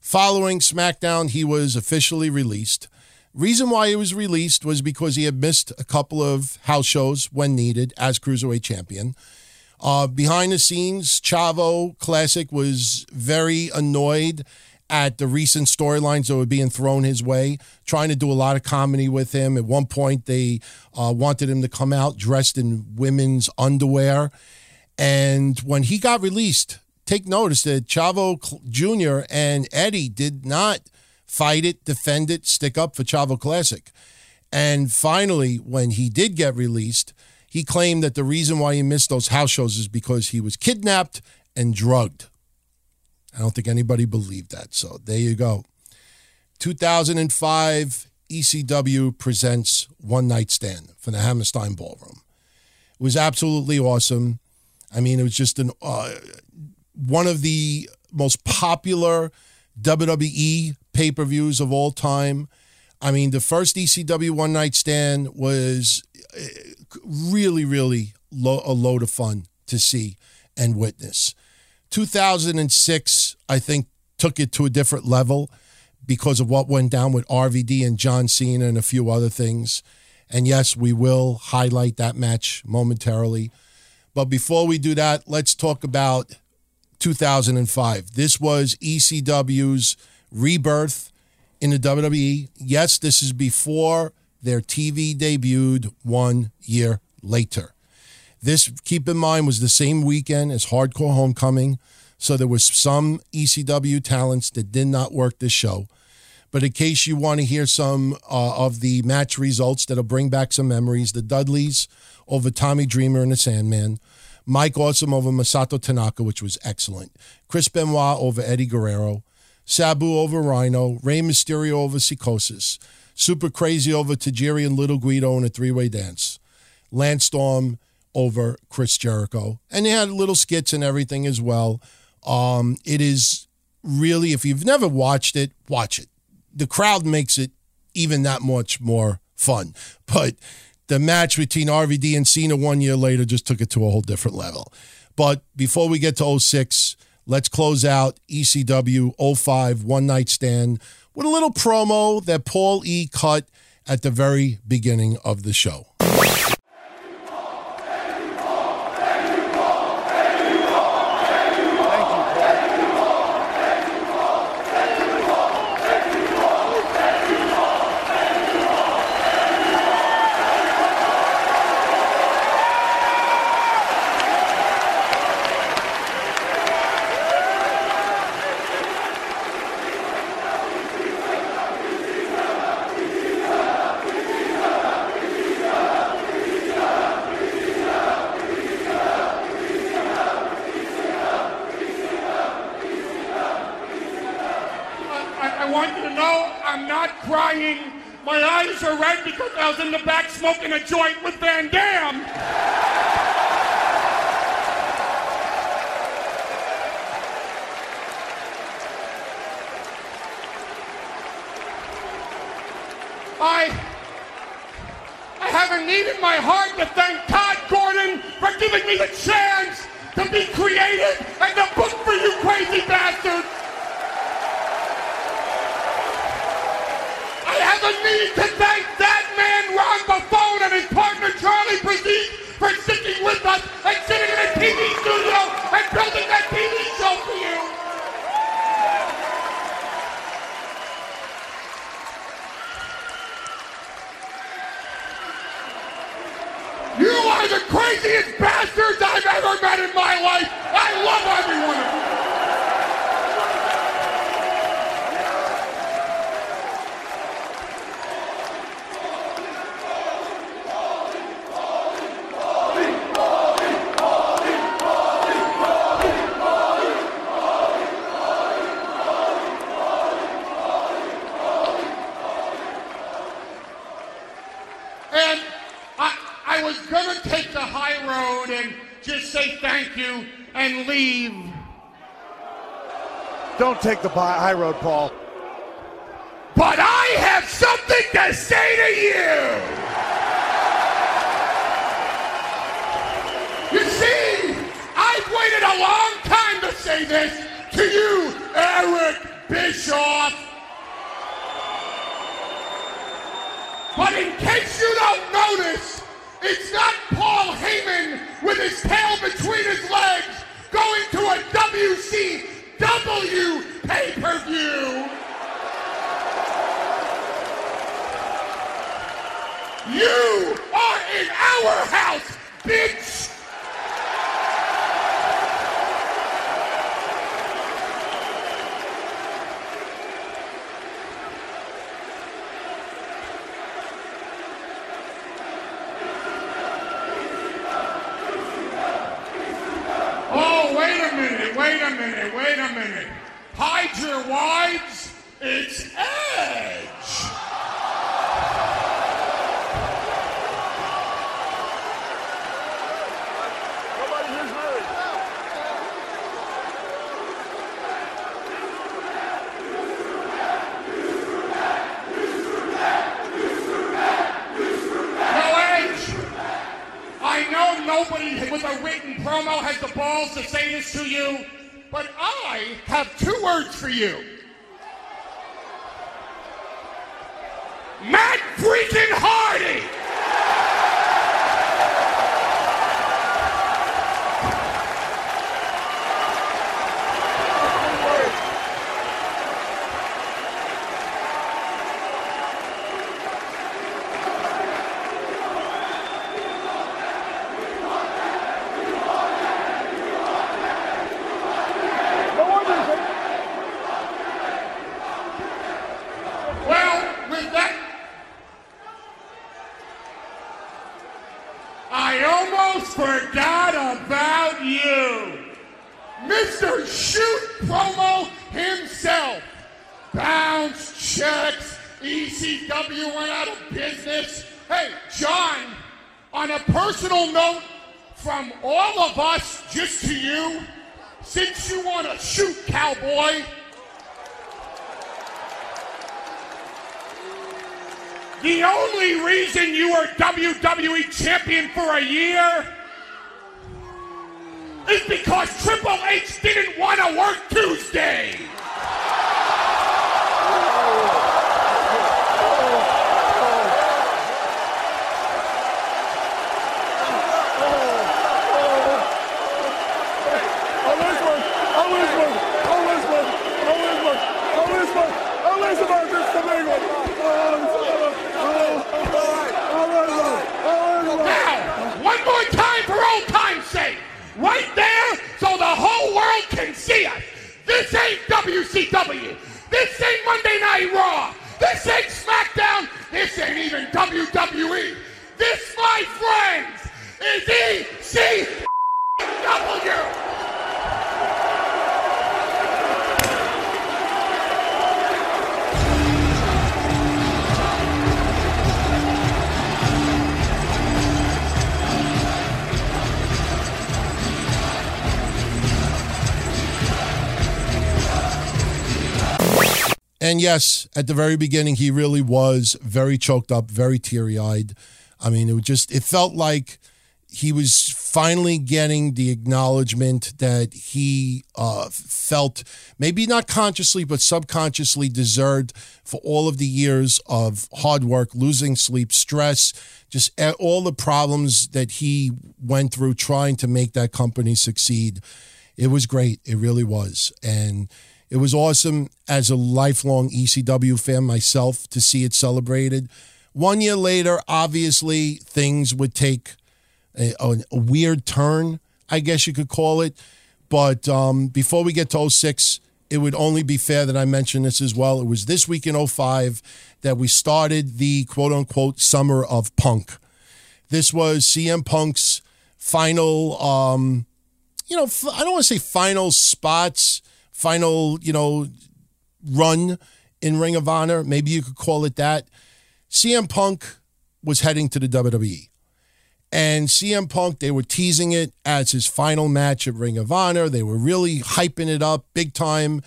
Following SmackDown, he was officially released. Reason why he was released was because he had missed a couple of house shows when needed as Cruiserweight champion. Behind the scenes, Chavo Classic was very annoyed at the recent storylines that were being thrown his way, trying to do a lot of comedy with him. At one point, they wanted him to come out dressed in women's underwear. And when he got released, take notice that Chavo Jr. and Eddie did not fight it, defend it, stick up for Chavo Classic. And finally, when he did get released, he claimed that the reason why he missed those house shows is because he was kidnapped and drugged. I don't think anybody believed that, so there you go. 2005, ECW presents One Night Stand for the Hammerstein Ballroom. It was absolutely awesome. I mean, it was just one of the most popular WWE pay-per-views of all time. I mean, the first ECW One Night Stand was really, really a load of fun to see and witness. 2006, I think, took it to a different level because of what went down with RVD and John Cena and a few other things. And yes, we will highlight that match momentarily. But before we do that, let's talk about 2005. This was ECW's rebirth in the WWE. Yes, this is before their TV debuted 1 year later. This, keep in mind, was the same weekend as Hardcore Homecoming, so there was some ECW talents that did not work this show. But in case you want to hear some of the match results that'll bring back some memories, the Dudleys over Tommy Dreamer and the Sandman, Mike Awesome over Masato Tanaka, which was excellent, Chris Benoit over Eddie Guerrero, Sabu over Rhino, Rey Mysterio over Psicosis, Super Crazy over Tajiri and Little Guido in a 3-way dance, Lance Storm over Chris Jericho. And they had little skits and everything as well. It is really, if you've never watched it, watch it. The crowd makes it even that much more fun. But the match between RVD and Cena 1 year later just took it to a whole different level. But before we get to 06, let's close out ECW 05 One Night Stand with a little promo that Paul E. cut at the very beginning of the show. were right because I was in the back smoking a joint with Van Damme. I haven't needed my heart to thank Todd Gordon for giving me the chance to be creative and to book for you crazy bastards. I haven't needed to thank that man Ron Buffone and his partner Charlie Brzee for sticking with us and sitting in a TV studio and building that TV show for you. You are the craziest bastards I've ever met in my life. I love every one of you. And leave. Don't take the high road, Paul. But I have something to say to you. You see, I've waited a long time to say this to you, Eric Bischoff. But in case you don't notice, it's not Paul Heyman with his tail between his legs going to a WCW pay-per-view. You are in our house, bitch. Wait a minute. Hide your wives. It's Edge. Nobody hears me. No, Edge. I know nobody with a written promo has the balls to say this to you. But I have two words for you. Matt freaking Hardy! The only reason you were WWE champion for a year is because Triple H didn't want to work Tuesday. Right there, so the whole world can see us. This ain't WCW. This ain't Monday Night Raw. This ain't SmackDown. This ain't even WWE. This, my friends, is ECW. And yes, at the very beginning, he really was very choked up, very teary-eyed. I mean, it felt like he was finally getting the acknowledgement that he felt, maybe not consciously, but subconsciously deserved for all of the years of hard work, losing sleep, stress, just all the problems that he went through trying to make that company succeed. It was great. It really was. And it was awesome as a lifelong ECW fan myself to see it celebrated. 1 year later, obviously, things would take a weird turn, I guess you could call it. But before we get to 06, it would only be fair that I mention this as well. It was this week in 05 that we started the quote-unquote summer of punk. This was CM Punk's final, I don't want to say final spots, final, run in Ring of Honor. Maybe you could call it that. CM Punk was heading to the WWE. And CM Punk, they were teasing it as his final match at Ring of Honor. They were really hyping it up big time.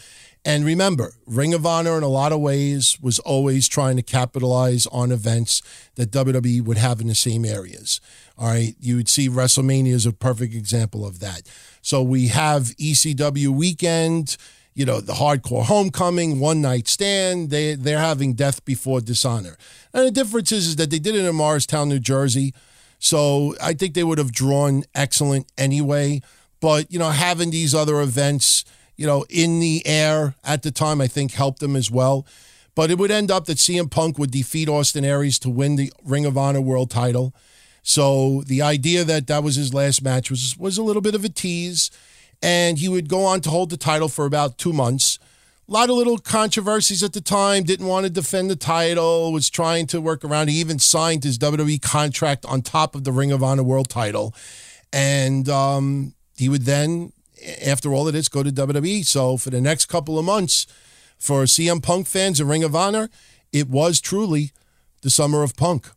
And remember, Ring of Honor in a lot of ways was always trying to capitalize on events that WWE would have in the same areas. All right, you would see WrestleMania is a perfect example of that. So we have ECW weekend, the Hardcore Homecoming, One Night Stand. They're having Death Before Dishonor. And the difference is that they did it in Morristown, New Jersey. So I think they would have drawn excellent anyway. But, having these other events, in the air at the time, I think helped them as well. But it would end up that CM Punk would defeat Austin Aries to win the Ring of Honor World title. So the idea that was his last match was a little bit of a tease. And he would go on to hold the title for about 2 months. A lot of little controversies at the time, didn't want to defend the title, was trying to work around. He even signed his WWE contract on top of the Ring of Honor World title. And he would then, after all of this, go to WWE. So for the next couple of months, for CM Punk fans and Ring of Honor, it was truly the summer of Punk.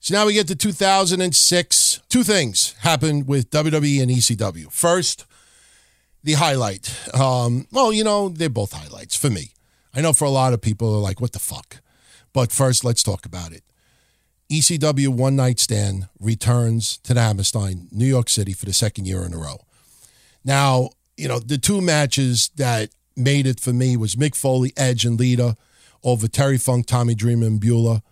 So now we get to 2006. Two things happened with WWE and ECW. First, the highlight. They're both highlights for me. I know for a lot of people, they're like, what the fuck? But first, let's talk about it. ECW One Night Stand returns to the Hammerstein, New York City, for the second year in a row. Now, the two matches that made it for me was Mick Foley, Edge, and Lita over Terry Funk, Tommy Dreamer, and Beulah.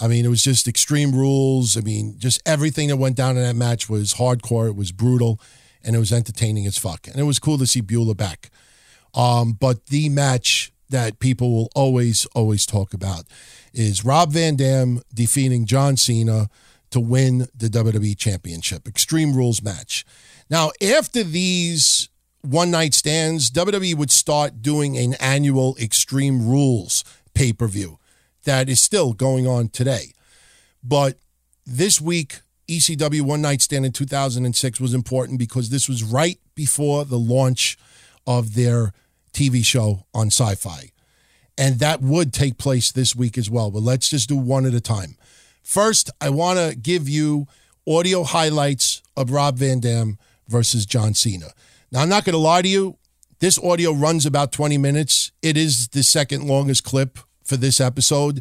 I mean, it was just Extreme Rules. I mean, just everything that went down in that match was hardcore. It was brutal. And it was entertaining as fuck. And it was cool to see Beulah back. But the match that people will always, always talk about is Rob Van Dam defeating John Cena to win the WWE Championship. Extreme Rules match. Now, after these one-night stands, WWE would start doing an annual Extreme Rules pay-per-view that is still going on today. But this week, ECW One Night Stand in 2006 was important because this was right before the launch of their TV show on Sci-Fi. And that would take place this week as well. But let's just do one at a time. First, I want to give you audio highlights of Rob Van Dam versus John Cena. Now, I'm not going to lie to you. This audio runs about 20 minutes. It is the second longest clip for this episode.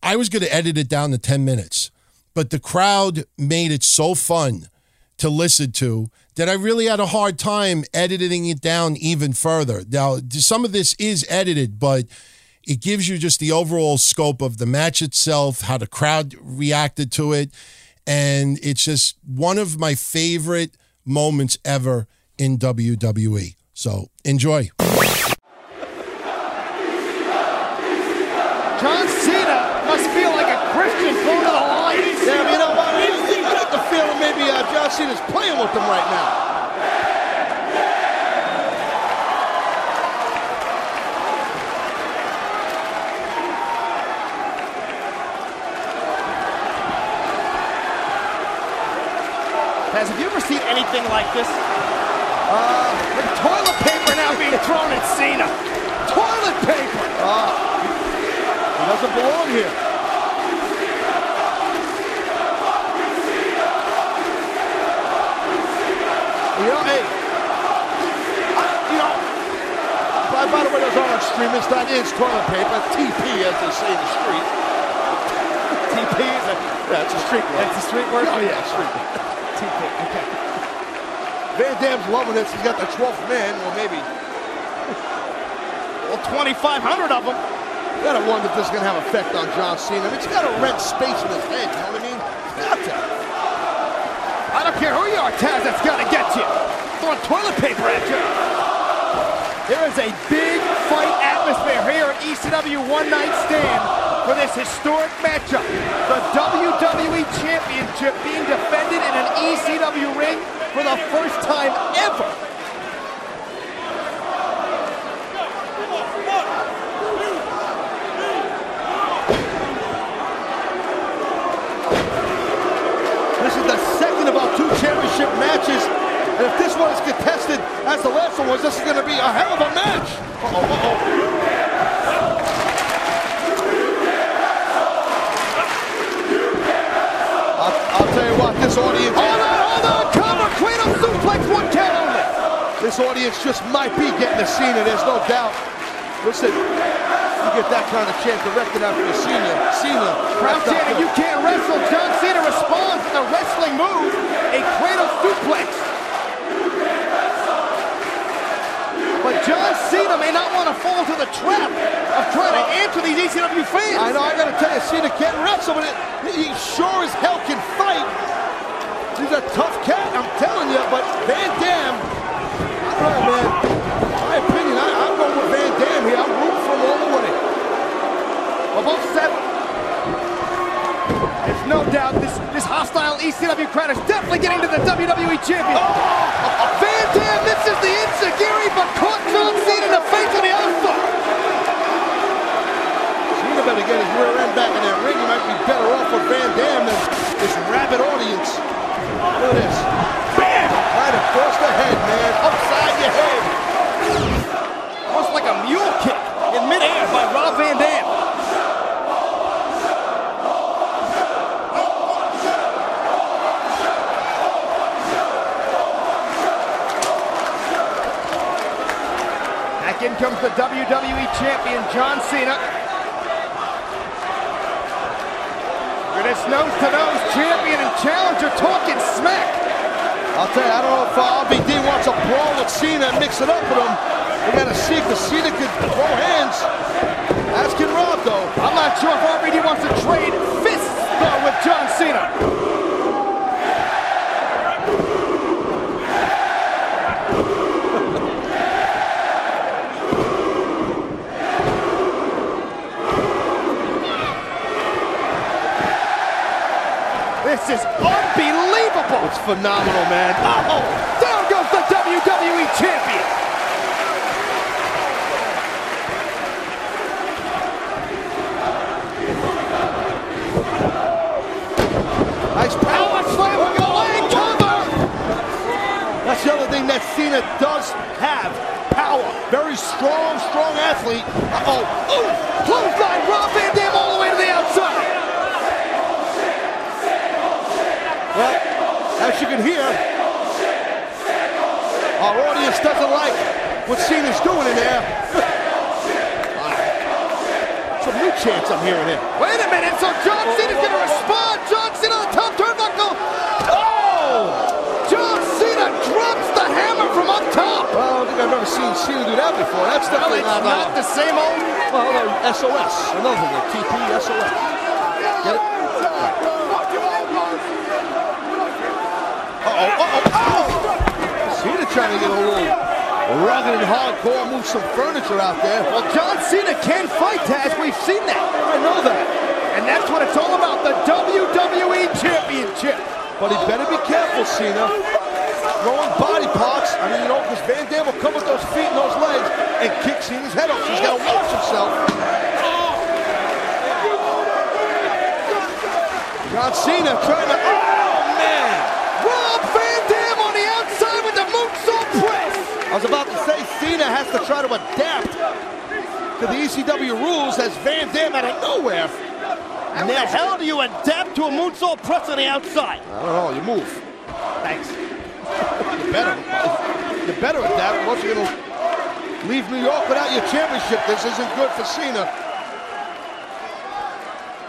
I was going to edit it down to 10 minutes. But the crowd made it so fun to listen to that I really had a hard time editing it down even further. Now, some of this is edited, but it gives you just the overall scope of the match itself, how the crowd reacted to it. And it's just one of my favorite moments ever in WWE. So enjoy. John Cena must feel like a Christian going to the line. Yeah, you know what? You got the feeling maybe John Cena's playing with them right now. Paz, have you ever seen anything like this? With toilet paper now being thrown at Cena. Toilet paper! He doesn't belong here. By the way, those orange extremist, that is toilet paper. TP, as they say in the street. TP is a... Yeah, it's a street word. That's a street word? Oh, yeah, street word. TP, okay. Van Damme's loving this. He's got the 12th man. Well, maybe... well, 2,500 of them. You gotta wonder if this is gonna have an effect on John Cena. I mean, he's gotta rent space in his head, you know what I mean? Got to. I don't care who you are, Taz, that's gotta get you. Throwing toilet paper at you. There is a big fight atmosphere here at ECW One Night Stand for this historic matchup. The WWE Championship being defended in an ECW ring for the first time ever. Championship matches, and if this one is contested as the last one was, this is going to be a hell of a match. Uh-oh, uh-oh. I'll tell you what, this audience... Hold on, cover, clean up, suplex, one count on it. This audience just might be getting a Cena, there's no doubt. Listen, you get that kind of chant directed after the Cena. Cena, you can't wrestle. John Cena responds with a wrestling move. A cradle suplex. But John Cena may not want to fall into the trap of trying to answer these ECW fans. I know, I gotta tell you, Cena can't wrestle, but he sure as hell can fight. He's a tough cat, I'm telling you, but Van Damme, I don't know, man. My opinion, I'm going with Van Damme here. I'm rooting for him all the way. Above seven. There's no doubt this hostile ECW crowd is definitely getting to the WWE Champion. Oh, Van Damme misses the Enziguri, but caught John Cena in the face on the outside. Cena better get his rear end back in that ring. He might be better off with Van Damme than this rabid audience. Look at this. Bam! Right across the head, man. Upside your head. Almost like a mule kick in midair by Rob Van Damme. In comes the WWE Champion, John Cena. With this nose-to-nose, champion and challenger talking smack. I'll tell you, I don't know if RBD wants a brawl with Cena and mix it up with him. We gotta see if the Cena could throw hands. As can Rob, though. I'm not sure if RBD wants to trade fists, though, with John Cena. This is unbelievable. It's phenomenal, man. Uh-oh, down goes the WWE Champion. Nice power slam with the leg cover. That's the other thing that Cena does have, power. Very strong athlete. Uh-oh, ooh, clothesline, Rob Van Damme all the way to the outside. Well, as you can hear, our audience doesn't like what Cena's doing in there. Some new chants I'm hearing here. Wait a minute, so John Cena's going to respond. John Cena on the top turnbuckle. Oh! John Cena drops the hammer from up top. Well, I don't think I've ever seen Cena do that before. That's definitely not the same old. Well, no, SOS. Another one, TP, SOS. Get it? Cena trying to get a little rugged and hardcore, move some furniture out there. Well, John Cena can fight, Taz. We've seen that. I know that. And that's what it's all about, the WWE Championship. But he better be careful, Cena. Throwing body parts. I mean, you know, because Van Damme will come with those feet and those legs and kick Cena's head off. He's got to watch himself. John Cena trying to... Oh, man! Rob Van Damme on the outside with the moonsault press! I was about to say, Cena has to try to adapt to the ECW rules as Van Damme out of nowhere. How the hell do you adapt to a moonsault press on the outside? I don't know, you move. Thanks. You better adapt, or else you're going to Leave New York without your championship. This isn't good for Cena.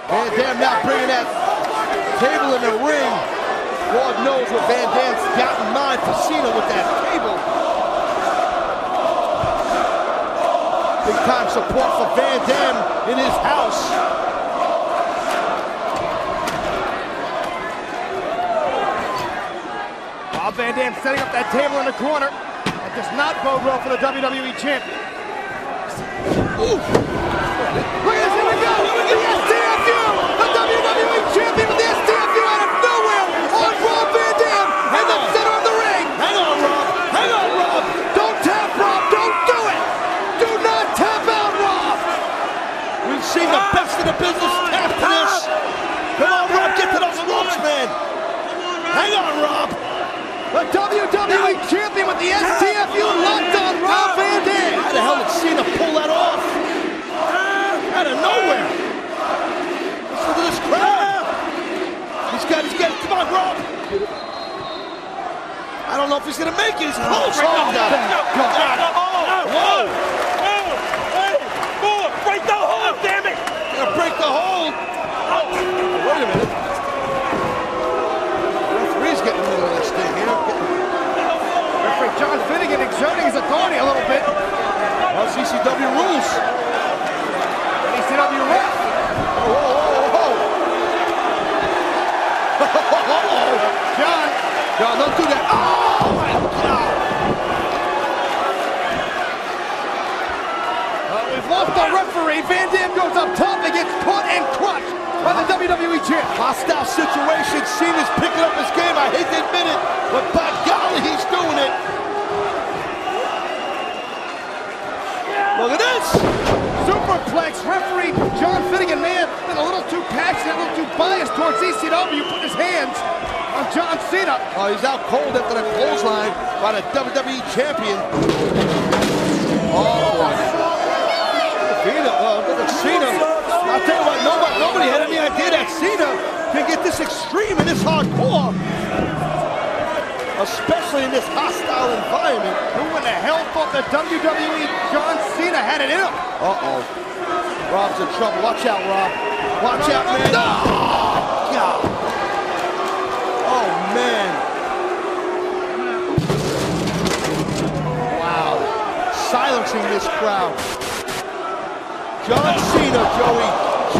Van Dam now bringing that table in the ring. Lord knows what Van Dam's got in mind for Cena with that table. Big time support for Van Dam in his house. Bob Van Dam setting up that table in the corner. Does not bode well for the WWE champion. Ooh. Look at this, here we go! The STFU! The WWE champion with the STFU out of nowhere on Rob Van Dam in the center of the ring! Hang on, Rob! Hang on, Rob! Don't tap, Rob! Don't do it! Do not tap out, Rob! We've seen the best of the business tap to this! Come on, Rob, get to those ropes, man! Hang on, Rob! The WWE champion with the STFU locked on Rob Van Dam. How the hell did Cena pull that off? Out of nowhere. Let's look at this crowd. He's got, come on, Rob. I don't know if he's going to make it. He's close. Hold down. Whoa. Four. Break the hold, damn it. He's going to break the hold. Oh. Wait a minute. John Finnegan exerting his authority a little bit. Well, CCW rules. CCW ref. Oh, oh, oh, oh. John, don't do that. Oh, my God. We've lost the referee. Van Dam goes up top and gets caught and crushed by the WWE champ. Hostile situation. Cena's picking up his game. I hate to admit it, but by golly, he's doing it. Look at this! Superplex referee John Finnegan may have been a little too passionate, a little too biased towards ECW, putting his hands on John Cena. Oh, he's out cold after the clothesline by the WWE champion. Oh, Cena. I'll tell you what, nobody had any idea that Cena can get this extreme and this hardcore, especially in this hostile environment. Who in the hell thought the WWE John Cena had it in him? Uh-oh. Rob's in trouble. Watch out, Rob. Watch out, man. No! God. Oh, man. Wow. Silencing this crowd. John Cena, Joey.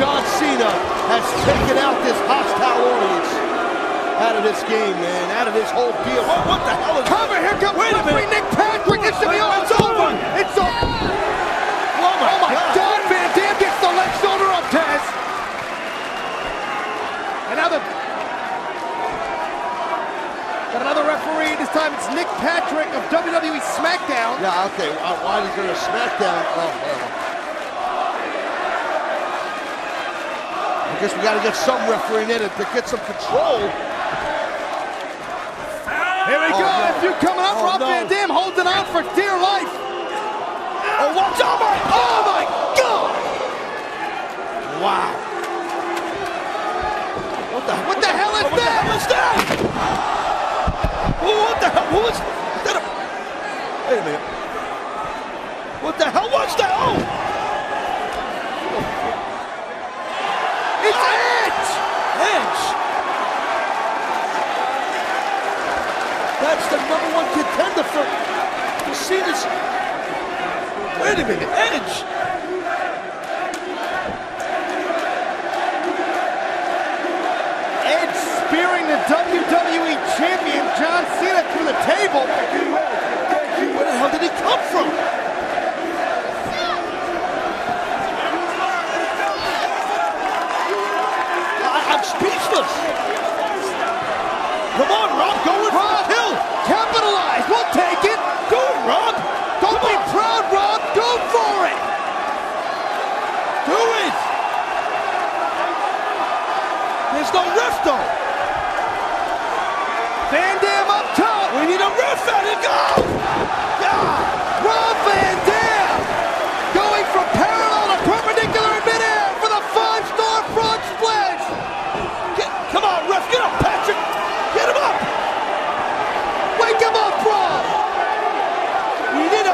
John Cena has taken out this hostile audience. Out of this game, man. Out of this whole deal. What the hell is cover? Here comes referee Nick Patrick. This should be over. It's over. It's over. Oh my God. Van Dam gets the left shoulder up, Taz. Got another referee. This time it's Nick Patrick of WWE SmackDown. Yeah, okay. Why is there a SmackDown? I guess we got to get some referee in it to get some control. Here we go, if you coming up, Rob Van Dam holding on for dear life. Oh, watch out, oh my God! Wow. What the hell is that? What the hell, wait a minute. What the hell was that? Oh! It's Edge! That's the number one contender for Cena's. Wait a minute, Edge! Edge spearing the WWE champion John Cena through the table. Where the hell did he come from? I'm speechless. Come on, Rob, go with Rob Hill. Capitalize, we'll take it. Do it, Rob. Don't be proud, Rob. Go for it. Do it. There's no ref, though. Van Dam up top. We need a ref out of go. Yeah. Rob Van Dam going from parallel to perpendicular in midair for the 5-star frog splash. Come on, ref, get up, Patrick. Get him up! Wake him up, Rob! You need a...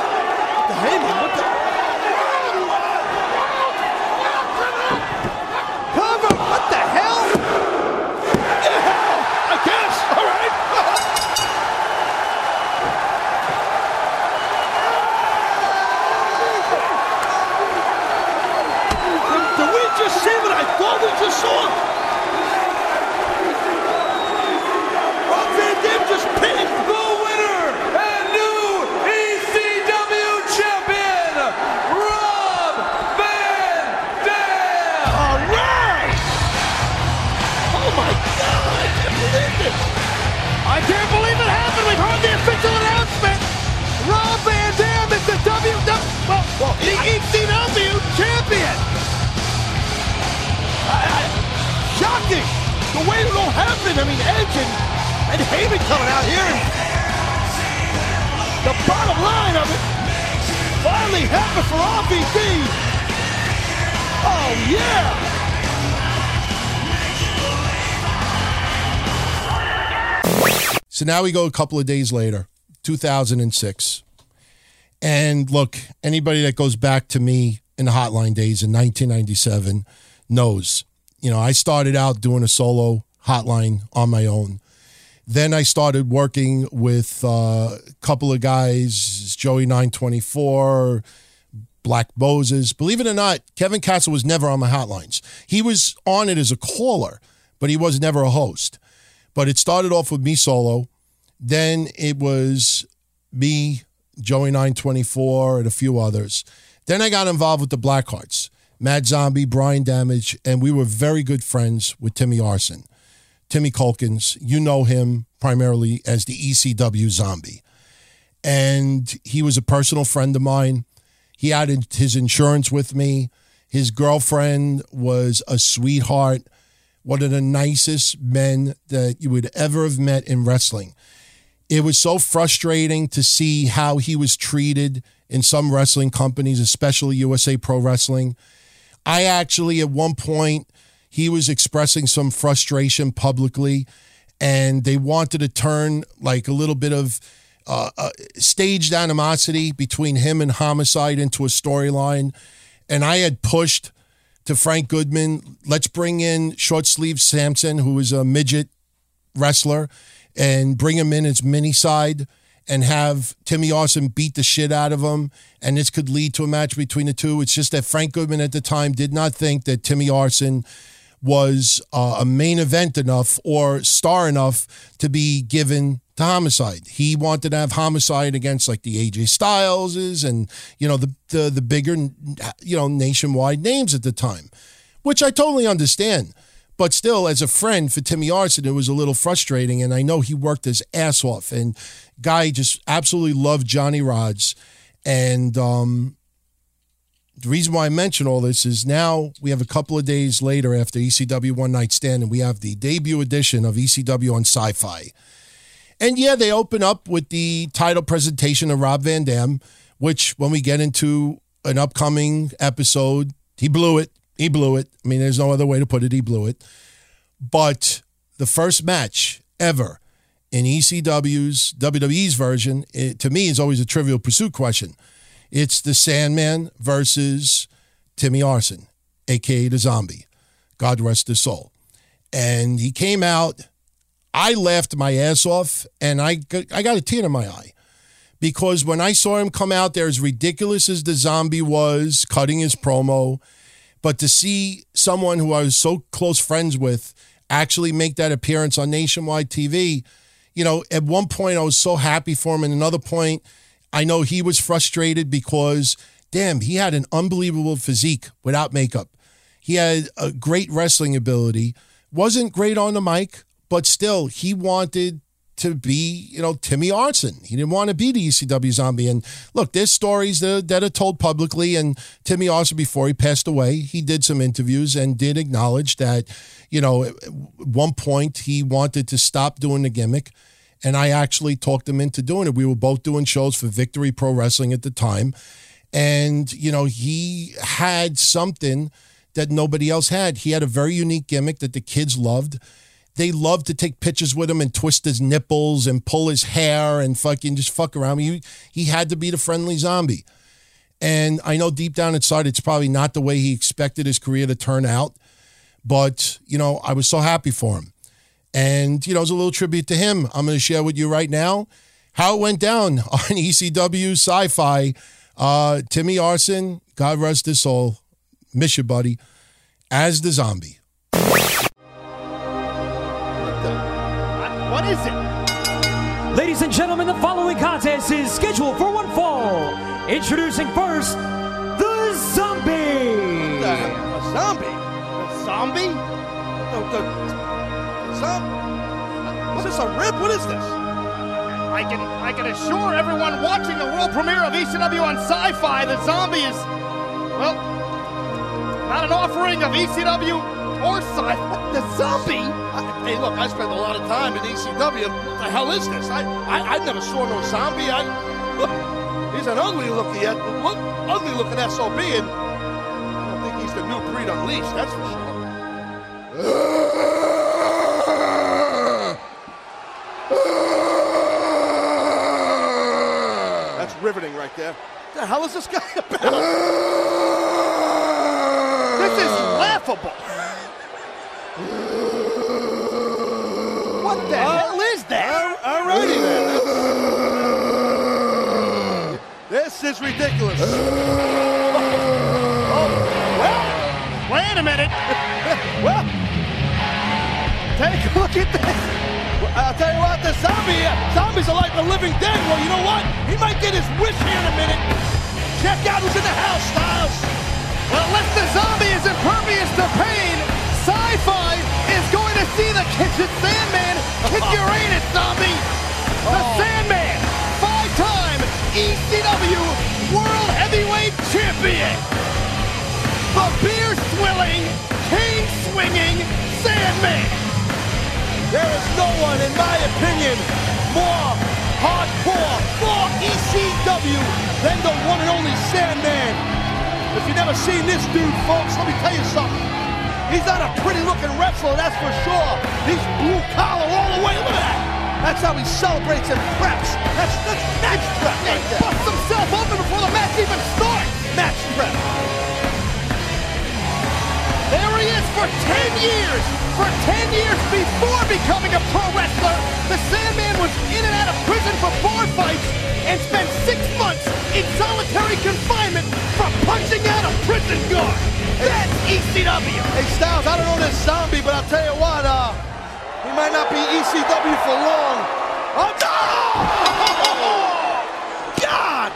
the way it'll happen. I mean, Edge and Heyman coming out here. The bottom line of it finally happened for RVD. Oh, yeah. So now we go a couple of days later, 2006. And look, anybody that goes back to me in the Hotline days in 1997 knows, you know, I started out doing a solo Hotline on my own. Then I started working with a couple of guys, Joey 924, Black Moses. Believe it or not, Kevin Castle was never on my Hotlines. He was on it as a caller, but he was never a host. But it started off with me solo. Then it was me, Joey 924, and a few others. Then I got involved with the Blackhearts, Mad Zombie, Brian Damage, and we were very good friends with Timmy Arson. Timmy Culkins, you know him primarily as the ECW Zombie. And he was a personal friend of mine. He had his insurance with me. His girlfriend was a sweetheart. One of the nicest men that you would ever have met in wrestling. It was so frustrating to see how he was treated in some wrestling companies, especially USA Pro Wrestling. I actually, at one point, he was expressing some frustration publicly, and they wanted to turn like a little bit of staged animosity between him and Homicide into a storyline. And I had pushed to Frank Goodman, let's bring in Short Sleeve Samson, who is a midget wrestler, and bring him in as mini side and have Timmy Arson beat the shit out of him. And this could lead to a match between the two. It's just that Frank Goodman at the time did not think that Timmy Arson was a main event enough or star enough to be given to Homicide. He wanted to have Homicide against like the AJ Styleses and, you know, the bigger, you know, nationwide names at the time, which I totally understand. But still, as a friend for Timmy Arson, it was a little frustrating. And I know he worked his ass off. And guy just absolutely loved Johnny Rods. And the reason why I mention all this is now we have a couple of days later after ECW One Night Stand, and we have the debut edition of ECW on Sci-Fi. And yeah, they open up with the title presentation of Rob Van Dam, which when we get into an upcoming episode, he blew it. He blew it. I mean, there's no other way to put it. He blew it. But the first match ever in WWE's version, to me, is always a Trivial Pursuit question. It's the Sandman versus Timmy Arson, a.k.a. the Zombie. God rest his soul. And he came out. I laughed my ass off, and I got a tear in my eye because when I saw him come out there, as ridiculous as the Zombie was cutting his promo, but to see someone who I was so close friends with actually make that appearance on nationwide TV, you know, at one point I was so happy for him. And another point, I know he was frustrated because, damn, he had an unbelievable physique without makeup. He had a great wrestling ability, wasn't great on the mic, but still, he wanted to be, you know, Timmy Arson. He didn't want to be the ECW Zombie. And look, there's stories that are told publicly. And Timmy Arson, before he passed away, he did some interviews and did acknowledge that, you know, at one point he wanted to stop doing the gimmick. And I actually talked him into doing it. We were both doing shows for Victory Pro Wrestling at the time. And, you know, he had something that nobody else had. He had a very unique gimmick that the kids loved. They love to take pictures with him and twist his nipples and pull his hair and fucking just fuck around. He had to be the friendly Zombie. And I know deep down inside, it's probably not the way he expected his career to turn out. But, you know, I was so happy for him. And, you know, it was a little tribute to him. I'm going to share with you right now how it went down on ECW Sci-Fi. Timmy Arson, God rest his soul, miss you, buddy, as the Zombie. What is it? Ladies and gentlemen, the following contest is scheduled for one fall. Introducing first, the Zombie. The Zombie? The Zombie? The Zombie? What is a rip? What is this? I can assure everyone watching the world premiere of ECW on Sci-Fi, the Zombie is, well, not an offering of ECW horse side, the zombie. Hey, look, I spent a lot of time in ECW. What the hell is this? I never saw no zombie. Look, he's an ugly-looking SOB, and I don't think he's the new breed unleashed, that's for sure. That's riveting right there. What the hell is this guy about? This is laughable. What the hell is that? Alrighty then. This is ridiculous. Well, wait a minute. Well, take a look at this. I'll tell you what, the zombies are like the living dead. Well, you know what? He might get his wish here in a minute. Check out who's in the house, Styles. Well, unless the zombie is impervious to pain, Sci-Fi is going to see the Kitchen Sandman kick your anus, zombie. The Sandman, five-time ECW World Heavyweight Champion. The beer-swilling, cane-swinging Sandman. There is no one, in my opinion, more hardcore for ECW than the one and only Sandman. If you've never seen this dude, folks, let me tell you something. He's not a pretty-looking wrestler, that's for sure. He's blue-collar all the way. Look at that. That's how he celebrates and preps. That's match prep right there. He busts himself open before the match even starts. Match prep. There he is for 10 years. For 10 years before becoming a pro wrestler, the Sandman was in and out of prison for bar fights and spent 6 months in solitary confinement for punching out a prison guard. That's ECW. Hey, Styles, I don't know this zombie, but I'll tell you what, he might not be ECW for long. Oh, no! Oh, God!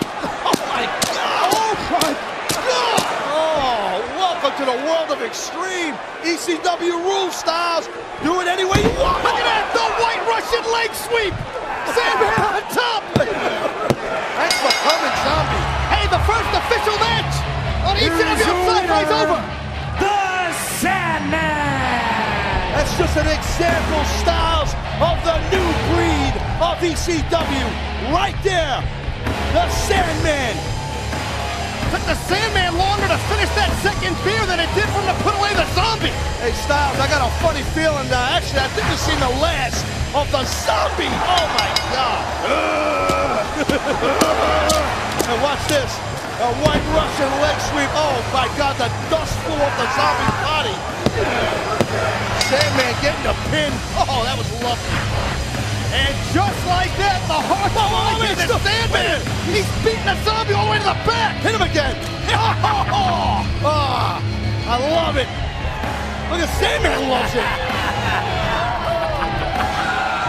Oh, my God! Oh, my God! Oh, welcome to the world of extreme. ECW rules, Styles. Do it any way you want. Look at that, the White Russian leg sweep. Sandman on top. That's the coming zombie. Hey, the first official match on ECW Sci-Fi's over. The Sandman. That's just an example, Styles, of the new breed of ECW. Right there, the Sandman. Took the Sandman longer to finish that second beer than it did for him to put away the zombie. Hey, Styles, I got a funny feeling. Actually, I think we've seen the last of the zombie. Oh, my God. And watch this. A White Russian leg sweep. Oh, my God, the dust flew off the zombie's body. Sandman getting the pin. Oh, that was lovely. And just like that, the hardcore is the Sandman. He's beating the zombie all the way to the back. Hit him again. I love it. Look at Sandman loves it.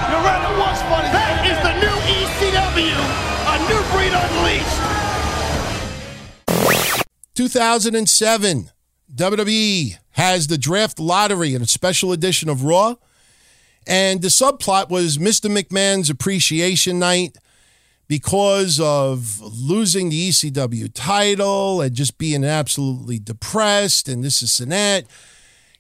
You're right, it was funny. That is the new ECW, a new breed unleashed. 2007, WWE has the draft lottery in a special edition of Raw. And the subplot was Mr. McMahon's appreciation night because of losing the ECW title and just being absolutely depressed and this is and that.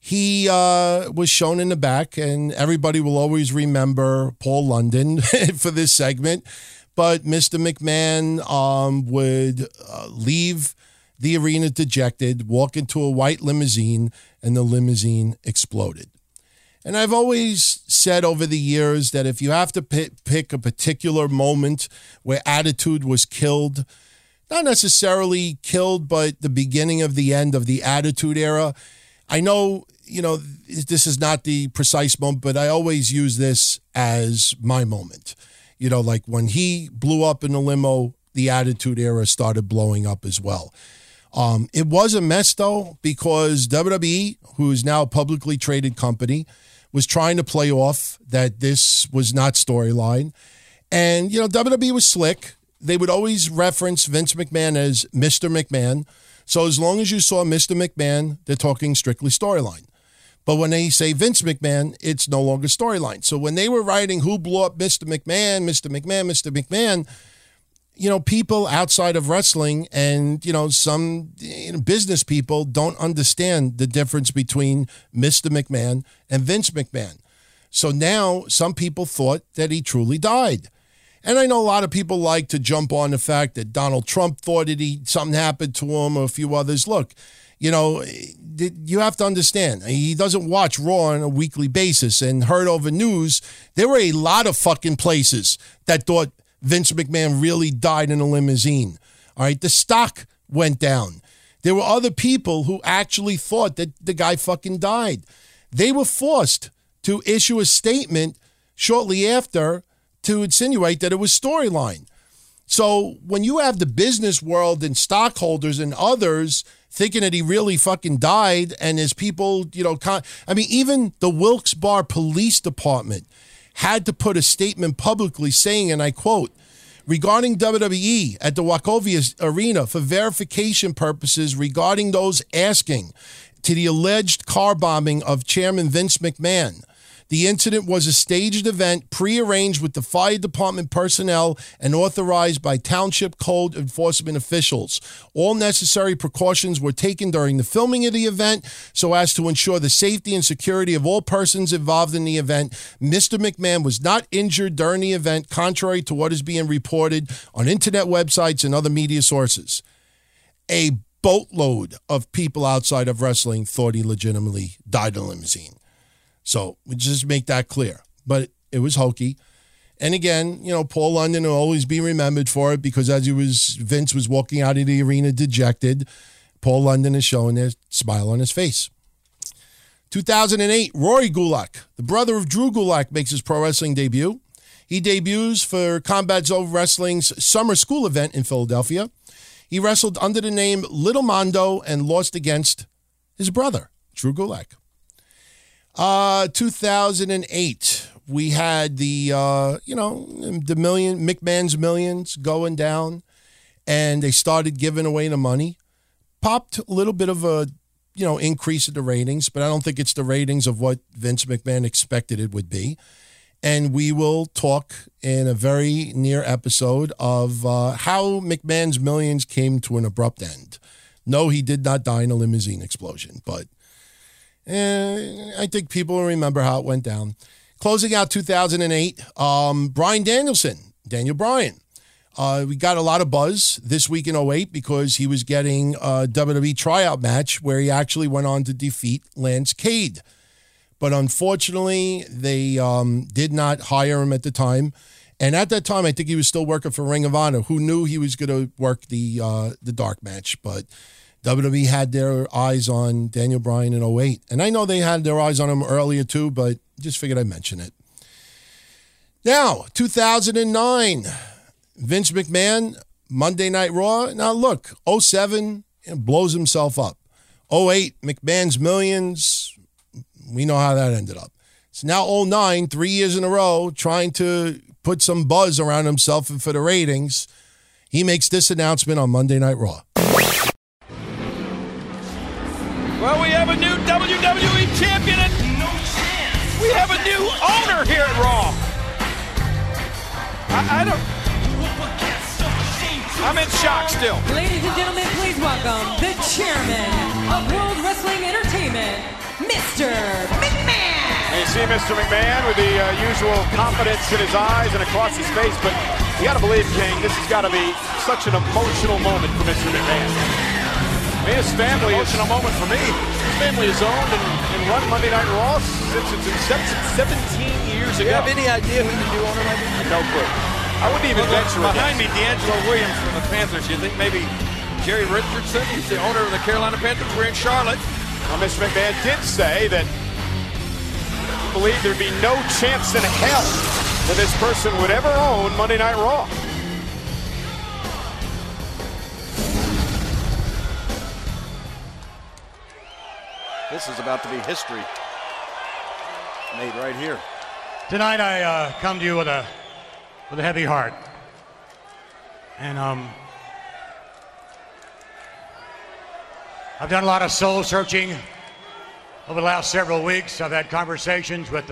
He was shown in the back, and everybody will always remember Paul London for this segment. But Mr. McMahon would leave the arena dejected, walk into a white limousine, and the limousine exploded. And I've always said over the years that if you have to pick a particular moment where attitude was killed, not necessarily killed, but the beginning of the end of the attitude era. I know, you know, this is not the precise moment, but I always use this as my moment. You know, like when he blew up in the limo, the attitude era started blowing up as well. It was a mess, though, because WWE, who is now a publicly traded company, was trying to play off that this was not storyline. And, you know, WWE was slick. They would always reference Vince McMahon as Mr. McMahon. So as long as you saw Mr. McMahon, they're talking strictly storyline. But when they say Vince McMahon, it's no longer storyline. So when they were writing who blew up Mr. McMahon, Mr. McMahon, Mr. McMahon, you know, people outside of wrestling and, you know, some business people don't understand the difference between Mr. McMahon and Vince McMahon. So now some people thought that he truly died. And I know a lot of people like to jump on the fact that Donald Trump thought that something happened to him or a few others. Look, you know, you have to understand, he doesn't watch Raw on a weekly basis. And heard over news, there were a lot of fucking places that thought Vince McMahon really died in a limousine. All right, the stock went down. There were other people who actually thought that the guy fucking died. They were forced to issue a statement shortly after to insinuate that it was storyline. So when you have the business world and stockholders and others thinking that he really fucking died, and there's people, you know, I mean, even the Wilkes-Barre Police Department had to put a statement publicly saying, and I quote, regarding WWE at the Wachovia Arena for verification purposes regarding those asking to the alleged car bombing of Chairman Vince McMahon. The incident was a staged event prearranged with the fire department personnel and authorized by township code enforcement officials. All necessary precautions were taken during the filming of the event so as to ensure the safety and security of all persons involved in the event. Mr. McMahon was not injured during the event, contrary to what is being reported on internet websites and other media sources. A boatload of people outside of wrestling thought he legitimately died in a limousine. So we just make that clear. But it was hokey. And again, you know, Paul London will always be remembered for it because as Vince was walking out of the arena dejected, Paul London is showing a smile on his face. 2008, Rory Gulak, the brother of Drew Gulak, makes his pro wrestling debut. He debuts for Combat Zone Wrestling's summer school event in Philadelphia. He wrestled under the name Little Mondo and lost against his brother, Drew Gulak. 2008, we had the McMahon's Millions going down, and they started giving away the money. Popped a little bit of a, you know, increase in the ratings, but I don't think it's the ratings of what Vince McMahon expected it would be. And we will talk in a very near episode of how McMahon's Millions came to an abrupt end. No, he did not die in a limousine explosion, but and I think people will remember how it went down. Closing out 2008, Bryan Danielson, Daniel Bryan. We got a lot of buzz this week in 2008 because he was getting a WWE tryout match where he actually went on to defeat Lance Cade. But unfortunately, they did not hire him at the time. And at that time, I think he was still working for Ring of Honor. Who knew he was going to work the dark match, but WWE had their eyes on Daniel Bryan in 2008. And I know they had their eyes on him earlier too, but just figured I'd mention it. Now, 2009, Vince McMahon, Monday Night Raw. Now look, 2007, blows himself up. 2008, McMahon's Millions. We know how that ended up. So now 2009, 3 years in a row, trying to put some buzz around himself and for the ratings. He makes this announcement on Monday Night Raw. Well, we have a new WWE champion and no chance. We have a new owner here at Raw. I'm in shock still. Ladies and gentlemen, please welcome the chairman of World Wrestling Entertainment, Mr. McMahon. You see Mr. McMahon with the usual confidence in his eyes and across his face, but you got to believe, King, this has got to be such an emotional moment for Mr. McMahon. His family is an emotional moment for me. His family has owned and run Monday Night Raw since its inception 17 years ago. Do you have any idea who the new owner might be? No clue. I wouldn't even venture it. Behind me, D'Angelo Williams from the Panthers. You think maybe Jerry Richardson? He's the owner of the Carolina Panthers. We're in Charlotte. Well, Mr. McMahon did say that he believed there'd be no chance in hell that this person would ever own Monday Night Raw. This is about to be history made right here. Tonight I come to you with a heavy heart. And I've done a lot of soul searching over the last several weeks. I've had conversations with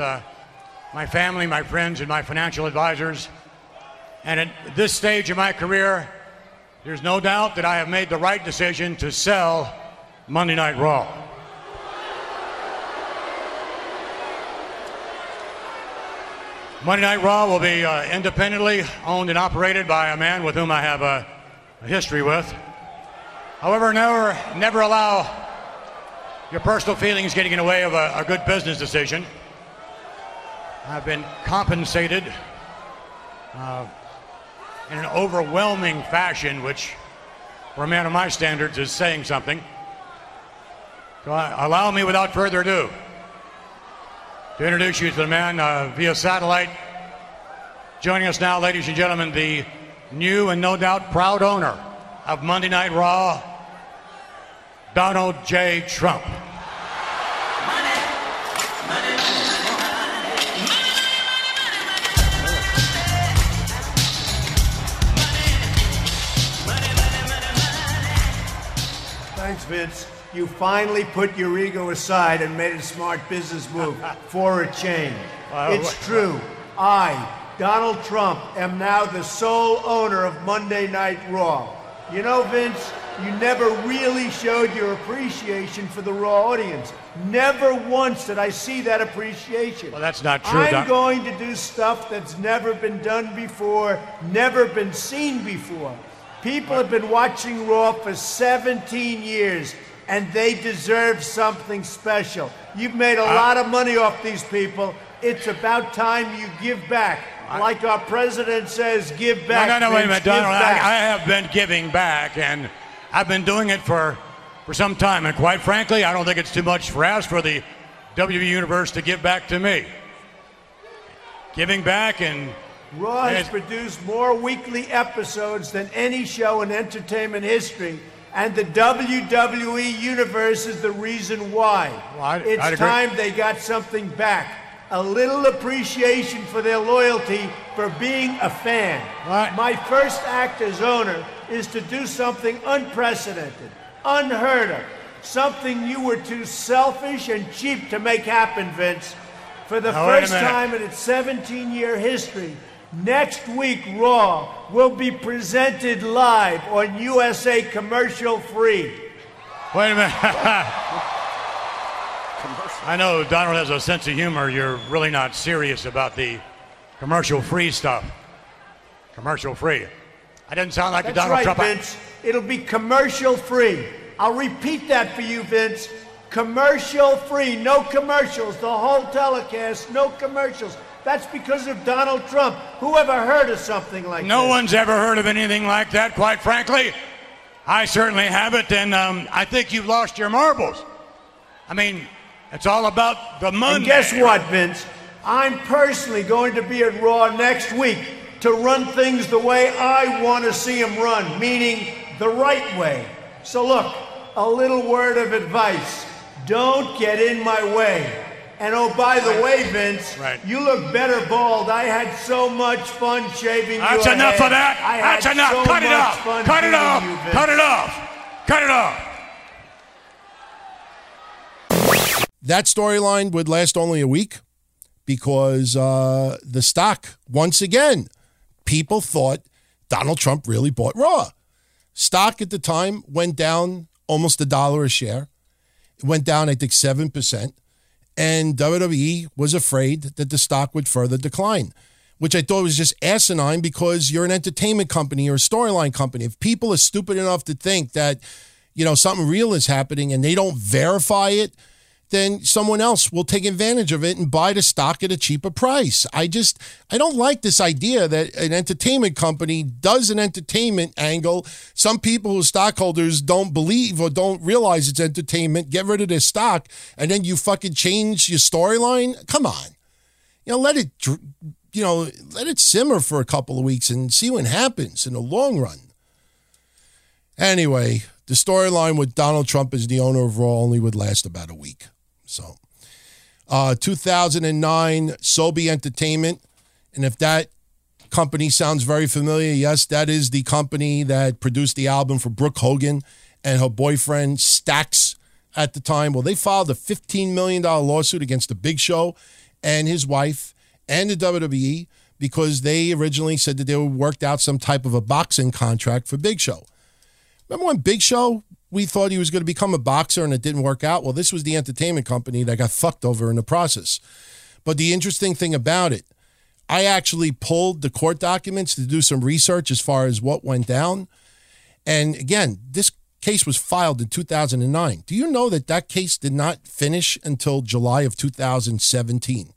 my family, my friends, and my financial advisors. And at this stage of my career, there's no doubt that I have made the right decision to sell Monday Night Raw. Monday Night Raw will be independently owned and operated by a man with whom I have a history with. However, never allow your personal feelings getting in the way of a good business decision. I've been compensated in an overwhelming fashion, which for a man of my standards is saying something. So allow me without further ado to introduce you to the man via satellite. Joining us now, ladies and gentlemen, the new and no doubt proud owner of Monday Night Raw, Donald J. Trump. Thanks, Vince. You finally put your ego aside and made a smart business move for a change. It's true. I, Donald Trump, am now the sole owner of Monday Night Raw. You know, Vince, you never really showed your appreciation for the Raw audience. Never once did I see that appreciation. Well, that's not true, Doc. I'm going to do stuff that's never been done before, never been seen before. People have been watching Raw for 17 years, and they deserve something special. You've made a lot of money off these people. It's about time you give back. Like our president says, give back. No, wait a minute, Donald. I have been giving back, and I've been doing it for some time. And quite frankly, I don't think it's too much for us for the WWE Universe to give back to me. Giving back and... Raw has produced more weekly episodes than any show in entertainment history, and the WWE Universe is the reason why. Well, it's time they got something back. A little appreciation for their loyalty, for being a fan. My first act as owner is to do something unprecedented, unheard of, something you were too selfish and cheap to make happen, Vince. For the first time in its 17-year history, next week, Raw will be presented live on USA commercial free. Wait a minute. I know Donald has a sense of humor. You're really not serious about the commercial free stuff. Commercial free. I didn't sound like Donald Trump. That's right, Vince. It'll be commercial free. I'll repeat that for you, Vince. Commercial free. No commercials. The whole telecast, no commercials. That's because of Donald Trump. Who ever heard of something like that? No one's ever heard of anything like that, quite frankly. I certainly haven't, and I think you've lost your marbles. I mean, it's all about the money. And guess what, Vince? I'm personally going to be at Raw next week to run things the way I want to see them run, meaning the right way. So look, a little word of advice. Don't get in my way. And oh, by the way, Vince, you look better bald. I had so much fun shaving your head. That's enough of that. That's enough. So cut it off. Cut it off. Cut it off. Cut it off. That storyline would last only a week because the stock, once again, people thought Donald Trump really bought Raw. Stock at the time went down almost $1 a share. It went down, I think, 7%. And WWE was afraid that the stock would further decline, which I thought was just asinine because you're an entertainment company or a storyline company. If people are stupid enough to think that, you know, something real is happening and they don't verify it, then someone else will take advantage of it and buy the stock at a cheaper price. I don't like this idea that an entertainment company does an entertainment angle. Some people who are stockholders don't believe or don't realize it's entertainment, get rid of their stock, and then you fucking change your storyline? Come on. You know, let it simmer for a couple of weeks and see what happens in the long run. Anyway, the storyline with Donald Trump as the owner of Raw only would last about a week. So, 2009, Sobe Entertainment. And if that company sounds very familiar, yes, that is the company that produced the album for Brooke Hogan and her boyfriend, Stax, at the time. Well, they filed a $15 million lawsuit against The Big Show and his wife and the WWE because they originally said that they worked out some type of a boxing contract for Big Show. Remember when Big Show, we thought he was going to become a boxer and it didn't work out? Well, this was the entertainment company that got fucked over in the process. But the interesting thing about it, I actually pulled the court documents to do some research as far as what went down. And again, this case was filed in 2009. Do you know that that case did not finish until July of 2017?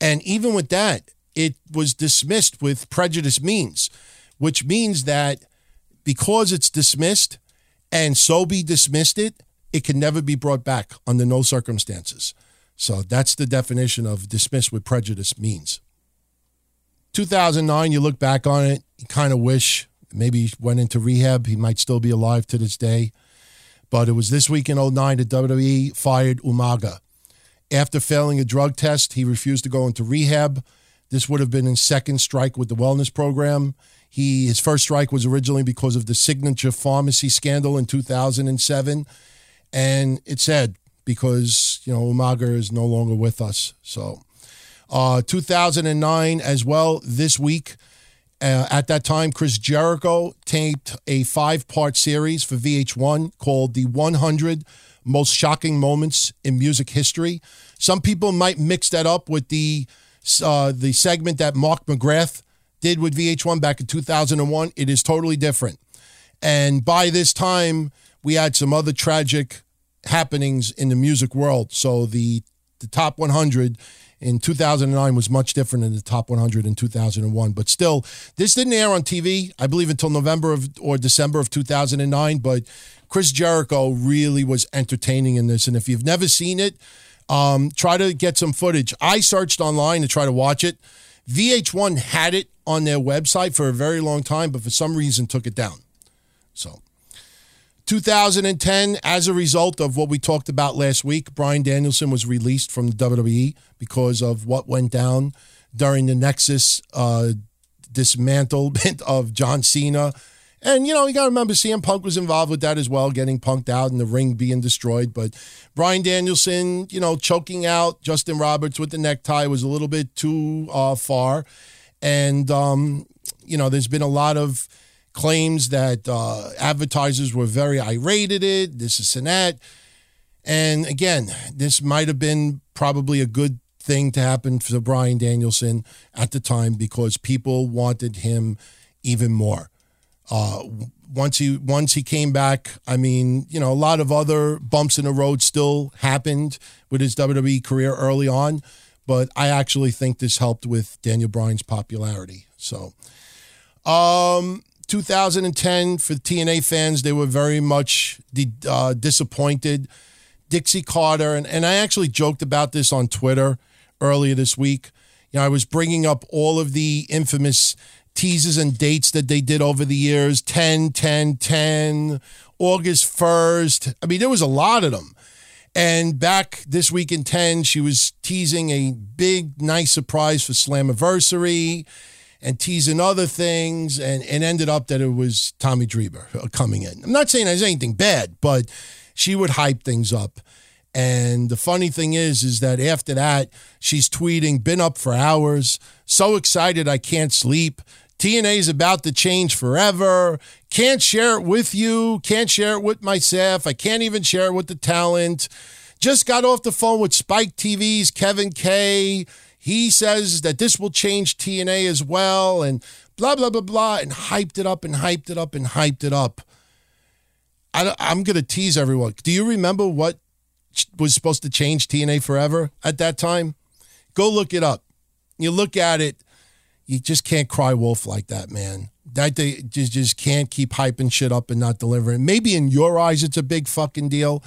And even with that, it was dismissed with prejudice means, which means that because it's dismissed and Sobey dismissed it, it can never be brought back under no circumstances. So that's the definition of dismissed with prejudice means. 2009, you look back on it, you kind of wish maybe he went into rehab. He might still be alive to this day. But it was this week in 2009 that WWE fired Umaga. After failing a drug test, he refused to go into rehab. This would have been his second strike with the wellness program. His first strike was originally because of the Signature Pharmacy scandal in 2007. And it's sad because, you know, Umaga is no longer with us. So 2009 as well, this week, at that time, Chris Jericho taped a 5-part series for VH1 called The 100 Most Shocking Moments in Music History. Some people might mix that up with the segment that Mark McGrath did with VH1 back in 2001. It is totally different. And by this time, we had some other tragic happenings in the music world. So the top 100 in 2009 was much different than the top 100 in 2001. But still, this didn't air on TV, I believe, until November or December of 2009. But Chris Jericho really was entertaining in this. And if you've never seen it, try to get some footage. I searched online to try to watch it. VH1 had it on their website for a very long time, but for some reason took it down. So 2010, as a result of what we talked about last week, Bryan Danielson was released from the WWE because of what went down during the Nexus dismantlement of John Cena. And, you know, you got to remember CM Punk was involved with that as well, getting punked out and the ring being destroyed. But Bryan Danielson, you know, choking out Justin Roberts with the necktie was a little bit too far. And, you know, there's been a lot of claims that advertisers were very irate at it, this is and that. And again, this might have been probably a good thing to happen for Bryan Danielson at the time because people wanted him even more. Once he came back, I mean, you know, a lot of other bumps in the road still happened with his WWE career early on, but I actually think this helped with Daniel Bryan's popularity. So 2010, for TNA fans, they were very much disappointed. Dixie Carter, and I actually joked about this on Twitter earlier this week. You know, I was bringing up all of the infamous teases and dates that they did over the years, 10, 10, 10, August 1st. I mean, there was a lot of them. And back this week in 10, she was teasing a big, nice surprise for Slammiversary, and teasing other things, and ended up that it was Tommy Dreamer coming in. I'm not saying there's anything bad, but she would hype things up. And the funny thing is that after that, she's tweeting, been up for hours, so excited I can't sleep, TNA's about to change forever, can't share it with you, can't share it with myself, I can't even share it with the talent. Just got off the phone with Spike TV's Kevin Kay. He says that this will change TNA as well, and blah, blah, blah, blah, and hyped it up and hyped it up and hyped it up. I'm going to tease everyone. Do you remember what was supposed to change TNA forever at that time? Go look it up. You look at it, you just can't cry wolf like that, man. That they just can't keep hyping shit up and not delivering. Maybe in your eyes it's a big fucking deal,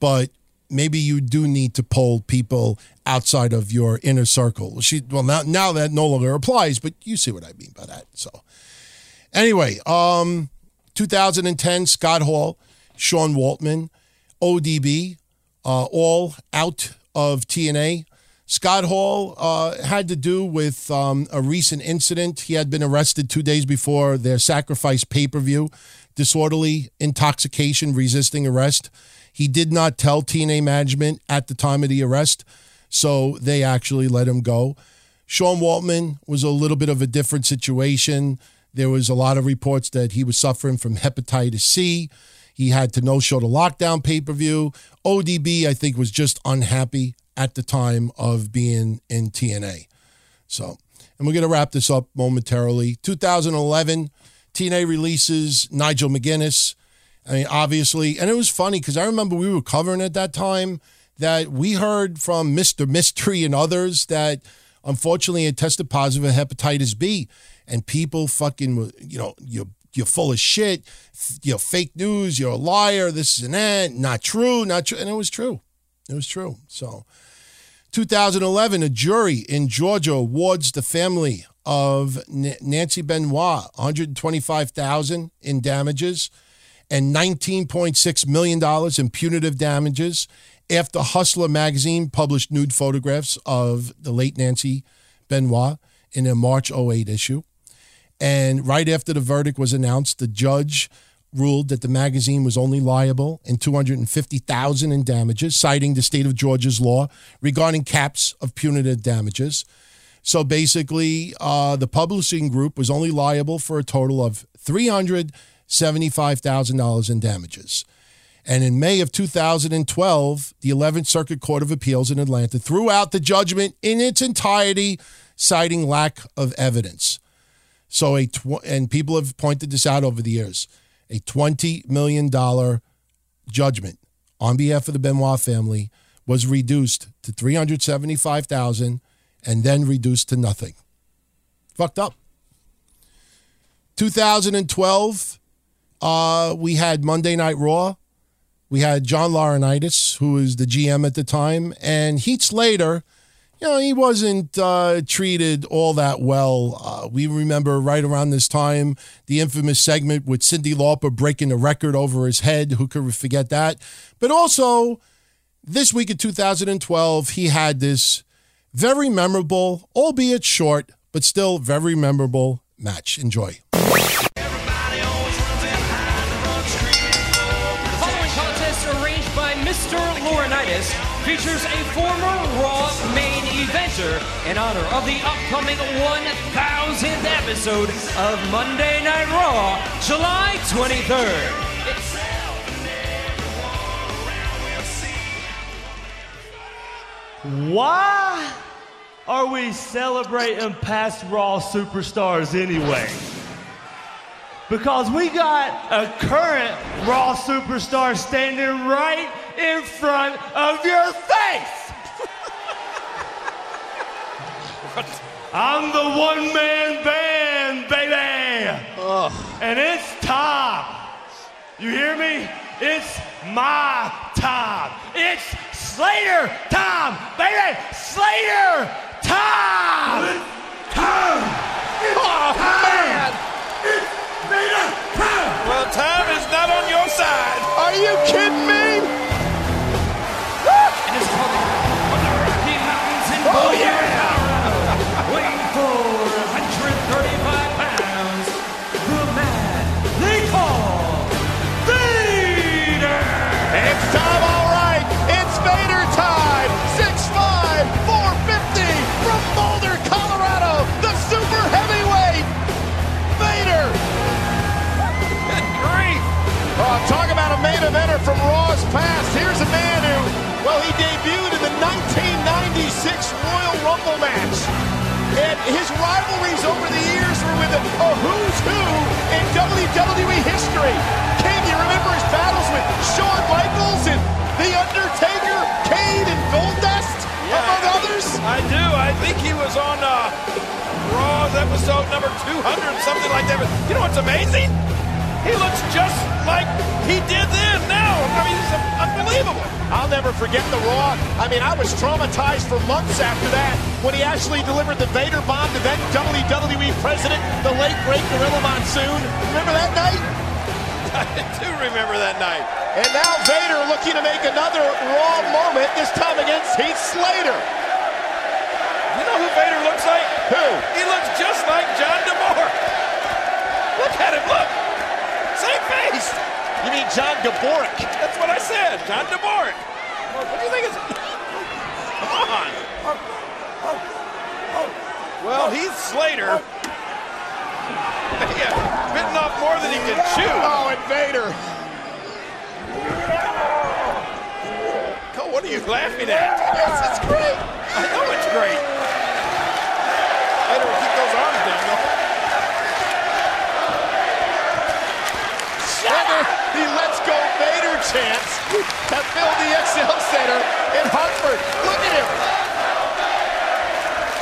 but maybe you do need to poll people outside of your inner circle. Now that no longer applies, but you see what I mean by that. So anyway, 2010, Scott Hall, Sean Waltman, ODB, all out of TNA. Scott Hall had to do with a recent incident. He had been arrested 2 days before their Sacrifice pay-per-view, disorderly intoxication, resisting arrest. He did not tell TNA management at the time of the arrest, so they actually let him go. Sean Waltman was a little bit of a different situation. There was a lot of reports that he was suffering from hepatitis C. He had to no-show the lockdown pay-per-view. ODB, I think, was just unhappy at the time of being in TNA. So, and we're going to wrap this up momentarily. 2011, TNA releases Nigel McGuinness. I mean, obviously, and it was funny because I remember we were covering at that time that we heard from Mr. Mystery and others that unfortunately had tested positive for hepatitis B, and people fucking, you know, you're full of shit, you're fake news, you're a liar, this and that, not true, and it was true. It was true. So, 2011, a jury in Georgia awards the family of Nancy Benoit $125,000 in damages and $19.6 million in punitive damages after Hustler magazine published nude photographs of the late Nancy Benoit in a March 2008 issue. And right after the verdict was announced, the judge ruled that the magazine was only liable in $250,000 in damages, citing the state of Georgia's law regarding caps of punitive damages. So basically, the publishing group was only liable for a total of $375,000 in damages. And in May of 2012, the 11th Circuit Court of Appeals in Atlanta threw out the judgment in its entirety, citing lack of evidence. So and people have pointed this out over the years, a $20 million judgment on behalf of the Benoit family was reduced to $375,000 and then reduced to nothing. Fucked up. 2012, we had Monday Night Raw. We had John Laurinaitis, who was the GM at the time, and Heath Slater. You know, he wasn't treated all that well. We remember right around this time, the infamous segment with Cyndi Lauper breaking the record over his head. Who could forget that? But also, this week in 2012, he had this very memorable, albeit short, but still very memorable match. Enjoy. Everybody always runs in high and runs screaming for the following contest arranged by Mr. Laurinaitis features a former Raw main eventer in honor of the upcoming 1,000th episode of Monday Night Raw, July 23rd. Why are we celebrating past Raw superstars anyway? Because we got a current Raw superstar standing right in front of your face. I'm the one-man band, baby. Ugh. And it's time. You hear me? It's my time. It's Slater time, baby. Slater time. It's time. It's time. It's Slater time. Well, time is not on your side. Are you kidding me? And it's coming from the Rocky Mountains in Boulder. Main eventer from Raw's past. Here's a man who, well, he debuted in the 1996 Royal Rumble match. And his rivalries over the years were with a who's who in WWE history. Can you remember his battles with Shawn Michaels and The Undertaker, Kane and Goldust, among others? I do. I think he was on Raw's episode number 200, something like that. But you know what's amazing? He looks just like he did then, now. I mean, it's unbelievable. I'll never forget the Raw. I mean, I was traumatized for months after that when he actually delivered the Vader bomb to that WWE president, the late, great Gorilla Monsoon. Remember that night? I do remember that night. And now Vader looking to make another Raw moment, this time against Heath Slater. You know who Vader looks like? Who? He looks just like John DeMore. Look at him, look. Same face. You mean John DeBorak? That's what I said. John DeBorak. What do you think is? Come on. Well, Heath Slater. Yeah, bitten off more than he can chew. Oh, Invader. Cole, what are you laughing at? Yes, it's great. I know it's great. Later, keep those arms down, though. He lets go Vader chants that filled the XL Center in Hartford. Look at him.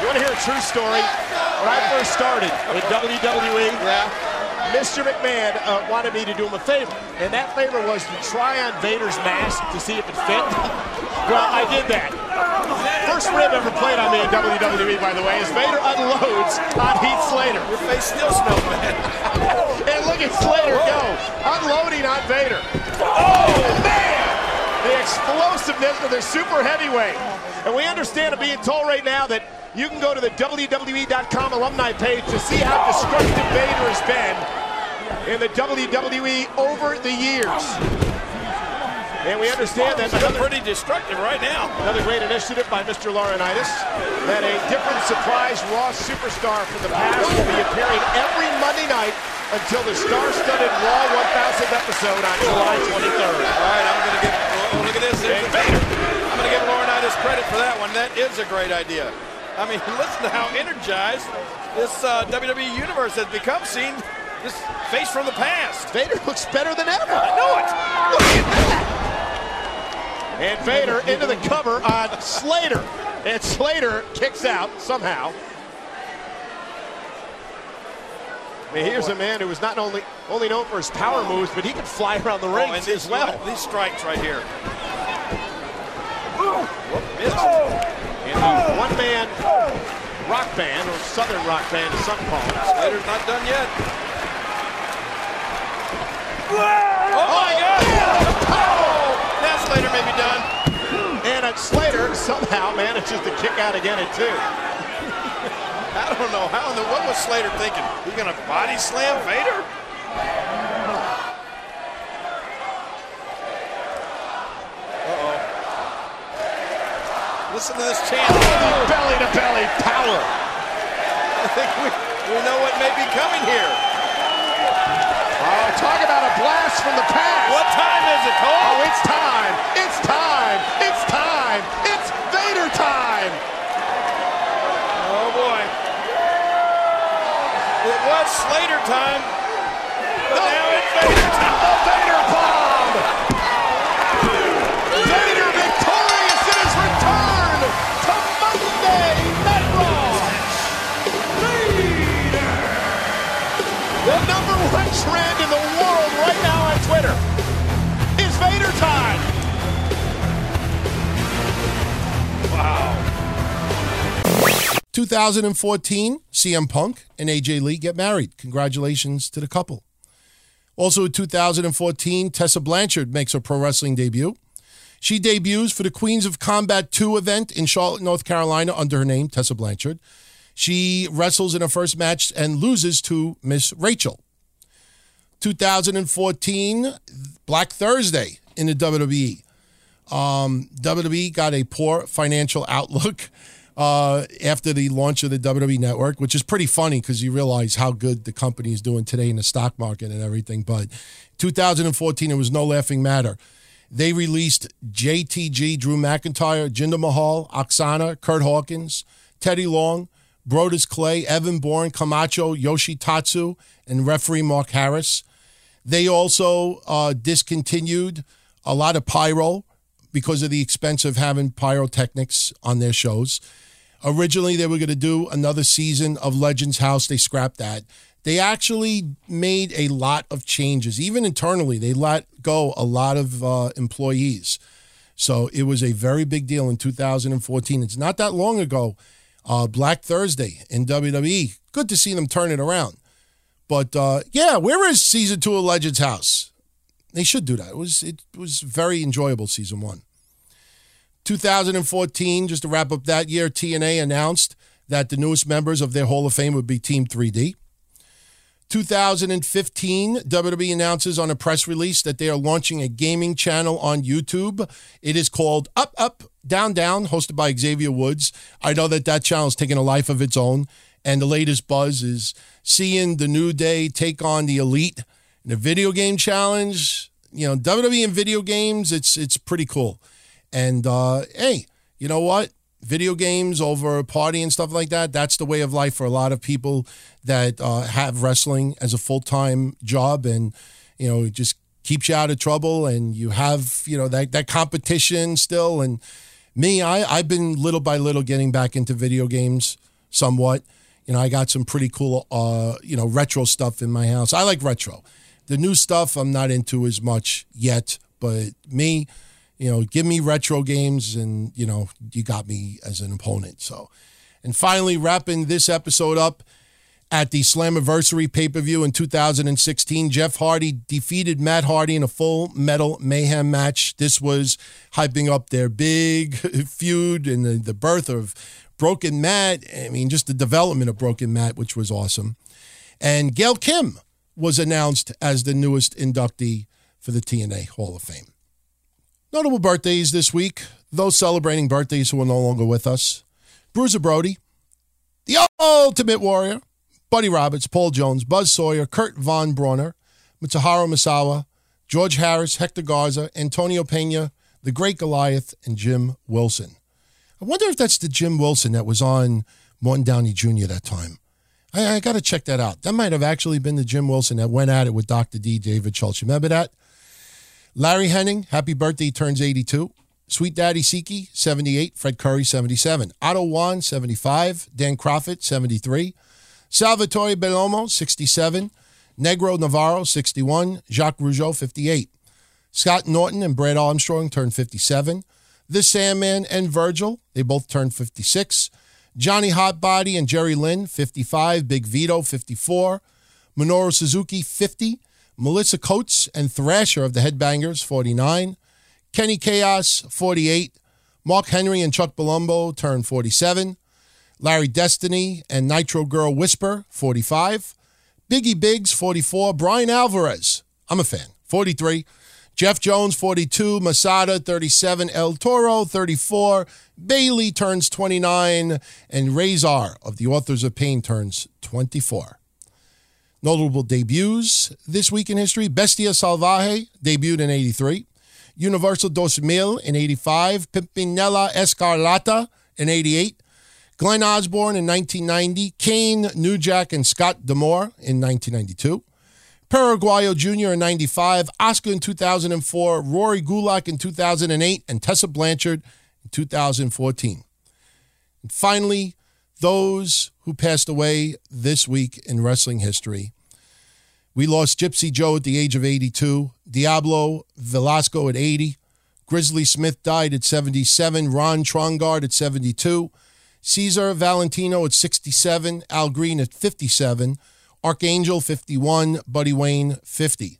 You want to hear a true story? When I first started in WWE, Mr. McMahon wanted me to do him a favor, and that favor was to try on Vader's mask to see if it fit. Well, I did that. First rib ever played on me in WWE, by the way, as Vader unloads on Heath Slater. Your face still smells bad. And look at Slater go, unloading on Vader. Oh, man! The explosiveness of their super heavyweight. And we understand, I'm being told right now that you can go to the WWE.com alumni page to see how destructive Vader has been in the WWE over the years. And we understand that they're pretty destructive right now. Another great initiative by Mr. Laurinaitis, that a different surprise Raw superstar from the past will be appearing every Monday night until the star-studded Raw 1000th episode on July 23rd. All right, I'm going to get, look at this, there's Vader. I'm going to give Laurinaitis credit for that one. That is a great idea. I mean, listen to how energized this WWE Universe has become, seeing this face from the past. Vader looks better than ever. I know it. Look at that. And Vader into the cover on Slater. And Slater kicks out somehow. I mean, here's a man who is not only known for his power moves, but he can fly around the ring as well. These strikes right here. Ooh. Whoop, missed. Oh. One-man rock band, or southern rock band, as some call it. Slater's not done yet. Oh, my God! Oh. Now Slater may be done. And Slater somehow manages to kick out again at two. I don't know how in the what was Slater thinking? He's gonna body slam Vader? Listen to this chant. Oh, belly-to-belly power. I think we know what may be coming here. Oh, talk about a blast from the past. What time is it, Cole? Oh, it's time. It's time. It's time. It's Vader time. Oh, boy. It was Slater time, but now it's Vader time. The Vader bomb. Trend in the world right now on Twitter. It's Vader time. Wow. 2014, CM Punk and AJ Lee get married. Congratulations to the couple. Also in 2014, Tessa Blanchard makes her pro wrestling debut. She debuts for the Queens of Combat 2 event in Charlotte, North Carolina under her name, Tessa Blanchard. She wrestles in her first match and loses to Miss Rachel. 2014, Black Thursday in the WWE. WWE got a poor financial outlook after the launch of the WWE Network, which is pretty funny because you realize how good the company is doing today in the stock market and everything. But 2014, it was no laughing matter. They released JTG, Drew McIntyre, Jinder Mahal, Oksana, Curt Hawkins, Teddy Long, Brodus Clay, Evan Bourne, Camacho, Yoshitatsu, and referee Mark Harris. They also discontinued a lot of pyro because of the expense of having pyrotechnics on their shows. Originally, they were going to do another season of Legends House. They scrapped that. They actually made a lot of changes. Even internally, they let go a lot of employees. So it was a very big deal in 2014. It's not that long ago. Black Thursday in WWE. Good to see them turn it around. But, yeah, where is Season 2 of Legends House? They should do that. It was very enjoyable, Season 1. 2014, just to wrap up that year, TNA announced that the newest members of their Hall of Fame would be Team 3D. 2015, WWE announces on a press release that they are launching a gaming channel on YouTube. It is called Up, Up, Down, Down, hosted by Xavier Woods. I know that that channel is taking a life of its own. and the latest buzz is seeing the New Day take on the Elite in a video game challenge. You know, WWE and video games, it's pretty cool. And, hey, you know what? Video games over a party and stuff like that, that's the way of life for a lot of people that have wrestling as a full-time job, and, you know, it just keeps you out of trouble, and you have, you know, that competition still. And me, I've been little by little getting back into video games somewhat. You know, I got some pretty cool, you know, retro stuff in my house. I like retro. The new stuff I'm not into as much yet, but me, you know, give me retro games and, you know, you got me as an opponent. So, and finally, wrapping this episode up, at the Slammiversary pay-per-view in 2016, Jeff Hardy defeated Matt Hardy in a Full Metal Mayhem match. This was hyping up their big feud and the birth of Broken Matt. I mean, just the development of Broken Matt, which was awesome. And Gail Kim was announced as the newest inductee for the TNA Hall of Fame. Notable birthdays this week, those celebrating birthdays who are no longer with us: Bruiser Brody, The Ultimate Warrior, Buddy Roberts, Paul Jones, Buzz Sawyer, Kurt Von Brauner, Mitsuharu Misawa, George Harris, Hector Garza, Antonio Pena, The Great Goliath, and Jim Wilson. I wonder if that's the Jim Wilson that was on Morton Downey Jr. that time. I got to check that out. That might have actually been the Jim Wilson that went at it with Dr. D, David Schultz. Remember that? Larry Henning, happy birthday, he turns 82. Sweet Daddy Siki, 78. Fred Curry, 77. Otto Juan, 75. Dan Crawford, 73. Salvatore Bellomo, 67. Negro Navarro, 61. Jacques Rougeau, 58. Scott Norton and Brad Armstrong turned 57. The Sandman and Virgil, they both turned 56. Johnny Hotbody and Jerry Lynn, 55. Big Vito, 54. Minoru Suzuki, 50. Melissa Coates and Thrasher of the Headbangers, 49. Kenny Chaos, 48. Mark Henry and Chuck Palumbo turned 47. Larry Destiny and Nitro Girl Whisper, 45. Biggie Biggs, 44. Brian Alvarez, I'm a fan, 43. Jeff Jones, 42. Masada, 37. El Toro, 34. Bailey turns 29. And Razor of the Authors of Pain turns 24. Notable debuts this week in history: Bestia Salvaje debuted in 83, Universal 2000 in 85, Pimpinella Escarlata in 88, Glenn Osborne in 1990, Kane, New Jack, and Scott D'Amore in 1992, Paraguayo Jr. in 95, Oscar in 2004, Rory Gulak in 2008, and Tessa Blanchard in 2014. And finally, those who passed away this week in wrestling history. We lost Gypsy Joe at the age of 82, Diablo Velasco at 80, Grizzly Smith died at 77, Ron Trongard at 72, Cesar Valentino at 67, Al Green at 57, Archangel 51, Buddy Wayne 50.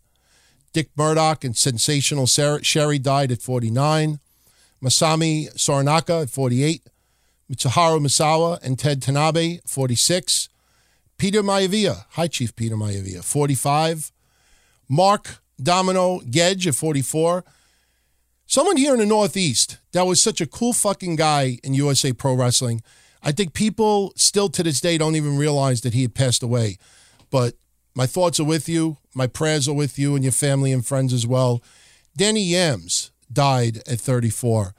Dick Murdoch and Sensational Sherry died at 49, Masami Saranaka at 48, Mitsuharu Misawa and Ted Tanabe, 46. Peter Maivia, High Chief Peter Maivia, 45. Mark Domino Gedge at 44. Someone here in the Northeast that was such a cool fucking guy in USA Pro Wrestling. I think people still to this day don't even realize that he had passed away. But my thoughts are with you. My prayers are with you and your family and friends as well. Danny Yams died at 34.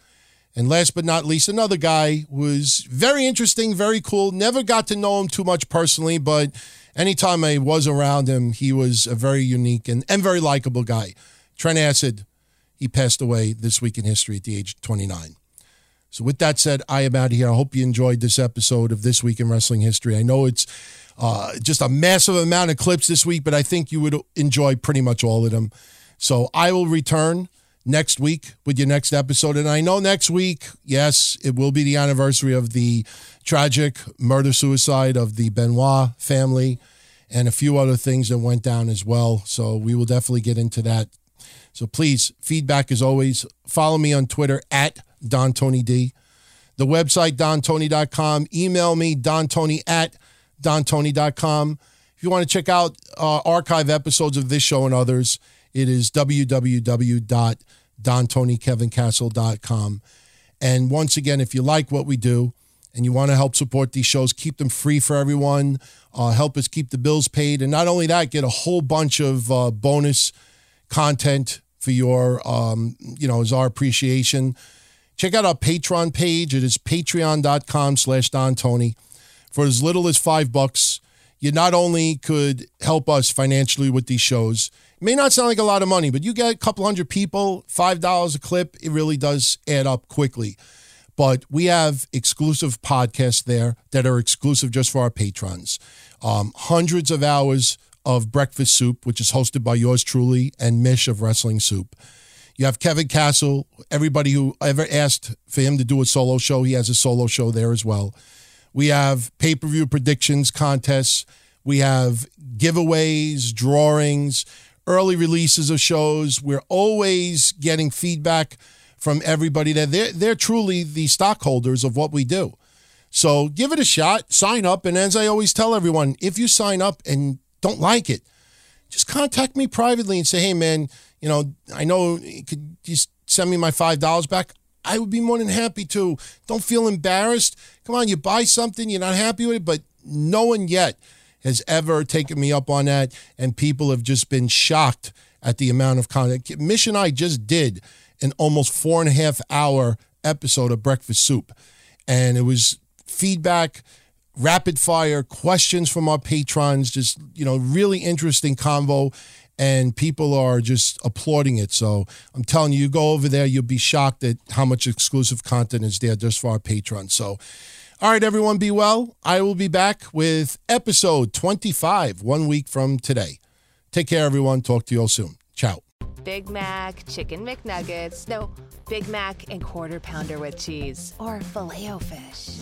And last but not least, another guy was very interesting, very cool. Never got to know him too much personally, but anytime I was around him, he was a very unique and very likable guy. Trent Acid, he passed away this week in history at the age of 29. So with that said, I am out of here. I hope you enjoyed this episode of This Week in Wrestling History. I know it's just a massive amount of clips this week, but I think you would enjoy pretty much all of them. So I will return next week with your next episode. And I know next week, yes, it will be the anniversary of the tragic murder-suicide of the Benoit family and a few other things that went down as well. So we will definitely get into that. So please, feedback as always. Follow me on Twitter at DonTonyD. The website, DonTony.com. Email me, DonTony at DonTony.com. If you want to check out archive episodes of this show and others, it is www.DonTonyKevinCastle.com. And once again, if you like what we do and you want to help support these shows, keep them free for everyone, help us keep the bills paid. And not only that, get a whole bunch of bonus content for your, you know, as our appreciation. Check out our Patreon page. It is patreon.com/DonTony. For as little as $5, you not only could help us financially with these shows. It may not sound like a lot of money, but you get a couple hundred people, $5 a clip. It really does add up quickly. But we have exclusive podcasts there that are exclusive just for our patrons. Hundreds of hours of Breakfast Soup, which is hosted by yours truly, and Mish of Wrestling Soup. You have Kevin Castle. Everybody who ever asked for him to do a solo show, he has a solo show there as well. We have pay-per-view predictions, contests. We have giveaways, drawings, early releases of shows. We're always getting feedback from everybody there. They're truly the stockholders of what we do. So give it a shot. Sign up. And as I always tell everyone, if you sign up and don't like it, just contact me privately and say, hey, man, you know, I know you could just send me my $5 back. I would be more than happy to. Don't feel embarrassed. Come on, you buy something, you're not happy with it, but no one yet has ever taken me up on that, and people have just been shocked at the amount of content. Mish and I just did an almost 4.5-hour episode of Breakfast Soup, and it was feedback, rapid fire, questions from our patrons, just, you know, really interesting convo. And people are just applauding it. So I'm telling you, you go over there, you'll be shocked at how much exclusive content is there just for our patrons. So, all right, everyone, be well. I will be back with episode 25, 1 week from today. Take care, everyone. Talk to you all soon. Ciao. Big Mac, Chicken McNuggets, no, Big Mac and Quarter Pounder with Cheese, or Filet-O-Fish.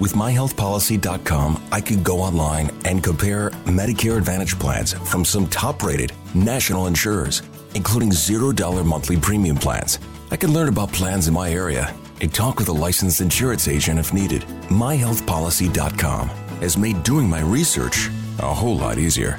With MyHealthPolicy.com, I could go online and compare Medicare Advantage plans from some top-rated national insurers, including $0 monthly premium plans. I could learn about plans in my area and talk with a licensed insurance agent if needed. MyHealthPolicy.com has made doing my research a whole lot easier.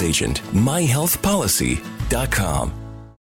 agent. MyHealthPolicy.com.